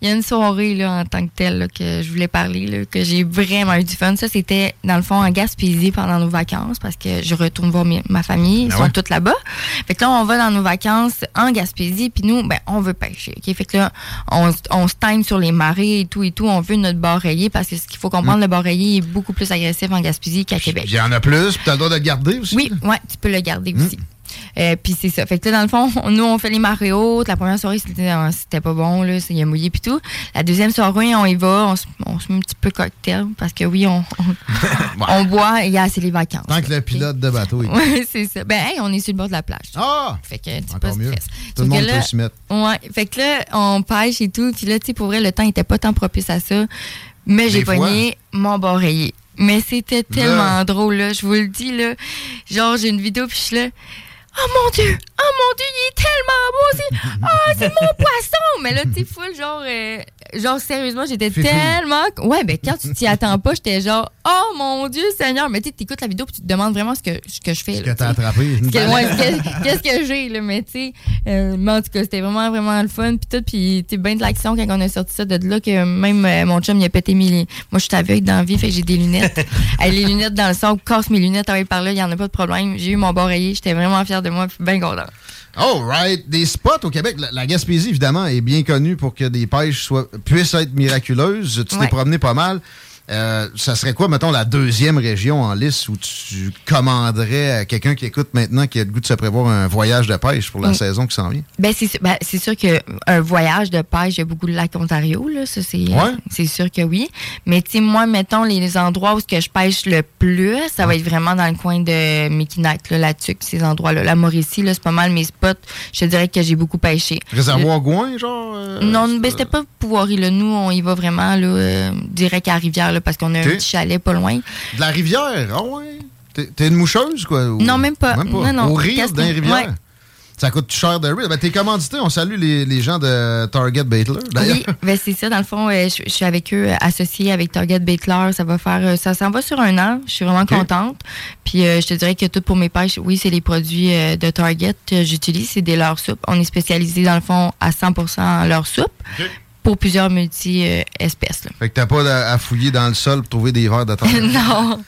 Il y a une soirée là, en tant que telle là, que je voulais parler, là, que j'ai vraiment eu du fun. Ça, c'était dans le fond en Gaspésie pendant nos vacances parce que je retourne voir mi- ma famille. Ils ben sont ouais. toutes là-bas. Fait que là, on va dans nos vacances en Gaspésie, puis nous, ben, on veut pêcher. Okay? Fait que là, on, on se time sur les marées et tout et tout. On veut notre bar rayé parce que ce qu'il faut comprendre, mmh. le bar rayé est beaucoup plus agressif en Gaspésie qu'à Québec. Il y en a plus, puis tu as le droit de le garder aussi. Oui, ouais, tu peux le garder mmh. aussi. Euh, puis c'est ça. Fait que là, dans le fond, on, nous, on fait les marées hautes. La première soirée, c'était, c'était pas bon, là. Il a mouillé, puis tout. La deuxième soirée, on y va. On se, on se met un petit peu cocktail, parce que oui, on, on, ouais. on boit, et yeah, c'est les vacances. Tant là, que le pilote de bateau est. Oui, c'est ça. Ben, hey, on est sur le bord de la plage. Ah! Fait que, tu pas mieux. Stress. Tout le monde là, peut s'y mettre. Ouais. Fait que là, on pêche et tout. Puis là, tu sais, pour vrai, le temps était pas tant propice à ça. Mais des j'ai fois. Pogné mon bord rayé. Mais c'était tellement le... drôle, là. Je vous le dis, là. Genre, j'ai une vidéo, puis je suis là. Oh mon Dieu! Oh mon Dieu, il est tellement beau! C'est... Oh, c'est mon poisson! Mais là, t'es full, genre, euh... genre, sérieusement, j'étais Fais tellement. Ouais, ben, quand tu t'y attends pas, j'étais genre, oh mon Dieu, Seigneur! Mais tu t'écoutes la vidéo et tu te demandes vraiment ce que, ce que je fais. Ce là, que t'as t'sais. Attrapé. Que, ouais, que, qu'est-ce que j'ai, là? Mais tu sais, euh, mais en tout cas, c'était vraiment, vraiment le fun. Puis tout, puis t'es bien de l'action quand on a sorti ça de là que même euh, mon chum, il a pété mes. Moi, je suis aveugle dans la vie, fait que j'ai des lunettes. Les lunettes dans le sang, casse mes lunettes, ah, par là, il y en a pas de problème. J'ai eu mon bord rayé, j'étais vraiment fière de moi, puis bien content. All right. Des spots au Québec. La, la Gaspésie, évidemment, est bien connue pour que des pêches soient, puissent être miraculeuses. Tu ouais. t'es promené pas mal. Euh, ça serait quoi, mettons, la deuxième région en liste où tu commanderais à quelqu'un qui écoute maintenant qui a le goût de se prévoir un voyage de pêche pour la mmh. saison qui s'en vient? Ben c'est, ben, c'est sûr qu'un voyage de pêche, il y a beaucoup de lacs Ontario, là, ça, c'est, ouais. euh, c'est sûr que oui. Mais, tu sais, moi, mettons, les, les endroits où ce que je pêche le plus, ça va être vraiment dans le coin de Mikinak, là, la Tuque, ces endroits-là. La Mauricie, là, c'est pas mal mes spots. Je te dirais que j'ai beaucoup pêché. Réservoir le... Gouin, genre? Euh, non, ben, c'était pas Pouvoirie, là. Nous, on y va vraiment, là, euh, direct à la Rivière, là, parce qu'on a okay. un petit chalet pas loin. De la rivière? Ah oh ouais? T'es, t'es une moucheuse, quoi? Ou, non, même pas. Même pas. Non, non. Au rire d'un rivière? Ouais. Ça coûte cher de rire. Ben, t'es commandité. On salue les, les gens de Target Baitler, d'ailleurs. Oui, ben c'est ça. Dans le fond, je, je suis avec eux, associée avec Target Baitler. Ça va faire... Ça s'en va sur un an. Je suis vraiment okay. contente. Puis, euh, je te dirais que tout pour mes pêches, oui, c'est les produits de Target que j'utilise. C'est des leurs soupes. On est spécialisé, dans le fond, à cent pour cent leurs soupes. Okay. Pour plusieurs multi-espèces. Euh, fait que t'as pas à, à fouiller dans le sol pour trouver des vers de terre. Non.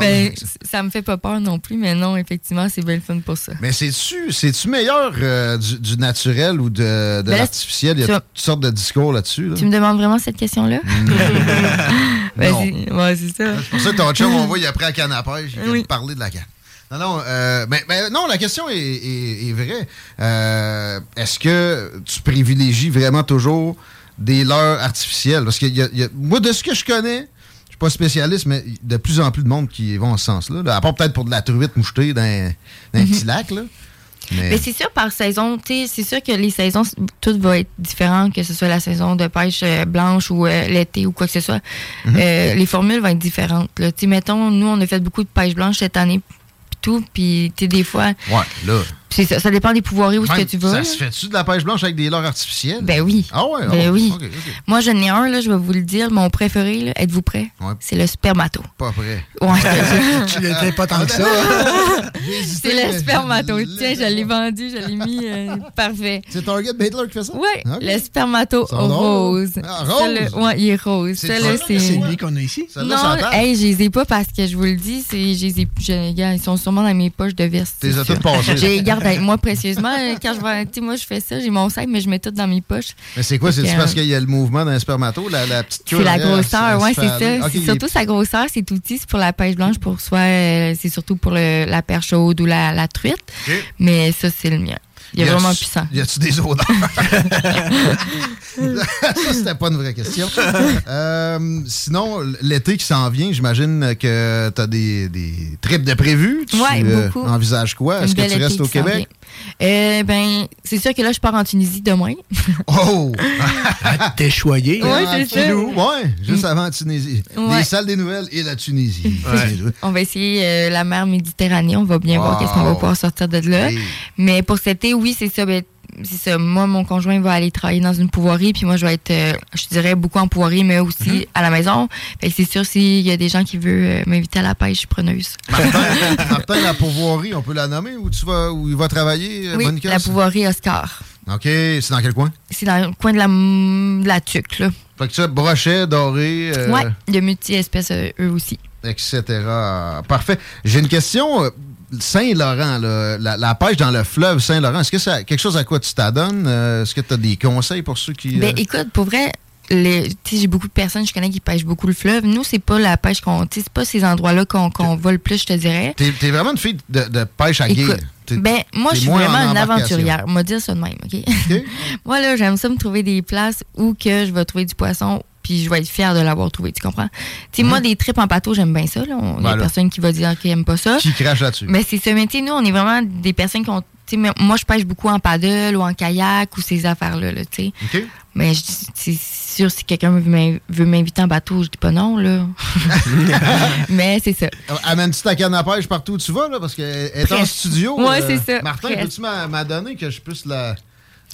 Ben, ça me fait pas peur non plus, mais non, effectivement, c'est bien le fun pour ça. Mais c'est-tu, c'est-tu meilleur euh, du, du naturel ou de, de ben là, l'artificiel? Il y a toutes sortes de discours là-dessus. Là. Tu me demandes vraiment cette question-là? ben, non. C'est, ouais, c'est ça. C'est pour ça que ton chum, on va y après à canne à pêche, il oui. parler de la canne. Non, non, euh, ben, ben, non, la question est, est, est vraie. Euh, est-ce que tu privilégies vraiment toujours des leurres artificielles? Parce que y a, y a, moi, de ce que je connais, je suis pas spécialiste, mais de plus en plus de monde qui vont en ce sens-là. Là, à part peut-être pour de la truite mouchetée dans un mm-hmm. petit lac, là. Mais... mais c'est sûr, par saison, tu sais, c'est sûr que les saisons, tout va être différent, que ce soit la saison de pêche euh, blanche ou euh, l'été ou quoi que ce soit. Mm-hmm. Euh, les formules vont être différentes. Tu sais, mettons, nous, on a fait beaucoup de pêche blanche cette année. Puis, tu sais, des fois. Ouais, là. C'est ça, ça dépend des pouvoiries où est-ce que tu vas. Ça se fait-tu de la pêche blanche avec des leurres artificielles? Ben oui. Ah ouais, ben oh, oui. Okay, okay. Moi, j'en ai un, là, je vais vous le dire. Mon préféré, là, êtes-vous prêts? Ouais. C'est le spermato. Pas prêt. Ouais. Tu l'étais pas tant que ça. C'est le spermato. Tiens, je l'ai vendu, je l'ai mis. Euh, parfait. C'est Target Baitler qui fait ça? Oui. Okay. Le spermato rose. Ah, rose? Oui, il est rose. C'est ça, là, c'est... c'est lui qu'on a ici? Non, hey, je les ai pas parce que je vous le dis. Ils sont sûrement dans mes poches de veste. T'es à tout passer. Avec moi précieusement, quand je vois, tu sais, moi je fais ça, j'ai mon sac, mais je mets tout dans mes poches. Mais c'est quoi? C'est-tu euh, parce qu'il y a le mouvement d'un spermato, la, la petite queue? C'est la grosseur, oui, c'est ça. Okay, c'est surtout est... sa grosseur, cet outil, c'est pour la pêche blanche, pour soi, euh, c'est surtout pour le, la perche chaude ou la, la truite. Okay. Mais ça, c'est le mien. Il est vraiment puissant. Y a-tu des odeurs? Ça, c'était pas une vraie question. Euh, sinon, l'été qui s'en vient, j'imagine que t'as des, des trips de prévus. Oui, beaucoup. Euh, envisages quoi? Est-ce que tu restes au Québec? Euh, ben, c'est sûr que là, je pars en Tunisie demain. Oh! T'es choyé. Oui, c'est ça. Oui, juste avant la Tunisie. Ouais. Les Sales des Nouvelles et la Tunisie. Ouais. On va essayer euh, la mer Méditerranée. On va bien wow. voir qu'est-ce qu'on va pouvoir sortir de là. Hey. Mais pour cet été, oui, c'est ça. Ben, c'est ça. Moi, mon conjoint va aller travailler dans une pouvoirie, puis moi, je vais être, euh, je dirais, beaucoup en pouvoirie, mais aussi mm-hmm. à la maison. Fait que c'est sûr, s'il y a des gens qui veulent euh, m'inviter à la pêche, je suis preneuse. Martin, Martin, la pouvoirie, on peut la nommer, où, tu vas, où il va travailler? Oui, bonne la pouvoirie Oscar. OK. C'est dans quel coin? C'est dans le coin de la, de la Tuque, là. Fait que ça, brochet, doré... Euh... Oui, de multi-espèces, euh, eux aussi. Etc. Parfait. J'ai une question... Euh, Saint-Laurent, là, la, la pêche dans le fleuve Saint-Laurent, est-ce que c'est quelque chose à quoi tu t'adonnes? Euh, est-ce que tu as des conseils pour ceux qui... Euh... Ben, écoute, pour vrai, les, j'ai beaucoup de personnes, je connais, qui pêchent beaucoup le fleuve. Nous, c'est pas la pêche qu'on... C'est pas ces endroits-là qu'on, qu'on va le plus, je te dirais. T'es, t'es vraiment une fille de, de pêche à guille. T'es, ben, moi, je suis vraiment une aventurière. On va dire ça de même, OK? okay. Moi, là, j'aime ça me trouver des places où que je vais trouver du poisson, puis je vais être fière de l'avoir trouvé, tu comprends? Tu sais, mmh. moi, des trips en bateau, j'aime bien ça. Il ben y a personne qui va dire qu'ils n'aiment pas ça. Qui crache là-dessus. Mais c'est ça. Mais tu sais, nous, on est vraiment des personnes qui ont... T'sais, moi, je pêche beaucoup en paddle ou en kayak ou ces affaires-là, là, tu sais. Okay. Mais je, c'est sûr, si quelqu'un veut m'inviter en bateau, je dis pas non, là. Mais c'est ça. Amène-tu ta canne à pêche partout où tu vas, là, parce qu'elle est en studio. Oui, euh, c'est ça. Martin, Prêt. peux-tu m'a, m'a donné que je puisse la...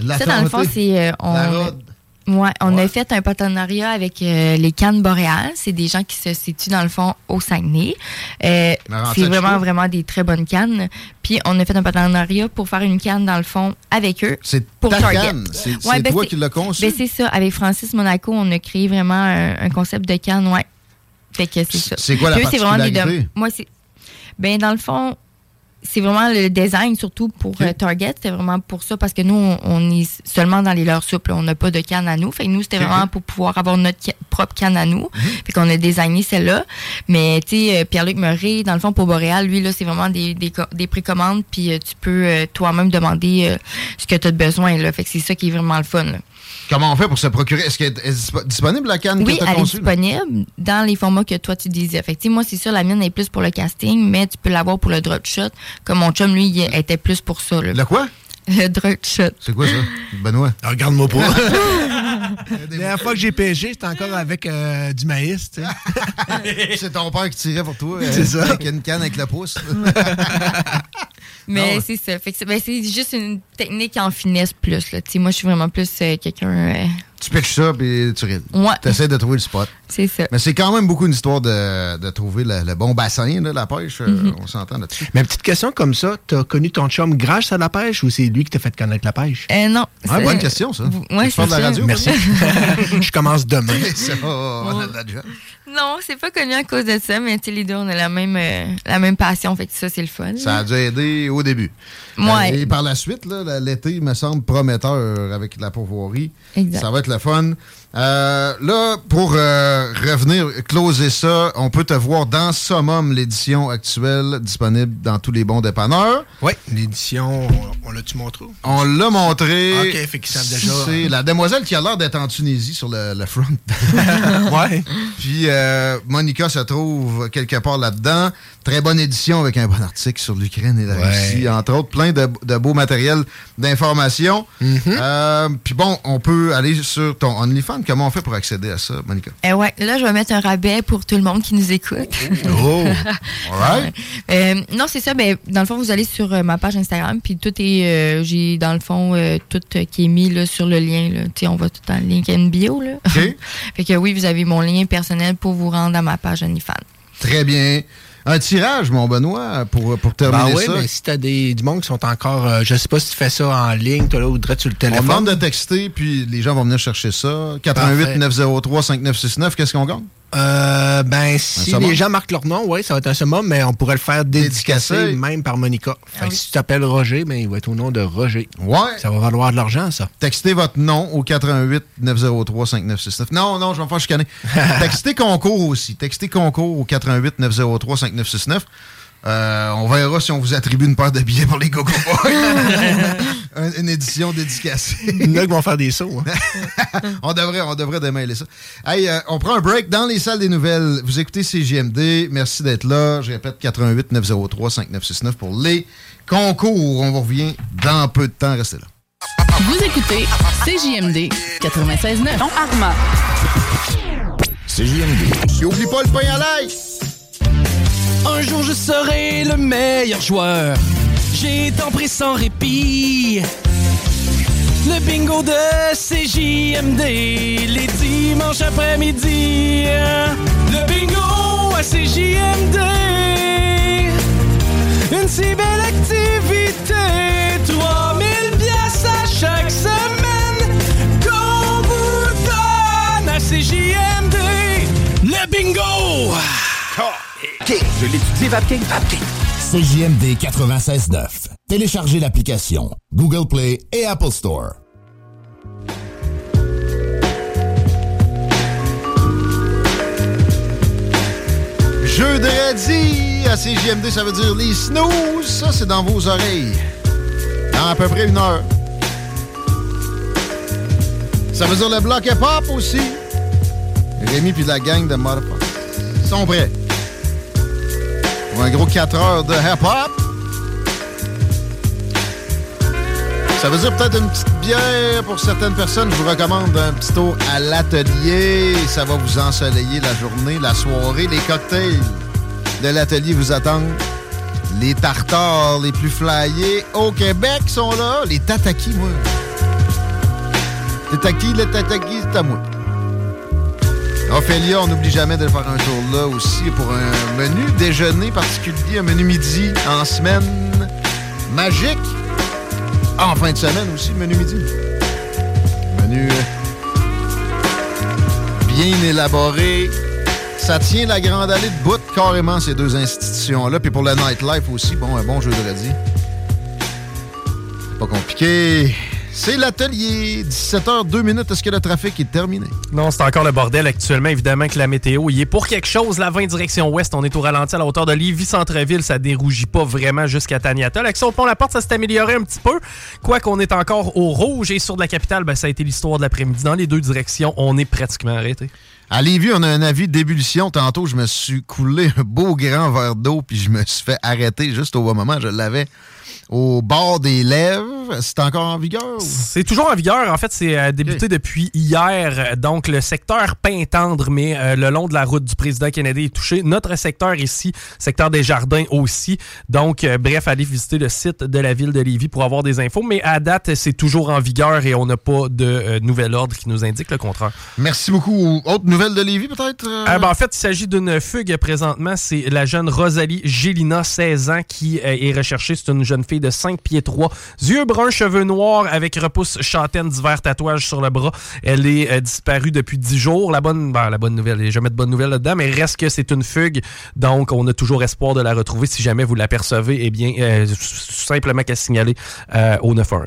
la ça, dans le fond, c'est... Euh, on, la rode. Ouais, on ouais. a fait un partenariat avec euh, les cannes boréales. C'est des gens qui se situent, dans le fond, au Saguenay. Euh, c'est vraiment, vraiment des très bonnes cannes. Puis, on a fait un partenariat pour faire une canne, dans le fond, avec eux. C'est pour ta Target. Canne? C'est, ouais, c'est ben toi c'est, qui l'as conçue? Ben c'est ça. Avec Francis Monaco, on a créé vraiment un, un concept de canne. Ouais. Fait que c'est ça. C'est quoi la particularité? Moi, c'est... Ben, dans le fond... c'est vraiment le design, surtout pour euh, Target. C'était vraiment pour ça, parce que nous, on, on est seulement dans les leurs souples. On n'a pas de canne à nous. Fait que nous, c'était vraiment pour pouvoir avoir notre ca- propre canne à nous. Mm-hmm. Fait qu'on a désigné celle-là. Mais, tu sais, Pierre-Luc Murray, dans le fond, pour Boréal, lui, là, c'est vraiment des, des, des précommandes. Puis, euh, tu peux euh, toi-même demander euh, ce que tu as de besoin, là. Fait que c'est ça qui est vraiment le fun, là. Comment on fait pour se procurer? Est-ce qu'elle est disponible, la canne oui, que tu as conçue? Oui, elle est disponible dans les formats que toi, tu disais. Fait que, moi, c'est sûr, la mienne est plus pour le casting, mais tu peux l'avoir pour le drop shot. Comme mon chum, lui, il était plus pour ça. Là. Le quoi? Le drop shot. C'est quoi ça? Benoît? Ah, regarde-moi pas. La dernière fois que j'ai pêché, c'était encore avec euh, du maïs. Tu sais. C'est ton père qui tirait pour toi. C'est euh, ça. Avec une canne avec le pouce. Mais non. C'est ça. Fait que c'est, ben c'est juste une technique en finesse plus. Là. Moi, je suis vraiment plus euh, quelqu'un... Euh... Tu pêches ça, puis tu rides. Ouais. Tu essaies de trouver le spot. C'est ça. Mais c'est quand même beaucoup une histoire de, de trouver le, le bon bassin, là, la pêche. Mm-hmm. On s'entend là-dessus. Mais petite question comme ça, t'as connu ton chum grâce à la pêche ou c'est lui qui t'a fait connaître la pêche? Euh, non. Ah, bonne question, ça. Vous... Ouais, tu parles de la radio? Merci. Je commence demain. Ça, on a de la job. Non, c'est pas connu à cause de ça, mais les deux, on a la même, euh, la même passion. Fait que ça, c'est le fun. Ça a dû aider au début. Ouais. Et par la suite, là, l'été me semble prometteur avec la pourvoirie. Exact. Ça va être le fun. Euh, là, pour euh, revenir, closer ça, on peut te voir dans Summum, l'édition actuelle disponible dans tous les bons dépanneurs. Oui, l'édition, on, on l'a-tu montré? On l'a montré. OK, fait qu'ils savent déjà. C'est la demoiselle qui a l'air d'être en Tunisie sur le, le front. Ouais. Puis euh, Monica se trouve quelque part là-dedans. Très bonne édition avec un bon article sur l'Ukraine et la ouais. Russie, entre autres. Plein de, de beaux matériels d'information. Mm-hmm. Euh, Puis bon, on peut aller sur ton OnlyFans. Comment on fait pour accéder à ça, Monica? Eh ouais, là, je vais mettre un rabais pour tout le monde qui nous écoute. Oh! All right. euh, non, c'est ça. Ben, dans le fond, vous allez sur euh, ma page Instagram, puis tout est... Euh, j'ai, dans le fond, euh, tout euh, qui est mis là, sur le lien. Là. T'sais, on va tout en LinkedIn bio. Là. OK. Fait que oui, vous avez mon lien personnel pour vous rendre à ma page OnlyFans. Très bien. Un tirage, mon Benoît, pour, pour terminer ben ouais, ça. Oui, mais si t'as des, du monde qui sont encore... Euh, je sais pas si tu fais ça en ligne, t'as là ou direct sur le téléphone. On demande de texter, puis les gens vont venir chercher ça. quatre un huit neuf zéro trois cinq neuf six neuf, qu'est-ce qu'on gagne? Euh, ben, si les gens marquent leur nom, oui, ça va être un summum, mais on pourrait le faire dédicacer, dédicacer. Même par Monica. Fait ah oui. que si tu t'appelles Roger, ben, il va être au nom de Roger. Ouais. Ça va valoir de l'argent, ça. Textez votre nom au quatre un huit neuf zéro trois cinq neuf six neuf. Non, non, je vais me faire chicaner. Textez concours aussi. Textez concours au quatre un huit neuf zéro trois cinq neuf six neuf. Euh, on verra si on vous attribue une paire de billets pour les Coco Boys. une, une édition dédicacée. Il y en a qui vont faire des sauts. Hein. on devrait, on devrait démêler ça. Hey, euh, on prend un break dans les salles des nouvelles. Vous écoutez C J M D. Merci d'être là. Je répète, quatre un huit neuf zéro trois cinq neuf six neuf pour les concours. On vous revient dans un peu de temps. Restez là. Vous écoutez C J M D quatre-vingt-seize neuf. Non, Armand. C J M D. Et oublie pas le pain à l'ail. Un jour je serai le meilleur joueur. J'ai tant pris sans répit. Le bingo de C J M D, les dimanches après-midi. Le bingo à C J M D, une si belle activité. trois mille piastres à chaque semaine qu'on vous donne à C J M D. Le bingo! Okay. Je l'étudie, Vapking. Vapking. C J M D quatre-vingt-seize neuf. Téléchargez l'application Google Play et Apple Store. Jeudi à C J M D, ça veut dire les snooze. Ça, c'est dans vos oreilles. Dans à peu près une heure. Ça veut dire le bloc hip-hop aussi. Rémi puis la gang de Marfa. Ils sont prêts. Pour un gros quatre heures de hip-hop. Ça veut dire peut-être une petite bière pour certaines personnes. Je vous recommande un petit tour à l'atelier. Ça va vous ensoleiller la journée, la soirée. Les cocktails de l'atelier vous attendent. Les tartares les plus flyés au Québec sont là. Les tatakis, moi. Les tatakis, les tatakis, c'est à moi. Ophélia, on n'oublie jamais de faire un tour là aussi pour un menu déjeuner particulier, un menu midi en semaine magique. Ah, en fin de semaine aussi, menu midi. Menu bien élaboré. ça tient la grande allée de bout carrément, ces deux institutions-là. Puis pour la nightlife aussi, bon, un bon jeudi. Pas compliqué. C'est l'atelier, dix-sept heures deux minutes. Est-ce que le trafic est terminé? Non, c'est encore le bordel actuellement. Évidemment que la météo, il est pour quelque chose. La vingt direction ouest, on est au ralenti à la hauteur de Lévis-Centreville. Ça dérougit pas vraiment jusqu'à Taniata. L'action au pont La Porte, ça s'est amélioré un petit peu. Quoi qu'on est encore au rouge. Et sur de la capitale, ben, ça a été l'histoire de l'après-midi. Dans les deux directions, on est pratiquement arrêté. À Lévis, on a un avis d'ébullition. Tantôt, je me suis coulé un beau grand verre d'eau puis je me suis fait arrêter juste au bon moment. Je l'avais au bord des lèvres. C'est encore en vigueur? Ou? C'est toujours en vigueur. En fait, c'est débuté okay. depuis hier. Donc, le secteur Pintendre, mais euh, le long de la route du président Kennedy est touché. Notre secteur ici, secteur des Jardins aussi. Donc, euh, bref, allez visiter le site de la ville de Lévis pour avoir des infos. Mais à date, c'est toujours en vigueur et on n'a pas de euh, nouvel ordre qui nous indique le contraire. Merci beaucoup. Autre nouvelle de Lévis, peut-être? Euh, ben, en fait, il s'agit d'une fugue présentement. C'est la jeune Rosalie Gélina, seize ans, qui euh, est recherchée. C'est une jeune fille de cinq pieds trois, yeux bruns, cheveux noirs, avec repousse châtaine, divers tatouages sur le bras. Elle est euh, disparue depuis dix jours. La bonne, ben, la bonne nouvelle, il n'y a jamais de bonne nouvelle là-dedans, mais reste que c'est une fugue. Donc, on a toujours espoir de la retrouver. Si jamais vous l'apercevez, eh bien, euh, simplement qu'à signaler euh, au neuf un un.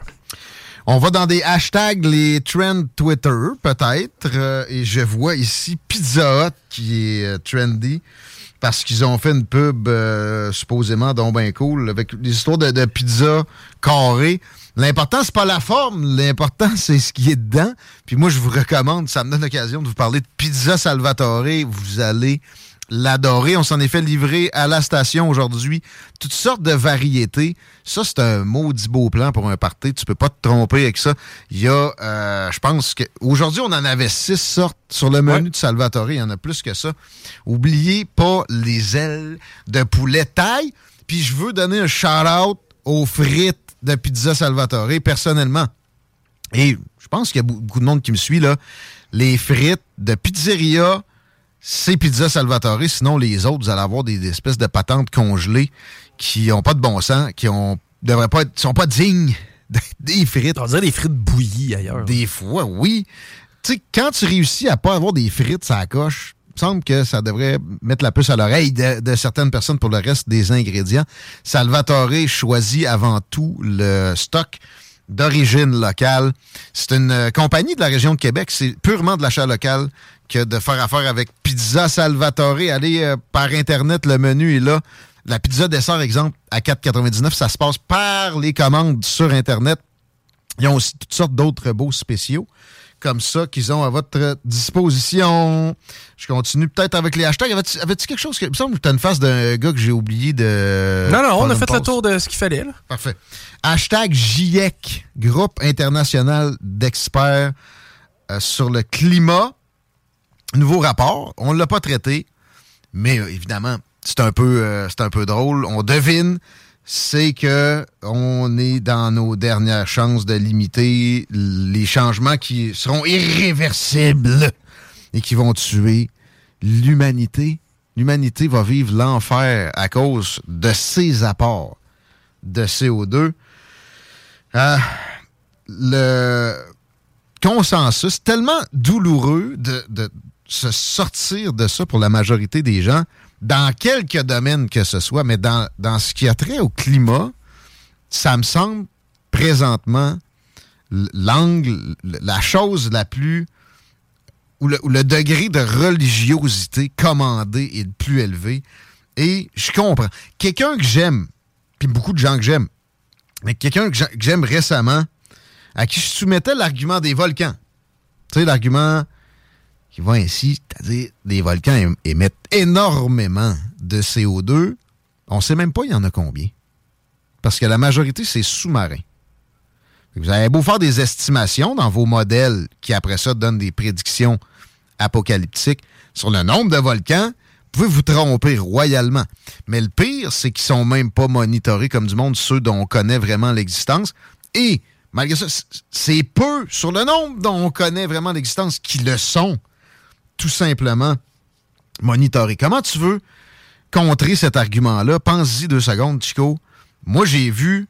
On va dans des hashtags, les trends Twitter, peut-être. Euh, et je vois ici Pizza Hut qui est euh, trendy parce qu'ils ont fait une pub euh, supposément donc ben cool avec des histoires de, de pizza carrée. L'important, c'est pas la forme. L'important, c'est ce qui est dedans. Puis moi, je vous recommande, ça me donne l'occasion de vous parler de Pizza Salvatore. Vous allez l'adorer. On s'en est fait livrer à la station aujourd'hui. Toutes sortes de variétés. Ça, c'est un maudit beau plan pour un party. Tu peux pas te tromper avec ça. Il y a, euh, je pense que aujourd'hui on en avait six sortes sur le menu ouais. de Salvatore. Il y en a plus que ça. Oubliez pas les ailes de poulet taille. Puis je veux donner un shout-out aux frites de Pizza Salvatore, personnellement. Et je pense qu'il y a beaucoup de monde qui me suit, là. Les frites de pizzeria, c'est Pizza Salvatore, sinon les autres, vous allez avoir des, des espèces de patentes congelées qui n'ont pas de bon sens, qui ont devraient pas être, sont pas dignes des frites. On dirait des frites bouillies ailleurs. Des fois, oui. Tu sais, quand tu réussis à pas avoir des frites ça coche, il me semble que ça devrait mettre la puce à l'oreille de, de certaines personnes pour le reste des ingrédients. Salvatore choisit avant tout le stock d'origine locale. C'est une euh, compagnie de la région de Québec. C'est purement de l'achat local que de faire affaire avec Pizza Salvatore. Allez euh, par Internet, le menu est là. La pizza dessert, exemple, à quatre quatre-vingt-dix-neuf, ça se passe par les commandes sur Internet. Ils ont aussi toutes sortes d'autres beaux spéciaux comme ça qu'ils ont à votre disposition. Je continue peut-être avec les hashtags. Avais-tu, avais-tu quelque chose? Que, il me semble que tu as une face d'un gars que j'ai oublié de... Non, non, on a fait pause. Le tour de ce qu'il fallait. Là. Parfait. Hashtag G I E C, groupe international d'experts euh, sur le climat. Nouveau rapport. On ne l'a pas traité, mais euh, évidemment, c'est un peu, euh, c'est un peu drôle. On devine... c'est que on est dans nos dernières chances de limiter les changements qui seront irréversibles et qui vont tuer l'humanité. L'humanité va vivre l'enfer à cause de ses apports de C O deux. Euh, le consensus, tellement douloureux de, de se sortir de ça pour la majorité des gens, dans quelques domaines que ce soit, mais dans, dans ce qui a trait au climat, ça me semble présentement l'angle, la chose la plus... où le, où le degré de religiosité commandé est le plus élevé. Et je comprends. Quelqu'un que j'aime, puis beaucoup de gens que j'aime, mais quelqu'un que j'aime récemment, à qui je soumettais l'argument des volcans. Tu sais, l'argument... qui va ainsi, c'est-à-dire des volcans émettent énormément de C O deux. On ne sait même pas il y en a combien. Parce que la majorité, c'est sous-marin. Vous avez beau faire des estimations dans vos modèles qui, après ça, donnent des prédictions apocalyptiques sur le nombre de volcans, vous pouvez vous tromper royalement. Mais le pire, c'est qu'ils ne sont même pas monitorés comme du monde, ceux dont on connaît vraiment l'existence. Et, malgré ça, c'est peu sur le nombre dont on connaît vraiment l'existence qui le sont. Tout simplement monitorer. Comment tu veux contrer cet argument-là? Pense-y deux secondes, Chiko. Moi, j'ai vu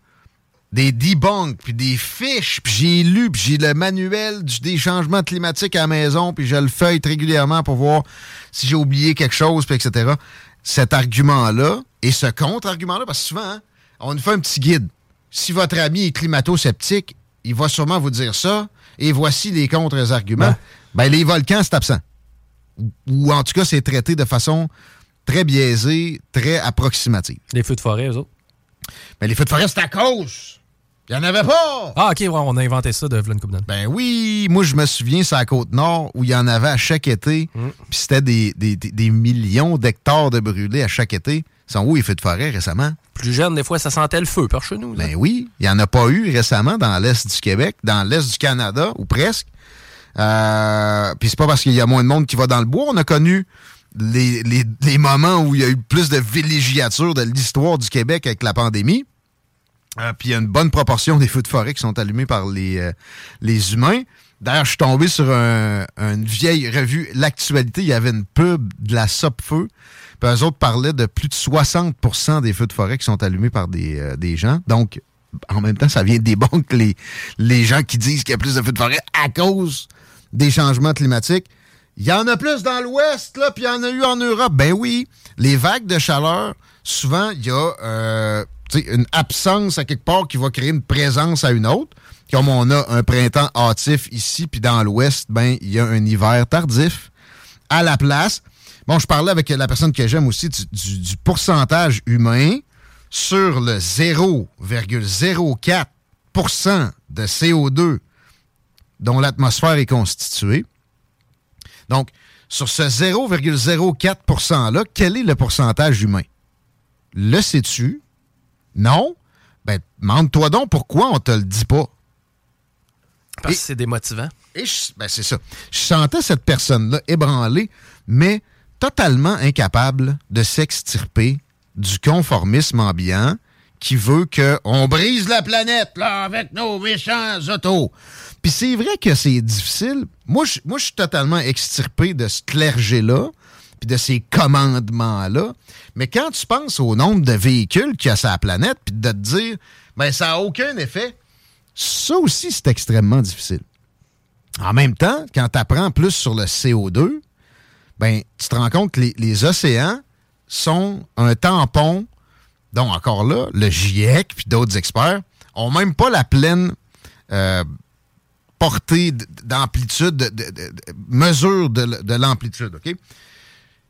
des debunks, puis des fiches, puis j'ai lu, puis j'ai le manuel du, des changements climatiques à la maison, puis je le feuille régulièrement pour voir si j'ai oublié quelque chose, puis et cetera. Cet argument-là et ce contre-argument-là, parce que souvent, hein, on nous fait un petit guide. Si votre ami est climato-sceptique, il va sûrement vous dire ça, et voici les contre-arguments. Ouais. Ben, les volcans, c'est absent. Ou, ou en tout cas, c'est traité de façon très biaisée, très approximative. Les feux de forêt, eux autres? Ben, les feux de forêt, c'est à cause! Il n'y en avait pas! Ah, OK, ouais, on a inventé ça de Vlaine Coupdane. Ben oui, moi, je me souviens, c'est à Côte-Nord, où il y en avait à chaque été, mm. puis c'était des, des, des, des millions d'hectares de brûlés à chaque été. Ils sont où, les feux de forêt, récemment? Plus jeune, des fois, ça sentait le feu par chez nous. Là. Ben oui, il n'y en a pas eu récemment dans l'Est du Québec, dans l'Est du Canada, ou presque. Euh, puis c'est pas parce qu'il y a moins de monde qui va dans le bois. On a connu les, les, les moments où il y a eu plus de villégiature de l'histoire du Québec avec la pandémie. Euh, puis il y a une bonne proportion des feux de forêt qui sont allumés par les, euh, les humains. D'ailleurs, je suis tombé sur un, une vieille revue, l'actualité, il y avait une pub de la Sopfeu. Puis eux autres parlaient de plus de soixante pour cent des feux de forêt qui sont allumés par des, euh, des gens. Donc, en même temps, ça vient des bons que les, les gens qui disent qu'il y a plus de feux de forêt à cause des changements climatiques. Il y en a plus dans l'Ouest, là, puis il y en a eu en Europe. Ben oui, les vagues de chaleur, souvent, il y a euh, une absence à quelque part qui va créer une présence à une autre. Comme on a un printemps hâtif ici, puis dans l'Ouest, ben il y a un hiver tardif à la place. Bon, je parlais avec la personne que j'aime aussi du, du, du pourcentage humain sur le zéro virgule zéro quatre pour cent de C O deux dont l'atmosphère est constituée. Donc, sur ce zéro virgule zéro quatre pour cent-là, quel est le pourcentage humain? Le sais-tu? Non? Ben, demande-toi donc pourquoi on te le dit pas. Parce que c'est démotivant. Et je, ben, c'est ça. Je sentais cette personne-là ébranlée, mais totalement incapable de s'extirper du conformisme ambiant qui veut qu'on brise la planète là, avec nos méchants autos. Puis c'est vrai que c'est difficile. Moi, je moi, je suis totalement extirpé de ce clergé-là puis de ces commandements-là. Mais quand tu penses au nombre de véhicules qu'il y a sur la planète puis de te dire « ben ça n'a aucun effet », ça aussi, c'est extrêmement difficile. En même temps, quand tu apprends plus sur le C O deux, ben tu te rends compte que les, les océans sont un tampon. Donc, encore là, le GIEC puis d'autres experts n'ont même pas la pleine euh, portée d'amplitude, de, de, de, mesure de, de l'amplitude. OK?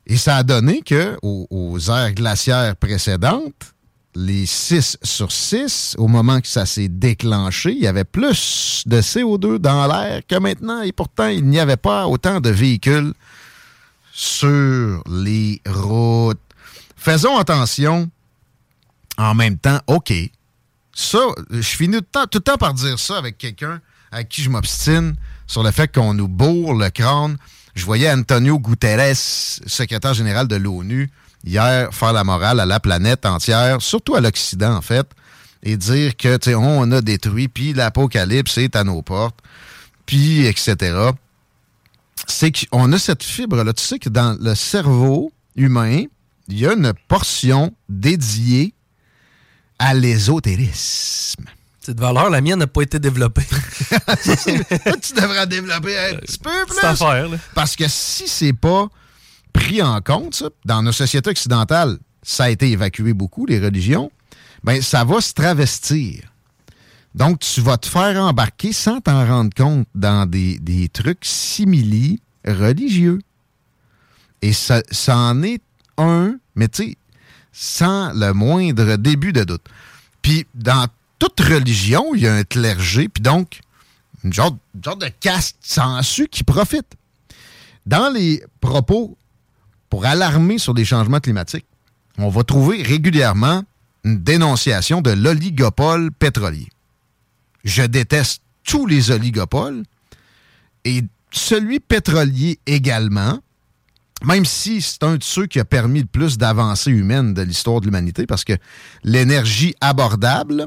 Et ça a donné que aux, aux aires glaciaires précédentes, les six sur six, au moment que ça s'est déclenché, il y avait plus de C O deux dans l'air que maintenant. Et pourtant, il n'y avait pas autant de véhicules sur les routes. Faisons attention. En même temps, OK. Ça, je finis tout le temps, tout le temps par dire ça avec quelqu'un à qui je m'obstine sur le fait qu'on nous bourre le crâne. Je voyais Antonio Guterres, secrétaire général de l'ONU, hier faire la morale à la planète entière, surtout à l'Occident, en fait, et dire que, tu sais, on a détruit, puis l'apocalypse est à nos portes, puis et cetera. C'est qu'on a cette fibre-là. Tu sais que dans le cerveau humain, il y a une portion dédiée à l'ésotérisme. Cette valeur, la mienne n'a pas été développée. Tu devrais développer un petit peu plus. C'est à faire, là. Parce que si c'est pas pris en compte, ça, dans nos sociétés occidentales, ça a été évacué beaucoup, les religions, bien, ça va se travestir. Donc, tu vas te faire embarquer sans t'en rendre compte dans des, des trucs simili religieux. Et ça, ça en est un, mais tu sais, sans le moindre début de doute. Puis, dans toute religion, il y a un clergé, puis donc, une genre, une genre de caste sensu qui profite. Dans les propos pour alarmer sur les changements climatiques, on va trouver régulièrement une dénonciation de l'oligopole pétrolier. Je déteste tous les oligopoles, et celui pétrolier également, même si c'est un de ceux qui a permis le plus d'avancées humaines de l'histoire de l'humanité, parce que l'énergie abordable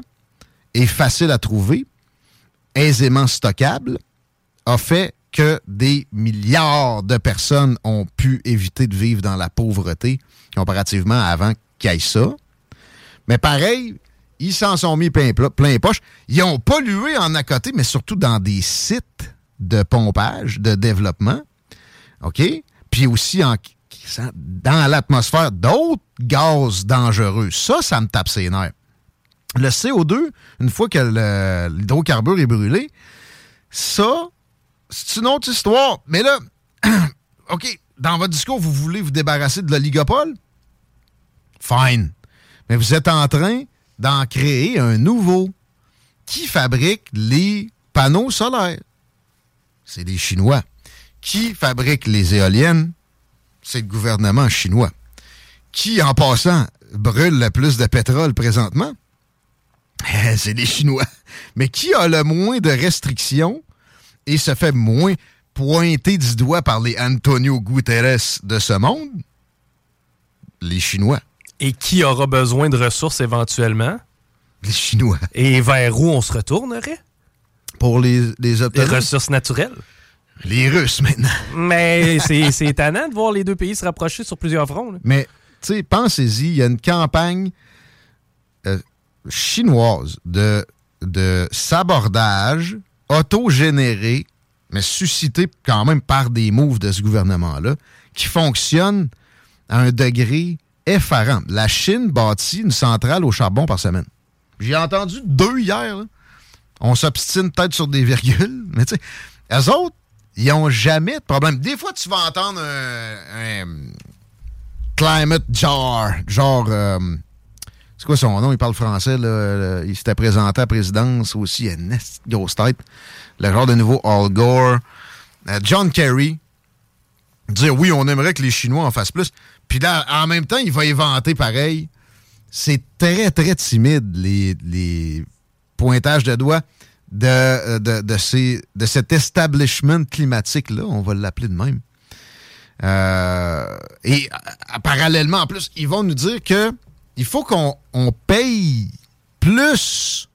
et facile à trouver, aisément stockable, a fait que des milliards de personnes ont pu éviter de vivre dans la pauvreté comparativement à avant qu'il y ait ça. Mais pareil, Ils s'en sont mis plein, plein poche. Ils ont pollué en à côté, mais surtout dans des sites de pompage, de développement. OK? Puis aussi en, dans l'atmosphère d'autres gaz dangereux. Ça, ça me tape ses nerfs. Le C O deux, une fois que le, l'hydrocarbure est brûlé, ça, c'est une autre histoire. Mais là, OK, dans votre discours, vous voulez vous débarrasser de l'oligopole? Fine. Mais vous êtes en train d'en créer un nouveau qui fabrique les panneaux solaires. C'est les Chinois. Qui fabrique les éoliennes? C'est le gouvernement chinois. Qui, en passant, brûle le plus de pétrole présentement? C'est les Chinois. Mais qui a le moins de restrictions et se fait moins pointer du doigt par les Antonio Guterres de ce monde? Les Chinois. Et qui aura besoin de ressources éventuellement? Les Chinois. Et vers où on se retournerait? Pour les, les obtenir. Les ressources naturelles. Les Russes, maintenant. Mais c'est, c'est étonnant de voir les deux pays se rapprocher sur plusieurs fronts. Là. Mais, tu sais, pensez-y, il y a une campagne euh, chinoise de, de sabordage autogénéré, mais suscité quand même par des moves de ce gouvernement-là, qui fonctionne à un degré effarant. La Chine bâtit une centrale au charbon par semaine. J'ai entendu deux hier. Là. On s'obstine peut-être sur des virgules, mais tu sais, eux autres, ils n'ont jamais de problème. Des fois, tu vas entendre un, un climate jar, genre, euh, c'est quoi son nom? Il parle français, là. Il s'était présenté à la présidence aussi, à Nest, grosse tête. Le genre de nouveau Al Gore. Euh, John Kerry. Dire, oui, on aimerait que les Chinois en fassent plus. Puis là, en même temps, il va éventer pareil. C'est très, très timide, les, les pointages de doigts. De, de, de, ces, de cet establishment climatique-là, on va l'appeler de même. Euh, et à, à, parallèlement, en plus, ils vont nous dire que il faut qu'on on paye plus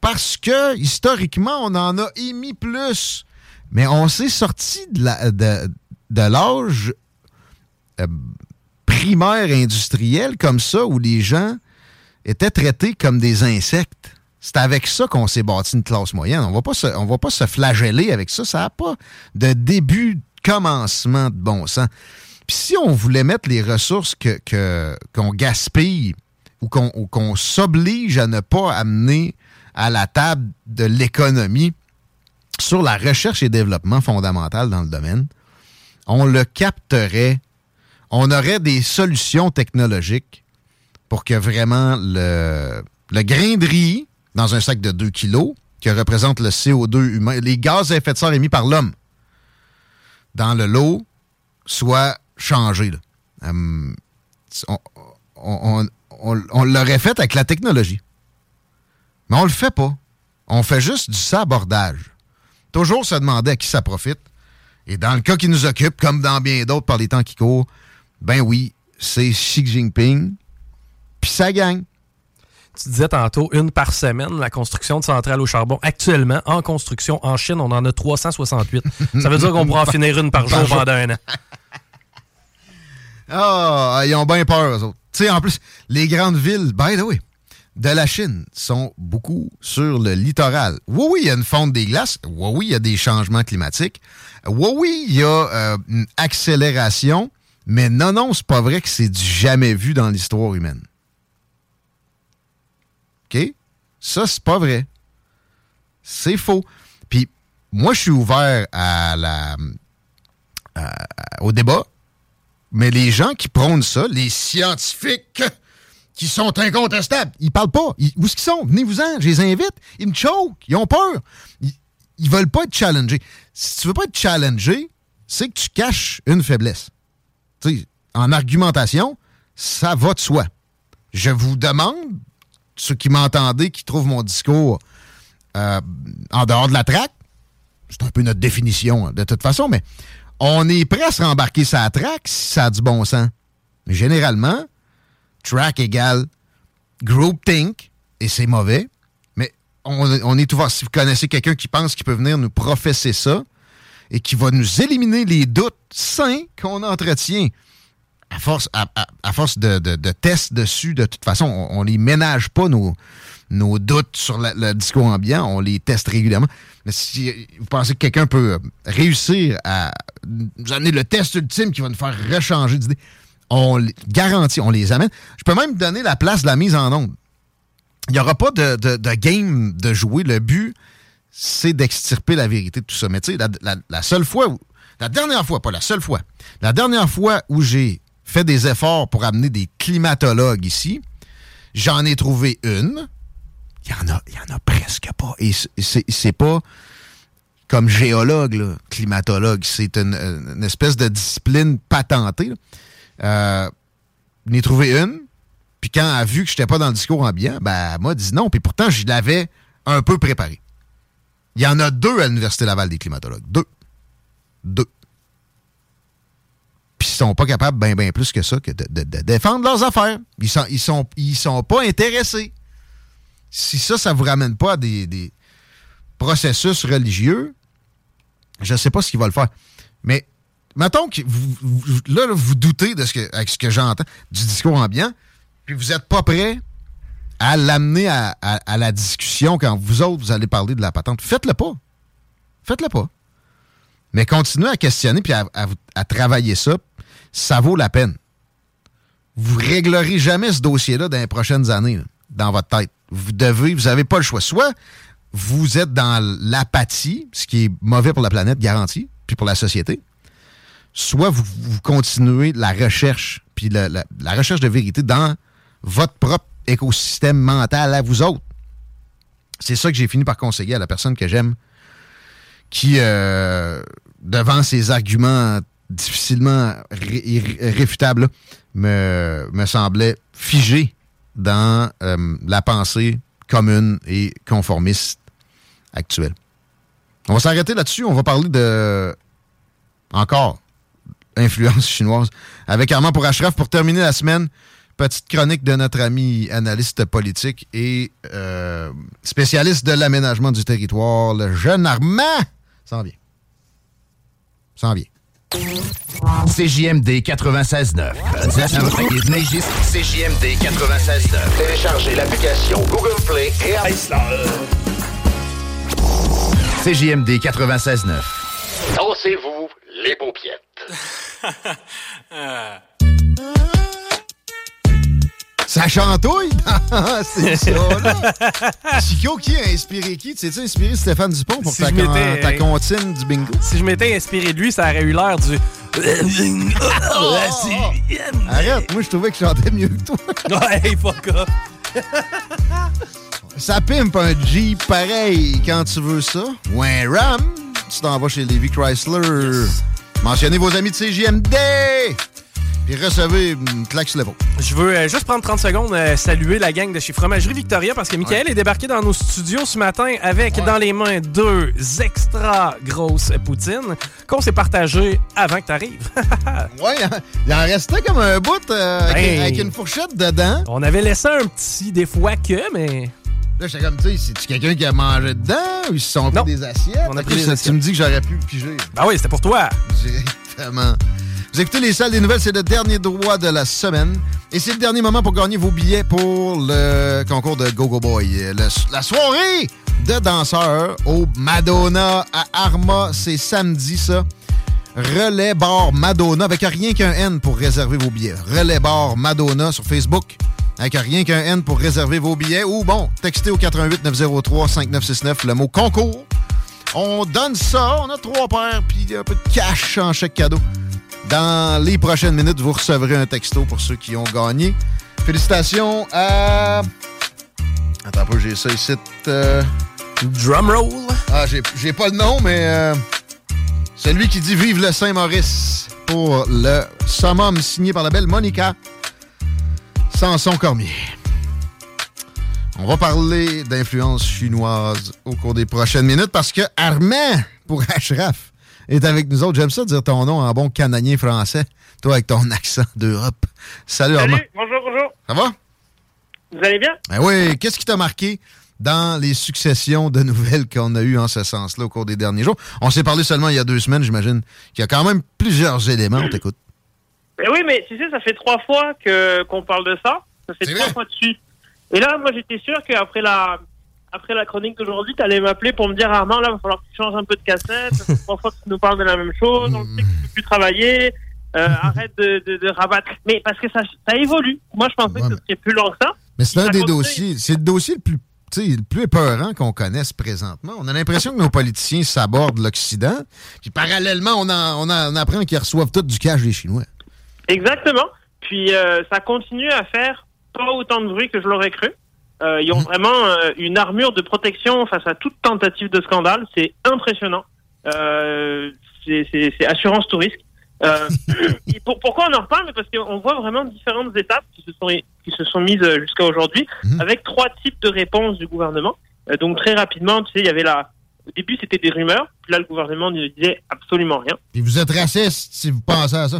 parce que, historiquement, on en a émis plus. Mais on s'est sorti de, la, de, de l'âge euh, primaire industriel comme ça, où les gens étaient traités comme des insectes. C'est avec ça qu'on s'est bâti une classe moyenne. On ne va pas se flageller avec ça. Ça n'a pas de début, de commencement de bon sens. Puis si on voulait mettre les ressources que, que, qu'on gaspille ou qu'on, ou qu'on s'oblige à ne pas amener à la table de l'économie sur la recherche et développement fondamental dans le domaine, on le capterait. On aurait des solutions technologiques pour que vraiment le, le grain de riz dans un sac de deux kilos, que représente le C O deux humain, les gaz à effet de serre émis par l'homme, dans le lot, soit changé. Euh, on, on, on, on l'aurait fait avec la technologie. Mais on le fait pas. On fait juste du sabordage. Toujours se demander à qui ça profite. Et dans le cas qui nous occupe, comme dans bien d'autres par les temps qui courent, ben oui, c'est Xi Jinping, puis ça gagne. Tu disais tantôt, une par semaine, la construction de centrales au charbon. Actuellement, en construction, en Chine, on en a trois cent soixante-huit. Ça veut dire qu'on pourra en finir une par jour pendant un an. Ah, oh, ils ont bien peur, eux autres. Tu sais, en plus, les grandes villes, by the way, de la Chine sont beaucoup sur le littoral. Oui, oui, il y a une fonte des glaces. Oui, oui, il y a des changements climatiques. Oui, oui, il y a euh, une accélération. Mais non, non, c'est pas vrai que c'est du jamais vu dans l'histoire humaine. OK? Ça, c'est pas vrai. C'est faux. Puis, moi, je suis ouvert à la, à, au débat, mais les gens qui prônent ça, les scientifiques qui sont incontestables, ils parlent pas. Ils, où est-ce qu'ils sont? Venez-vous-en, je les invite. Ils me choquent. Ils ont peur. Ils, ils veulent pas être challengés. Si tu veux pas être challengé, c'est que tu caches une faiblesse. Tu sais, en argumentation, ça va de soi. Je vous demande... Ceux qui m'entendaient, qui trouvent mon discours euh, en dehors de la traque, c'est un peu notre définition hein, de toute façon, mais on est prêt à se rembarquer sur la traque si ça a du bon sens. Mais généralement, track égale groupthink, et c'est mauvais, mais on, on est ouvert. Si vous connaissez quelqu'un qui pense qu'il peut venir nous professer ça et qui va nous éliminer les doutes sains qu'on entretient à force, à, à, à force de, de, de tests dessus, de toute façon, on ne les ménage pas, nos, nos doutes sur la, le discours ambiant, on les teste régulièrement. Mais si vous pensez que quelqu'un peut réussir à nous amener le test ultime qui va nous faire rechanger d'idées, on les garantit, on les amène. Je peux même donner la place de la mise en onde. Il n'y aura pas de, de, de game de jouer. Le but, c'est d'extirper la vérité de tout ça. Mais tu sais, la, la, la seule fois, où, la dernière fois, pas la seule fois, la dernière fois où j'ai fait des efforts pour amener des climatologues ici, j'en ai trouvé une. Il y en a, il y en a presque pas. Et c'est, c'est pas comme géologue, là, climatologue. C'est une, une espèce de discipline patentée. Euh, j'en ai trouvé une. Puis quand elle a vu que je n'étais pas dans le discours ambiant, ben, elle m'a dit non. Puis pourtant, je l'avais un peu préparé. Il y en a deux à l'Université Laval des climatologues. Deux. Deux. Puis ils sont pas capables bien ben plus que ça que de, de, de défendre leurs affaires. Ils sont, ils sont, ils sont pas intéressés. Si ça, ça vous ramène pas à des, des processus religieux, je sais pas ce qu'ils vont le faire. Mais mettons que vous, vous, là, là, vous doutez de ce que, avec ce que j'entends du discours ambiant, puis vous n'êtes pas prêt à l'amener à, à, à la discussion quand vous autres, vous allez parler de la patente. Faites-le pas. Faites-le pas. Mais continuez à questionner puis à, à, à travailler ça. Ça vaut la peine. Vous ne réglerez jamais ce dossier-là dans les prochaines années, là, dans votre tête. Vous devez, vous n'avez pas le choix. Soit vous êtes dans l'apathie, ce qui est mauvais pour la planète, garanti, puis pour la société. Soit vous, vous continuez la recherche, puis la, la, la recherche de vérité dans votre propre écosystème mental à vous autres. C'est ça que j'ai fini par conseiller à la personne que j'aime qui, euh, devant ses arguments difficilement ré- irréfutables, là, me, me semblait figé dans euh, la pensée commune et conformiste actuelle. On va s'arrêter là-dessus. On va parler de, encore, influence chinoise avec Armand Pourachraf pour terminer la semaine. Petite chronique de notre ami analyste politique et euh, spécialiste de l'aménagement du territoire, le jeune Armand. S'en vient. S'en vient. C J M D quatre-vingt-seize neuf. C J M D quatre-vingt-seize neuf. Téléchargez l'application Google Play et Apple Store. C J M D quatre-vingt-seize neuf. Dansez-vous les paupiètes. euh... Ça chantouille? C'est ça, là. Chiko, qui a inspiré qui? Tu sais-tu inspiré Stéphane Dupont pour si ta, con, ta comptine du bingo? Si je m'étais inspiré de lui, ça aurait eu l'air du... Oh, arrête, moi, je trouvais que je chantais mieux que toi. Ouais, fuck off. Ça pimpe un Jeep pareil quand tu veux ça. Ou un Ram. Tu t'en vas chez Levi Chrysler. Yes. Mentionnez vos amis de C J M D. Puis recevez une claque sur l'épaule. Je veux euh, juste prendre trente secondes, euh, saluer la gang de chez Fromagerie Victoria parce que Michael ouais. est débarqué dans nos studios ce matin avec ouais. dans les mains deux extra grosses poutines qu'on s'est partagées avant que t'arrives. Ouais, il en restait comme un bout euh, avec, hey. avec une fourchette dedans. On avait laissé un petit des fois que, mais... Là, j'étais comme, tu sais, c'est-tu quelqu'un qui a mangé dedans ou ils se sont pris des assiettes? On a pris des assiettes. Tu me dis que j'aurais pu piger. Ben oui, c'était pour toi. Directement. Vous écoutez Les Sales des Nouvelles, c'est le dernier droit de la semaine. Et c'est le dernier moment pour gagner vos billets pour le concours de Go-Go Boy. Le, la soirée de danseurs au Madonna à Arma. C'est samedi, ça. Relais Bar Madonna, avec rien qu'un N pour réserver vos billets. Relais Bar Madonna sur Facebook, avec rien qu'un N pour réserver vos billets. Ou bon, textez au huit huit neuf zéro trois cinq neuf six neuf le mot concours. On donne ça, on a trois paires, puis un peu de cash en chèque cadeau. Dans les prochaines minutes, vous recevrez un texto pour ceux qui ont gagné. Félicitations à... Attends un peu, j'ai ça ici. Euh... Drumroll. Ah, j'ai, j'ai pas le nom, mais... Euh... Celui qui dit « Vive le Saint-Maurice » pour le Summum signé par la belle Monica Sanson Cormier. On va parler d'influence chinoise au cours des prochaines minutes parce que Armand Pourachraf est avec nous autres. J'aime ça dire ton nom en bon canadien français. Toi, avec ton accent d'Europe. Salut, Armand. Salut, bonjour, bonjour. Ça va? Vous allez bien? Ben oui. Qu'est-ce qui t'a marqué dans les successions de nouvelles qu'on a eues en ce sens-là au cours des derniers jours? On s'est parlé seulement il y a deux semaines, j'imagine, qu'il y a quand même plusieurs éléments. On t'écoute. Mais oui, mais tu sais, ça fait trois fois que, qu'on parle de ça. Ça fait c'est trois vrai. fois de suite. Et là, moi, j'étais sûr qu'après la, après la chronique d'aujourd'hui, t'allais m'appeler pour me dire, Armand, là, il va falloir que tu changes un peu de cassette. Ça fait trois fois que tu nous parles de la même chose. On sait que tu peux plus travailler. Euh, arrête de, de, de rabattre. Mais parce que ça, ça évolue. Moi, je pensais ouais, que c'était plus long que ça. Mais c'est un des dossiers. C'est le dossier le plus, tu sais, le plus épeurant qu'on connaisse présentement. On a l'impression que nos politiciens s'abordent l'Occident. Puis parallèlement, on, a, on, a, on apprend qu'ils reçoivent tout du cash des Chinois. Exactement. Puis euh, ça continue à faire pas autant de bruit que je l'aurais cru. Euh, ils ont mmh. vraiment euh, une armure de protection face à toute tentative de scandale. C'est impressionnant. Euh, c'est, c'est, c'est assurance tout risque. Euh, et pour, pourquoi on en reparle? Parce qu'on voit vraiment différentes étapes qui se sont, qui se sont mises jusqu'à aujourd'hui, mmh. avec trois types de réponses du gouvernement. Euh, donc très rapidement, tu sais, il y avait la... Au début, c'était des rumeurs. Puis là, le gouvernement ne disait absolument rien. Et vous êtes raciste si vous pensez à ça.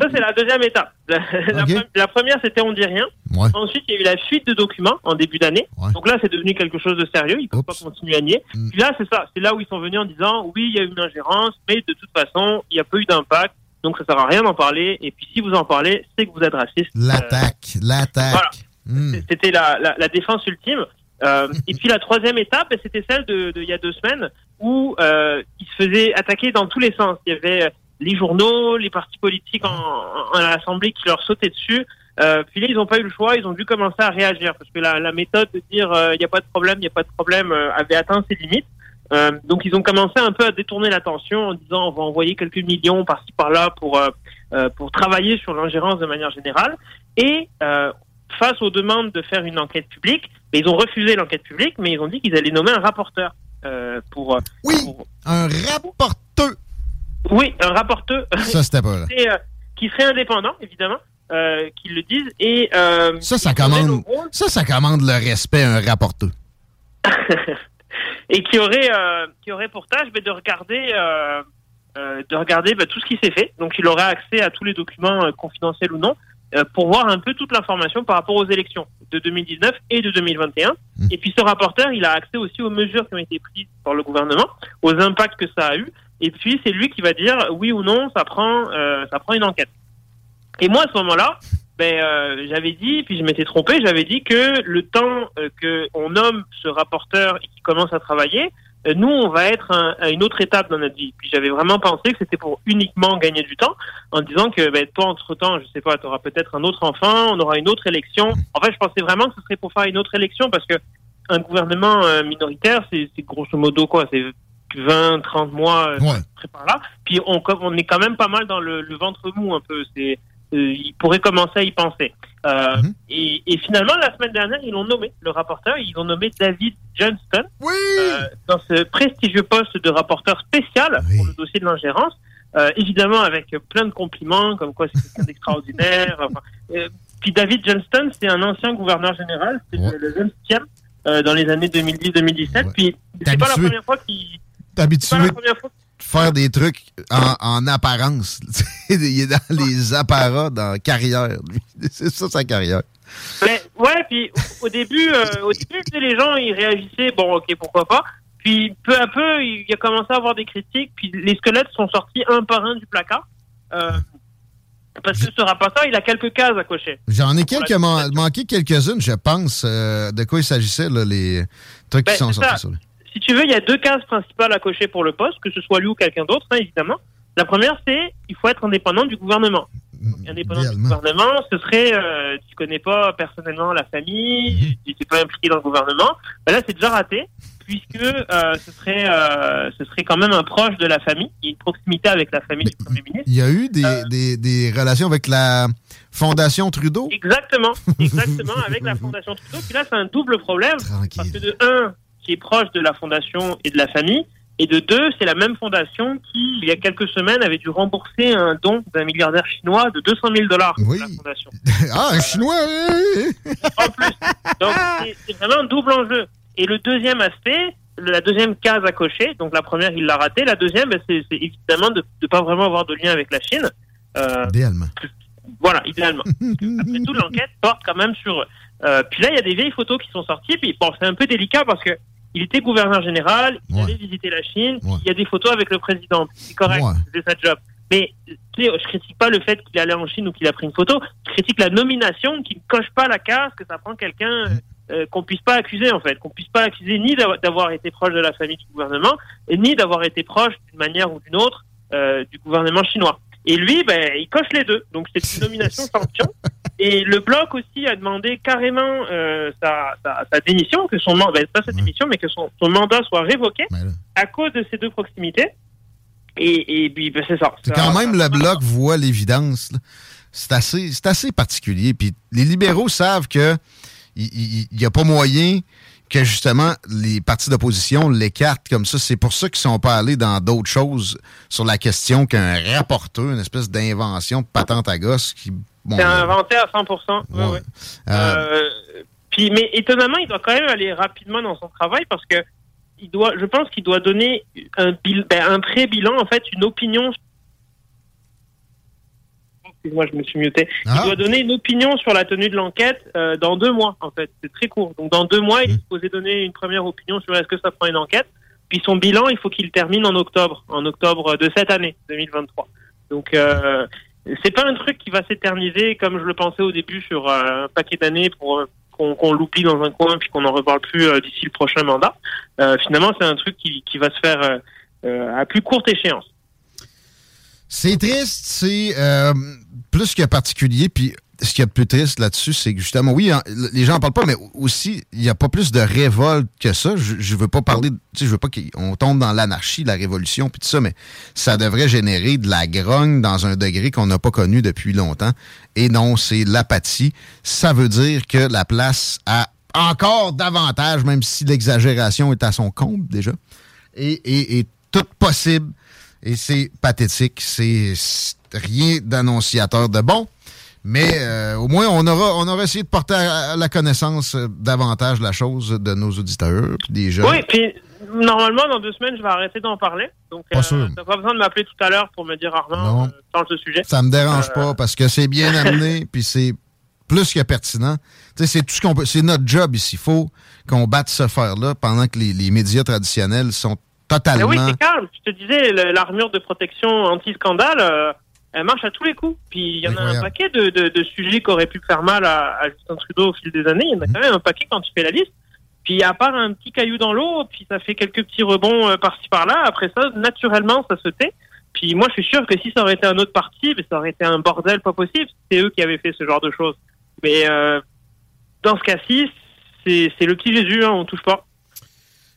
Ça, c'est la deuxième étape. La, okay. la, la première, c'était on dit rien. Ouais. Ensuite, il y a eu la fuite de documents en début d'année. Ouais. Donc là, c'est devenu quelque chose de sérieux. Ils ne peuvent pas continuer à nier. Mm. Puis là, c'est ça. C'est là où ils sont venus en disant, oui, il y a eu une ingérence, mais de toute façon, il n'y a pas eu d'impact. Donc, ça ne sert à rien d'en parler. Et puis, si vous en parlez, c'est que vous êtes raciste. L'attaque. Euh, l'attaque. Voilà. Mm. C'était la, la, la défense ultime. Euh, et puis, la troisième étape, c'était celle de, de, il y a deux semaines où euh, ils se faisaient attaquer dans tous les sens. Il y avait... les journaux, les partis politiques en, en, en assemblée qui leur sautaient dessus. Euh, puis là, ils n'ont pas eu le choix, ils ont dû commencer à réagir parce que la, la méthode de dire il euh, n'y a pas de problème, il n'y a pas de problème euh, avait atteint ses limites. Euh, donc, ils ont commencé un peu à détourner l'attention en disant on va envoyer quelques millions par-ci par-là pour euh, euh, pour travailler sur l'ingérence de manière générale. Et euh, face aux demandes de faire une enquête publique, mais ils ont refusé l'enquête publique, mais ils ont dit qu'ils allaient nommer un rapporteur euh, pour oui, pour... un rapporteur. Oui, un rapporteur ça, c'était pas là. Qui, serait, euh, qui serait indépendant, évidemment, euh, qu'ils le disent. Et, euh, ça, ça commande, ça, ça commande le respect à un rapporteur. Et qui aurait, euh, qui aurait pour tâche bah, de regarder, euh, euh, de regarder bah, tout ce qui s'est fait. Donc, il aurait accès à tous les documents euh, confidentiels ou non euh, pour voir un peu toute l'information par rapport aux élections de deux mille dix-neuf et de deux mille vingt et un. Mmh. Et puis, ce rapporteur, il a accès aussi aux mesures qui ont été prises par le gouvernement, aux impacts que ça a eu. Et puis, c'est lui qui va dire oui ou non, ça prend, euh, ça prend une enquête. Et moi, à ce moment-là, ben, euh, j'avais dit, puis je m'étais trompé, j'avais dit que le temps euh, qu'on nomme ce rapporteur et qu'il commence à travailler, euh, nous, on va être un, à une autre étape dans notre vie. Puis j'avais vraiment pensé que c'était pour uniquement gagner du temps, en disant que ben, toi, entre-temps, je sais pas, tu auras peut-être un autre enfant, on aura une autre élection. En fait, je pensais vraiment que ce serait pour faire une autre élection, parce que un gouvernement euh, minoritaire, c'est, c'est grosso modo quoi, c'est... vingt, trente mois, euh, ouais. prépare là. Puis on, on est quand même pas mal dans le, le ventre mou un peu. C'est, euh, ils pourraient commencer à y penser. Euh, mm-hmm. et, et finalement, la semaine dernière, ils l'ont nommé, le rapporteur. Ils ont nommé David Johnston oui euh, dans ce prestigieux poste de rapporteur spécial oui. pour le dossier de l'ingérence. Euh, évidemment, avec plein de compliments, comme quoi c'est quelqu'un d'extraordinaire. Enfin, euh, puis David Johnston, c'est un ancien gouverneur général, c'est ouais. le vingt-septième euh, dans les années deux mille dix deux mille dix-sept. Ouais. Puis c'est T'as pas la première fois qu'il... T'habitué de faire des trucs en, en apparence. Il est dans les apparats, dans la carrière. Lui. C'est ça, sa carrière. Mais, ouais, puis au début, euh, au début les gens ils réagissaient, bon, ok, pourquoi pas. Puis peu à peu, il a commencé à avoir des critiques, puis les squelettes sont sortis un par un du placard. Euh, parce que ce rapporteur, il a quelques cases à cocher. J'en ai quelques man- manqué quelques-unes, je pense, euh, de quoi il s'agissait, là, les trucs ben, qui sont sortis ça. Sur lui. Si tu veux, il y a deux cases principales à cocher pour le poste, que ce soit lui ou quelqu'un d'autre, hein, évidemment. La première, c'est il faut être indépendant du gouvernement. Donc, indépendant Bien. du gouvernement, ce serait, euh, tu connais pas personnellement la famille, tu t'es pas impliqué dans le gouvernement. Ben là, c'est déjà raté, puisque euh, ce serait, euh, ce serait quand même un proche de la famille. Il y a une proximité avec la famille Mais, du Premier ministre. Il y a eu des, euh, des, des relations avec la Fondation Trudeau. Exactement, exactement, avec la Fondation Trudeau. Puis là, c'est un double problème, Tranquille. parce que de un... qui est proche de la fondation et de la famille. Et de deux, c'est la même fondation qui, il y a quelques semaines, avait dû rembourser un don d'un milliardaire chinois de deux cent mille dollars pour oui. la fondation. Ah, un euh, chinois oui. En plus. Donc, c'est, c'est vraiment un double enjeu. Et le deuxième aspect, la deuxième case à cocher, donc la première, il l'a ratée. La deuxième, c'est, c'est évidemment de ne pas vraiment avoir de lien avec la Chine. Euh, idéalement. Voilà, idéalement. Après tout, l'enquête porte quand même sur... Euh, puis là, il y a des vieilles photos qui sont sorties. Puis bon, c'est un peu délicat parce que il était gouverneur général, il ouais. allait visiter la Chine, il ouais. y a des photos avec le président, c'est correct, ouais. c'est sa job. Mais tu sais, je critique pas le fait qu'il allait en Chine ou qu'il a pris une photo. Je critique la nomination qui ne coche pas la case que ça prend quelqu'un euh, qu'on puisse pas accuser en fait, qu'on puisse pas accuser ni d'avoir été proche de la famille du gouvernement et ni d'avoir été proche d'une manière ou d'une autre euh, du gouvernement chinois. Et lui, ben, il coche les deux. Donc c'est une nomination sanction. Et le Bloc aussi a demandé carrément euh, sa, sa, sa démission, que son mandat, ben, pas sa démission, mais que son, son mandat soit révoqué à cause de ces deux proximités. Et, et puis ben, c'est ça. C'est quand ça, même ça, le Bloc ça. Voit l'évidence. C'est assez, c'est assez particulier. Puis les libéraux savent que il n'y a pas moyen que justement les partis d'opposition l'écartent comme ça. C'est pour ça qu'ils ne sont pas allés dans d'autres choses sur la question qu'un rapporteur, une espèce d'invention de patente à gosse qui... Bon, c'est inventé à cent pour cent. Ouais, ouais. Ouais. Euh... Euh, puis, mais étonnamment, il doit quand même aller rapidement dans son travail parce que il doit, je pense qu'il doit donner un, bil- ben, un pré-bilan, en fait, une opinion... Excuse-moi, je me suis muté. Ah. Il doit donner une opinion sur la tenue de l'enquête euh, dans deux mois, en fait. C'est très court. Donc, dans deux mois, mmh. il est supposé donner une première opinion sur est-ce que ça prend une enquête. Puis son bilan, il faut qu'il termine en octobre, en octobre de cette année, deux mille vingt-trois. Donc, euh, c'est pas un truc qui va s'éterniser comme je le pensais au début sur euh, un paquet d'années pour euh, qu'on, qu'on l'oublie dans un coin puis qu'on n'en reparle plus euh, d'ici le prochain mandat. Euh, finalement, c'est un truc qui, qui va se faire euh, euh, à plus courte échéance. C'est triste, c'est euh, plus que particulier, puis ce qu'il y a de plus triste là-dessus, c'est que justement, oui, en, les gens en parlent pas, mais aussi, il n'y a pas plus de révolte que ça. Je, je veux pas parler, tu sais, je veux pas qu'on tombe dans l'anarchie, la révolution, puis tout ça, mais ça devrait générer de la grogne dans un degré qu'on n'a pas connu depuis longtemps. Et non, c'est l'apathie. Ça veut dire que la place a encore davantage, même si l'exagération est à son comble déjà, et, et, et tout possible. Et c'est pathétique, c'est rien d'annonciateur de bon, mais euh, au moins on aura on aura essayé de porter à la connaissance davantage la chose de nos auditeurs, des jeunes. Oui, puis normalement dans deux semaines je vais arrêter d'en parler, donc euh, t'as pas besoin de m'appeler tout à l'heure pour me dire Armand, euh, change de sujet. Ça me dérange euh... pas parce que c'est bien amené, puis c'est plus que pertinent. Tu sais, c'est tout ce qu'on peut, c'est notre job ici. Il faut qu'on batte ce fer-là pendant que les, les médias traditionnels sont totalement. Mais oui, c'est calme. Je te disais, l'armure de protection anti-scandale, euh, elle marche à tous les coups. Puis il y en Incroyable. a un paquet de, de, de sujets qui auraient pu faire mal à, à Justin Trudeau au fil des années. Il y en a mmh. quand même un paquet quand tu fais la liste. Puis à part un petit caillou dans l'eau, puis ça fait quelques petits rebonds euh, par-ci par-là. Après ça, naturellement, ça se tait. Puis moi, je suis sûr que si ça aurait été un autre parti, ben, ça aurait été un bordel pas possible. C'est eux qui avaient fait ce genre de choses. Mais euh, dans ce cas-ci, c'est, c'est le petit Jésus, hein, on touche pas.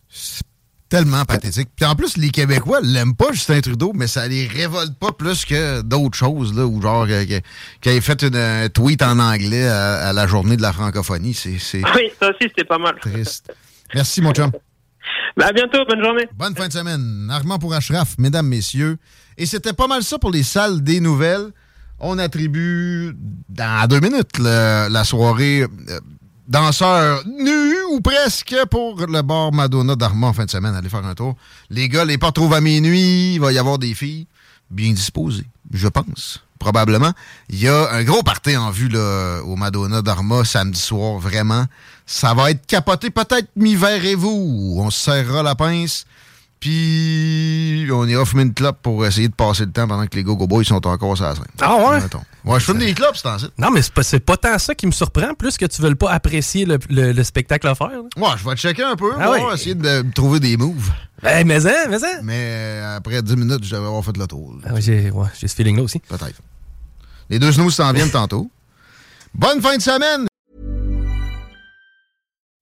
C'est tellement pathétique. Puis en plus, les Québécois l'aiment pas, Justin Trudeau, mais ça les révolte pas plus que d'autres choses, là, ou genre euh, qu'il ait fait une, un tweet en anglais à, à la journée de la francophonie. C'est, c'est oui, ça aussi, c'était pas mal. Triste. Merci, mon chum. Ben à bientôt, bonne journée. Bonne fin de semaine. Armand Pourachraf, mesdames, messieurs. Et c'était pas mal ça pour les salles des nouvelles. On attribue, dans deux minutes, le, la soirée... Euh, danseur nu ou presque pour le bar Madonna d'Armand en fin de semaine. Allez faire un tour. Les gars, les portes trouvent à minuit. Il va y avoir des filles bien disposées, je pense, probablement. Il y a un gros party en vue là, au Madonna d'Armand samedi soir, vraiment. Ça va être capoté, peut-être mi-verre et vous. On se serrera la pince, puis on ira fumer une clope pour essayer de passer le temps pendant que les Go-Go Boys sont encore sur la scène. Ah ouais? Ouais, je fume c'est... des clopes, c'est en ça. Non, mais c'est pas, c'est pas tant ça qui me surprend, plus que tu veux pas apprécier le, le, le spectacle offert. Là. Ouais, je vais checker un peu, ah ouais. essayer de, de trouver des moves. Ben, mais ça, mais ça. Mais après dix minutes, je devais avoir fait le tour. Ah ouais, j'ai, ouais, j'ai ce feeling-là aussi. Peut-être. Les deux snooze s'en viennent tantôt. Bonne fin de semaine!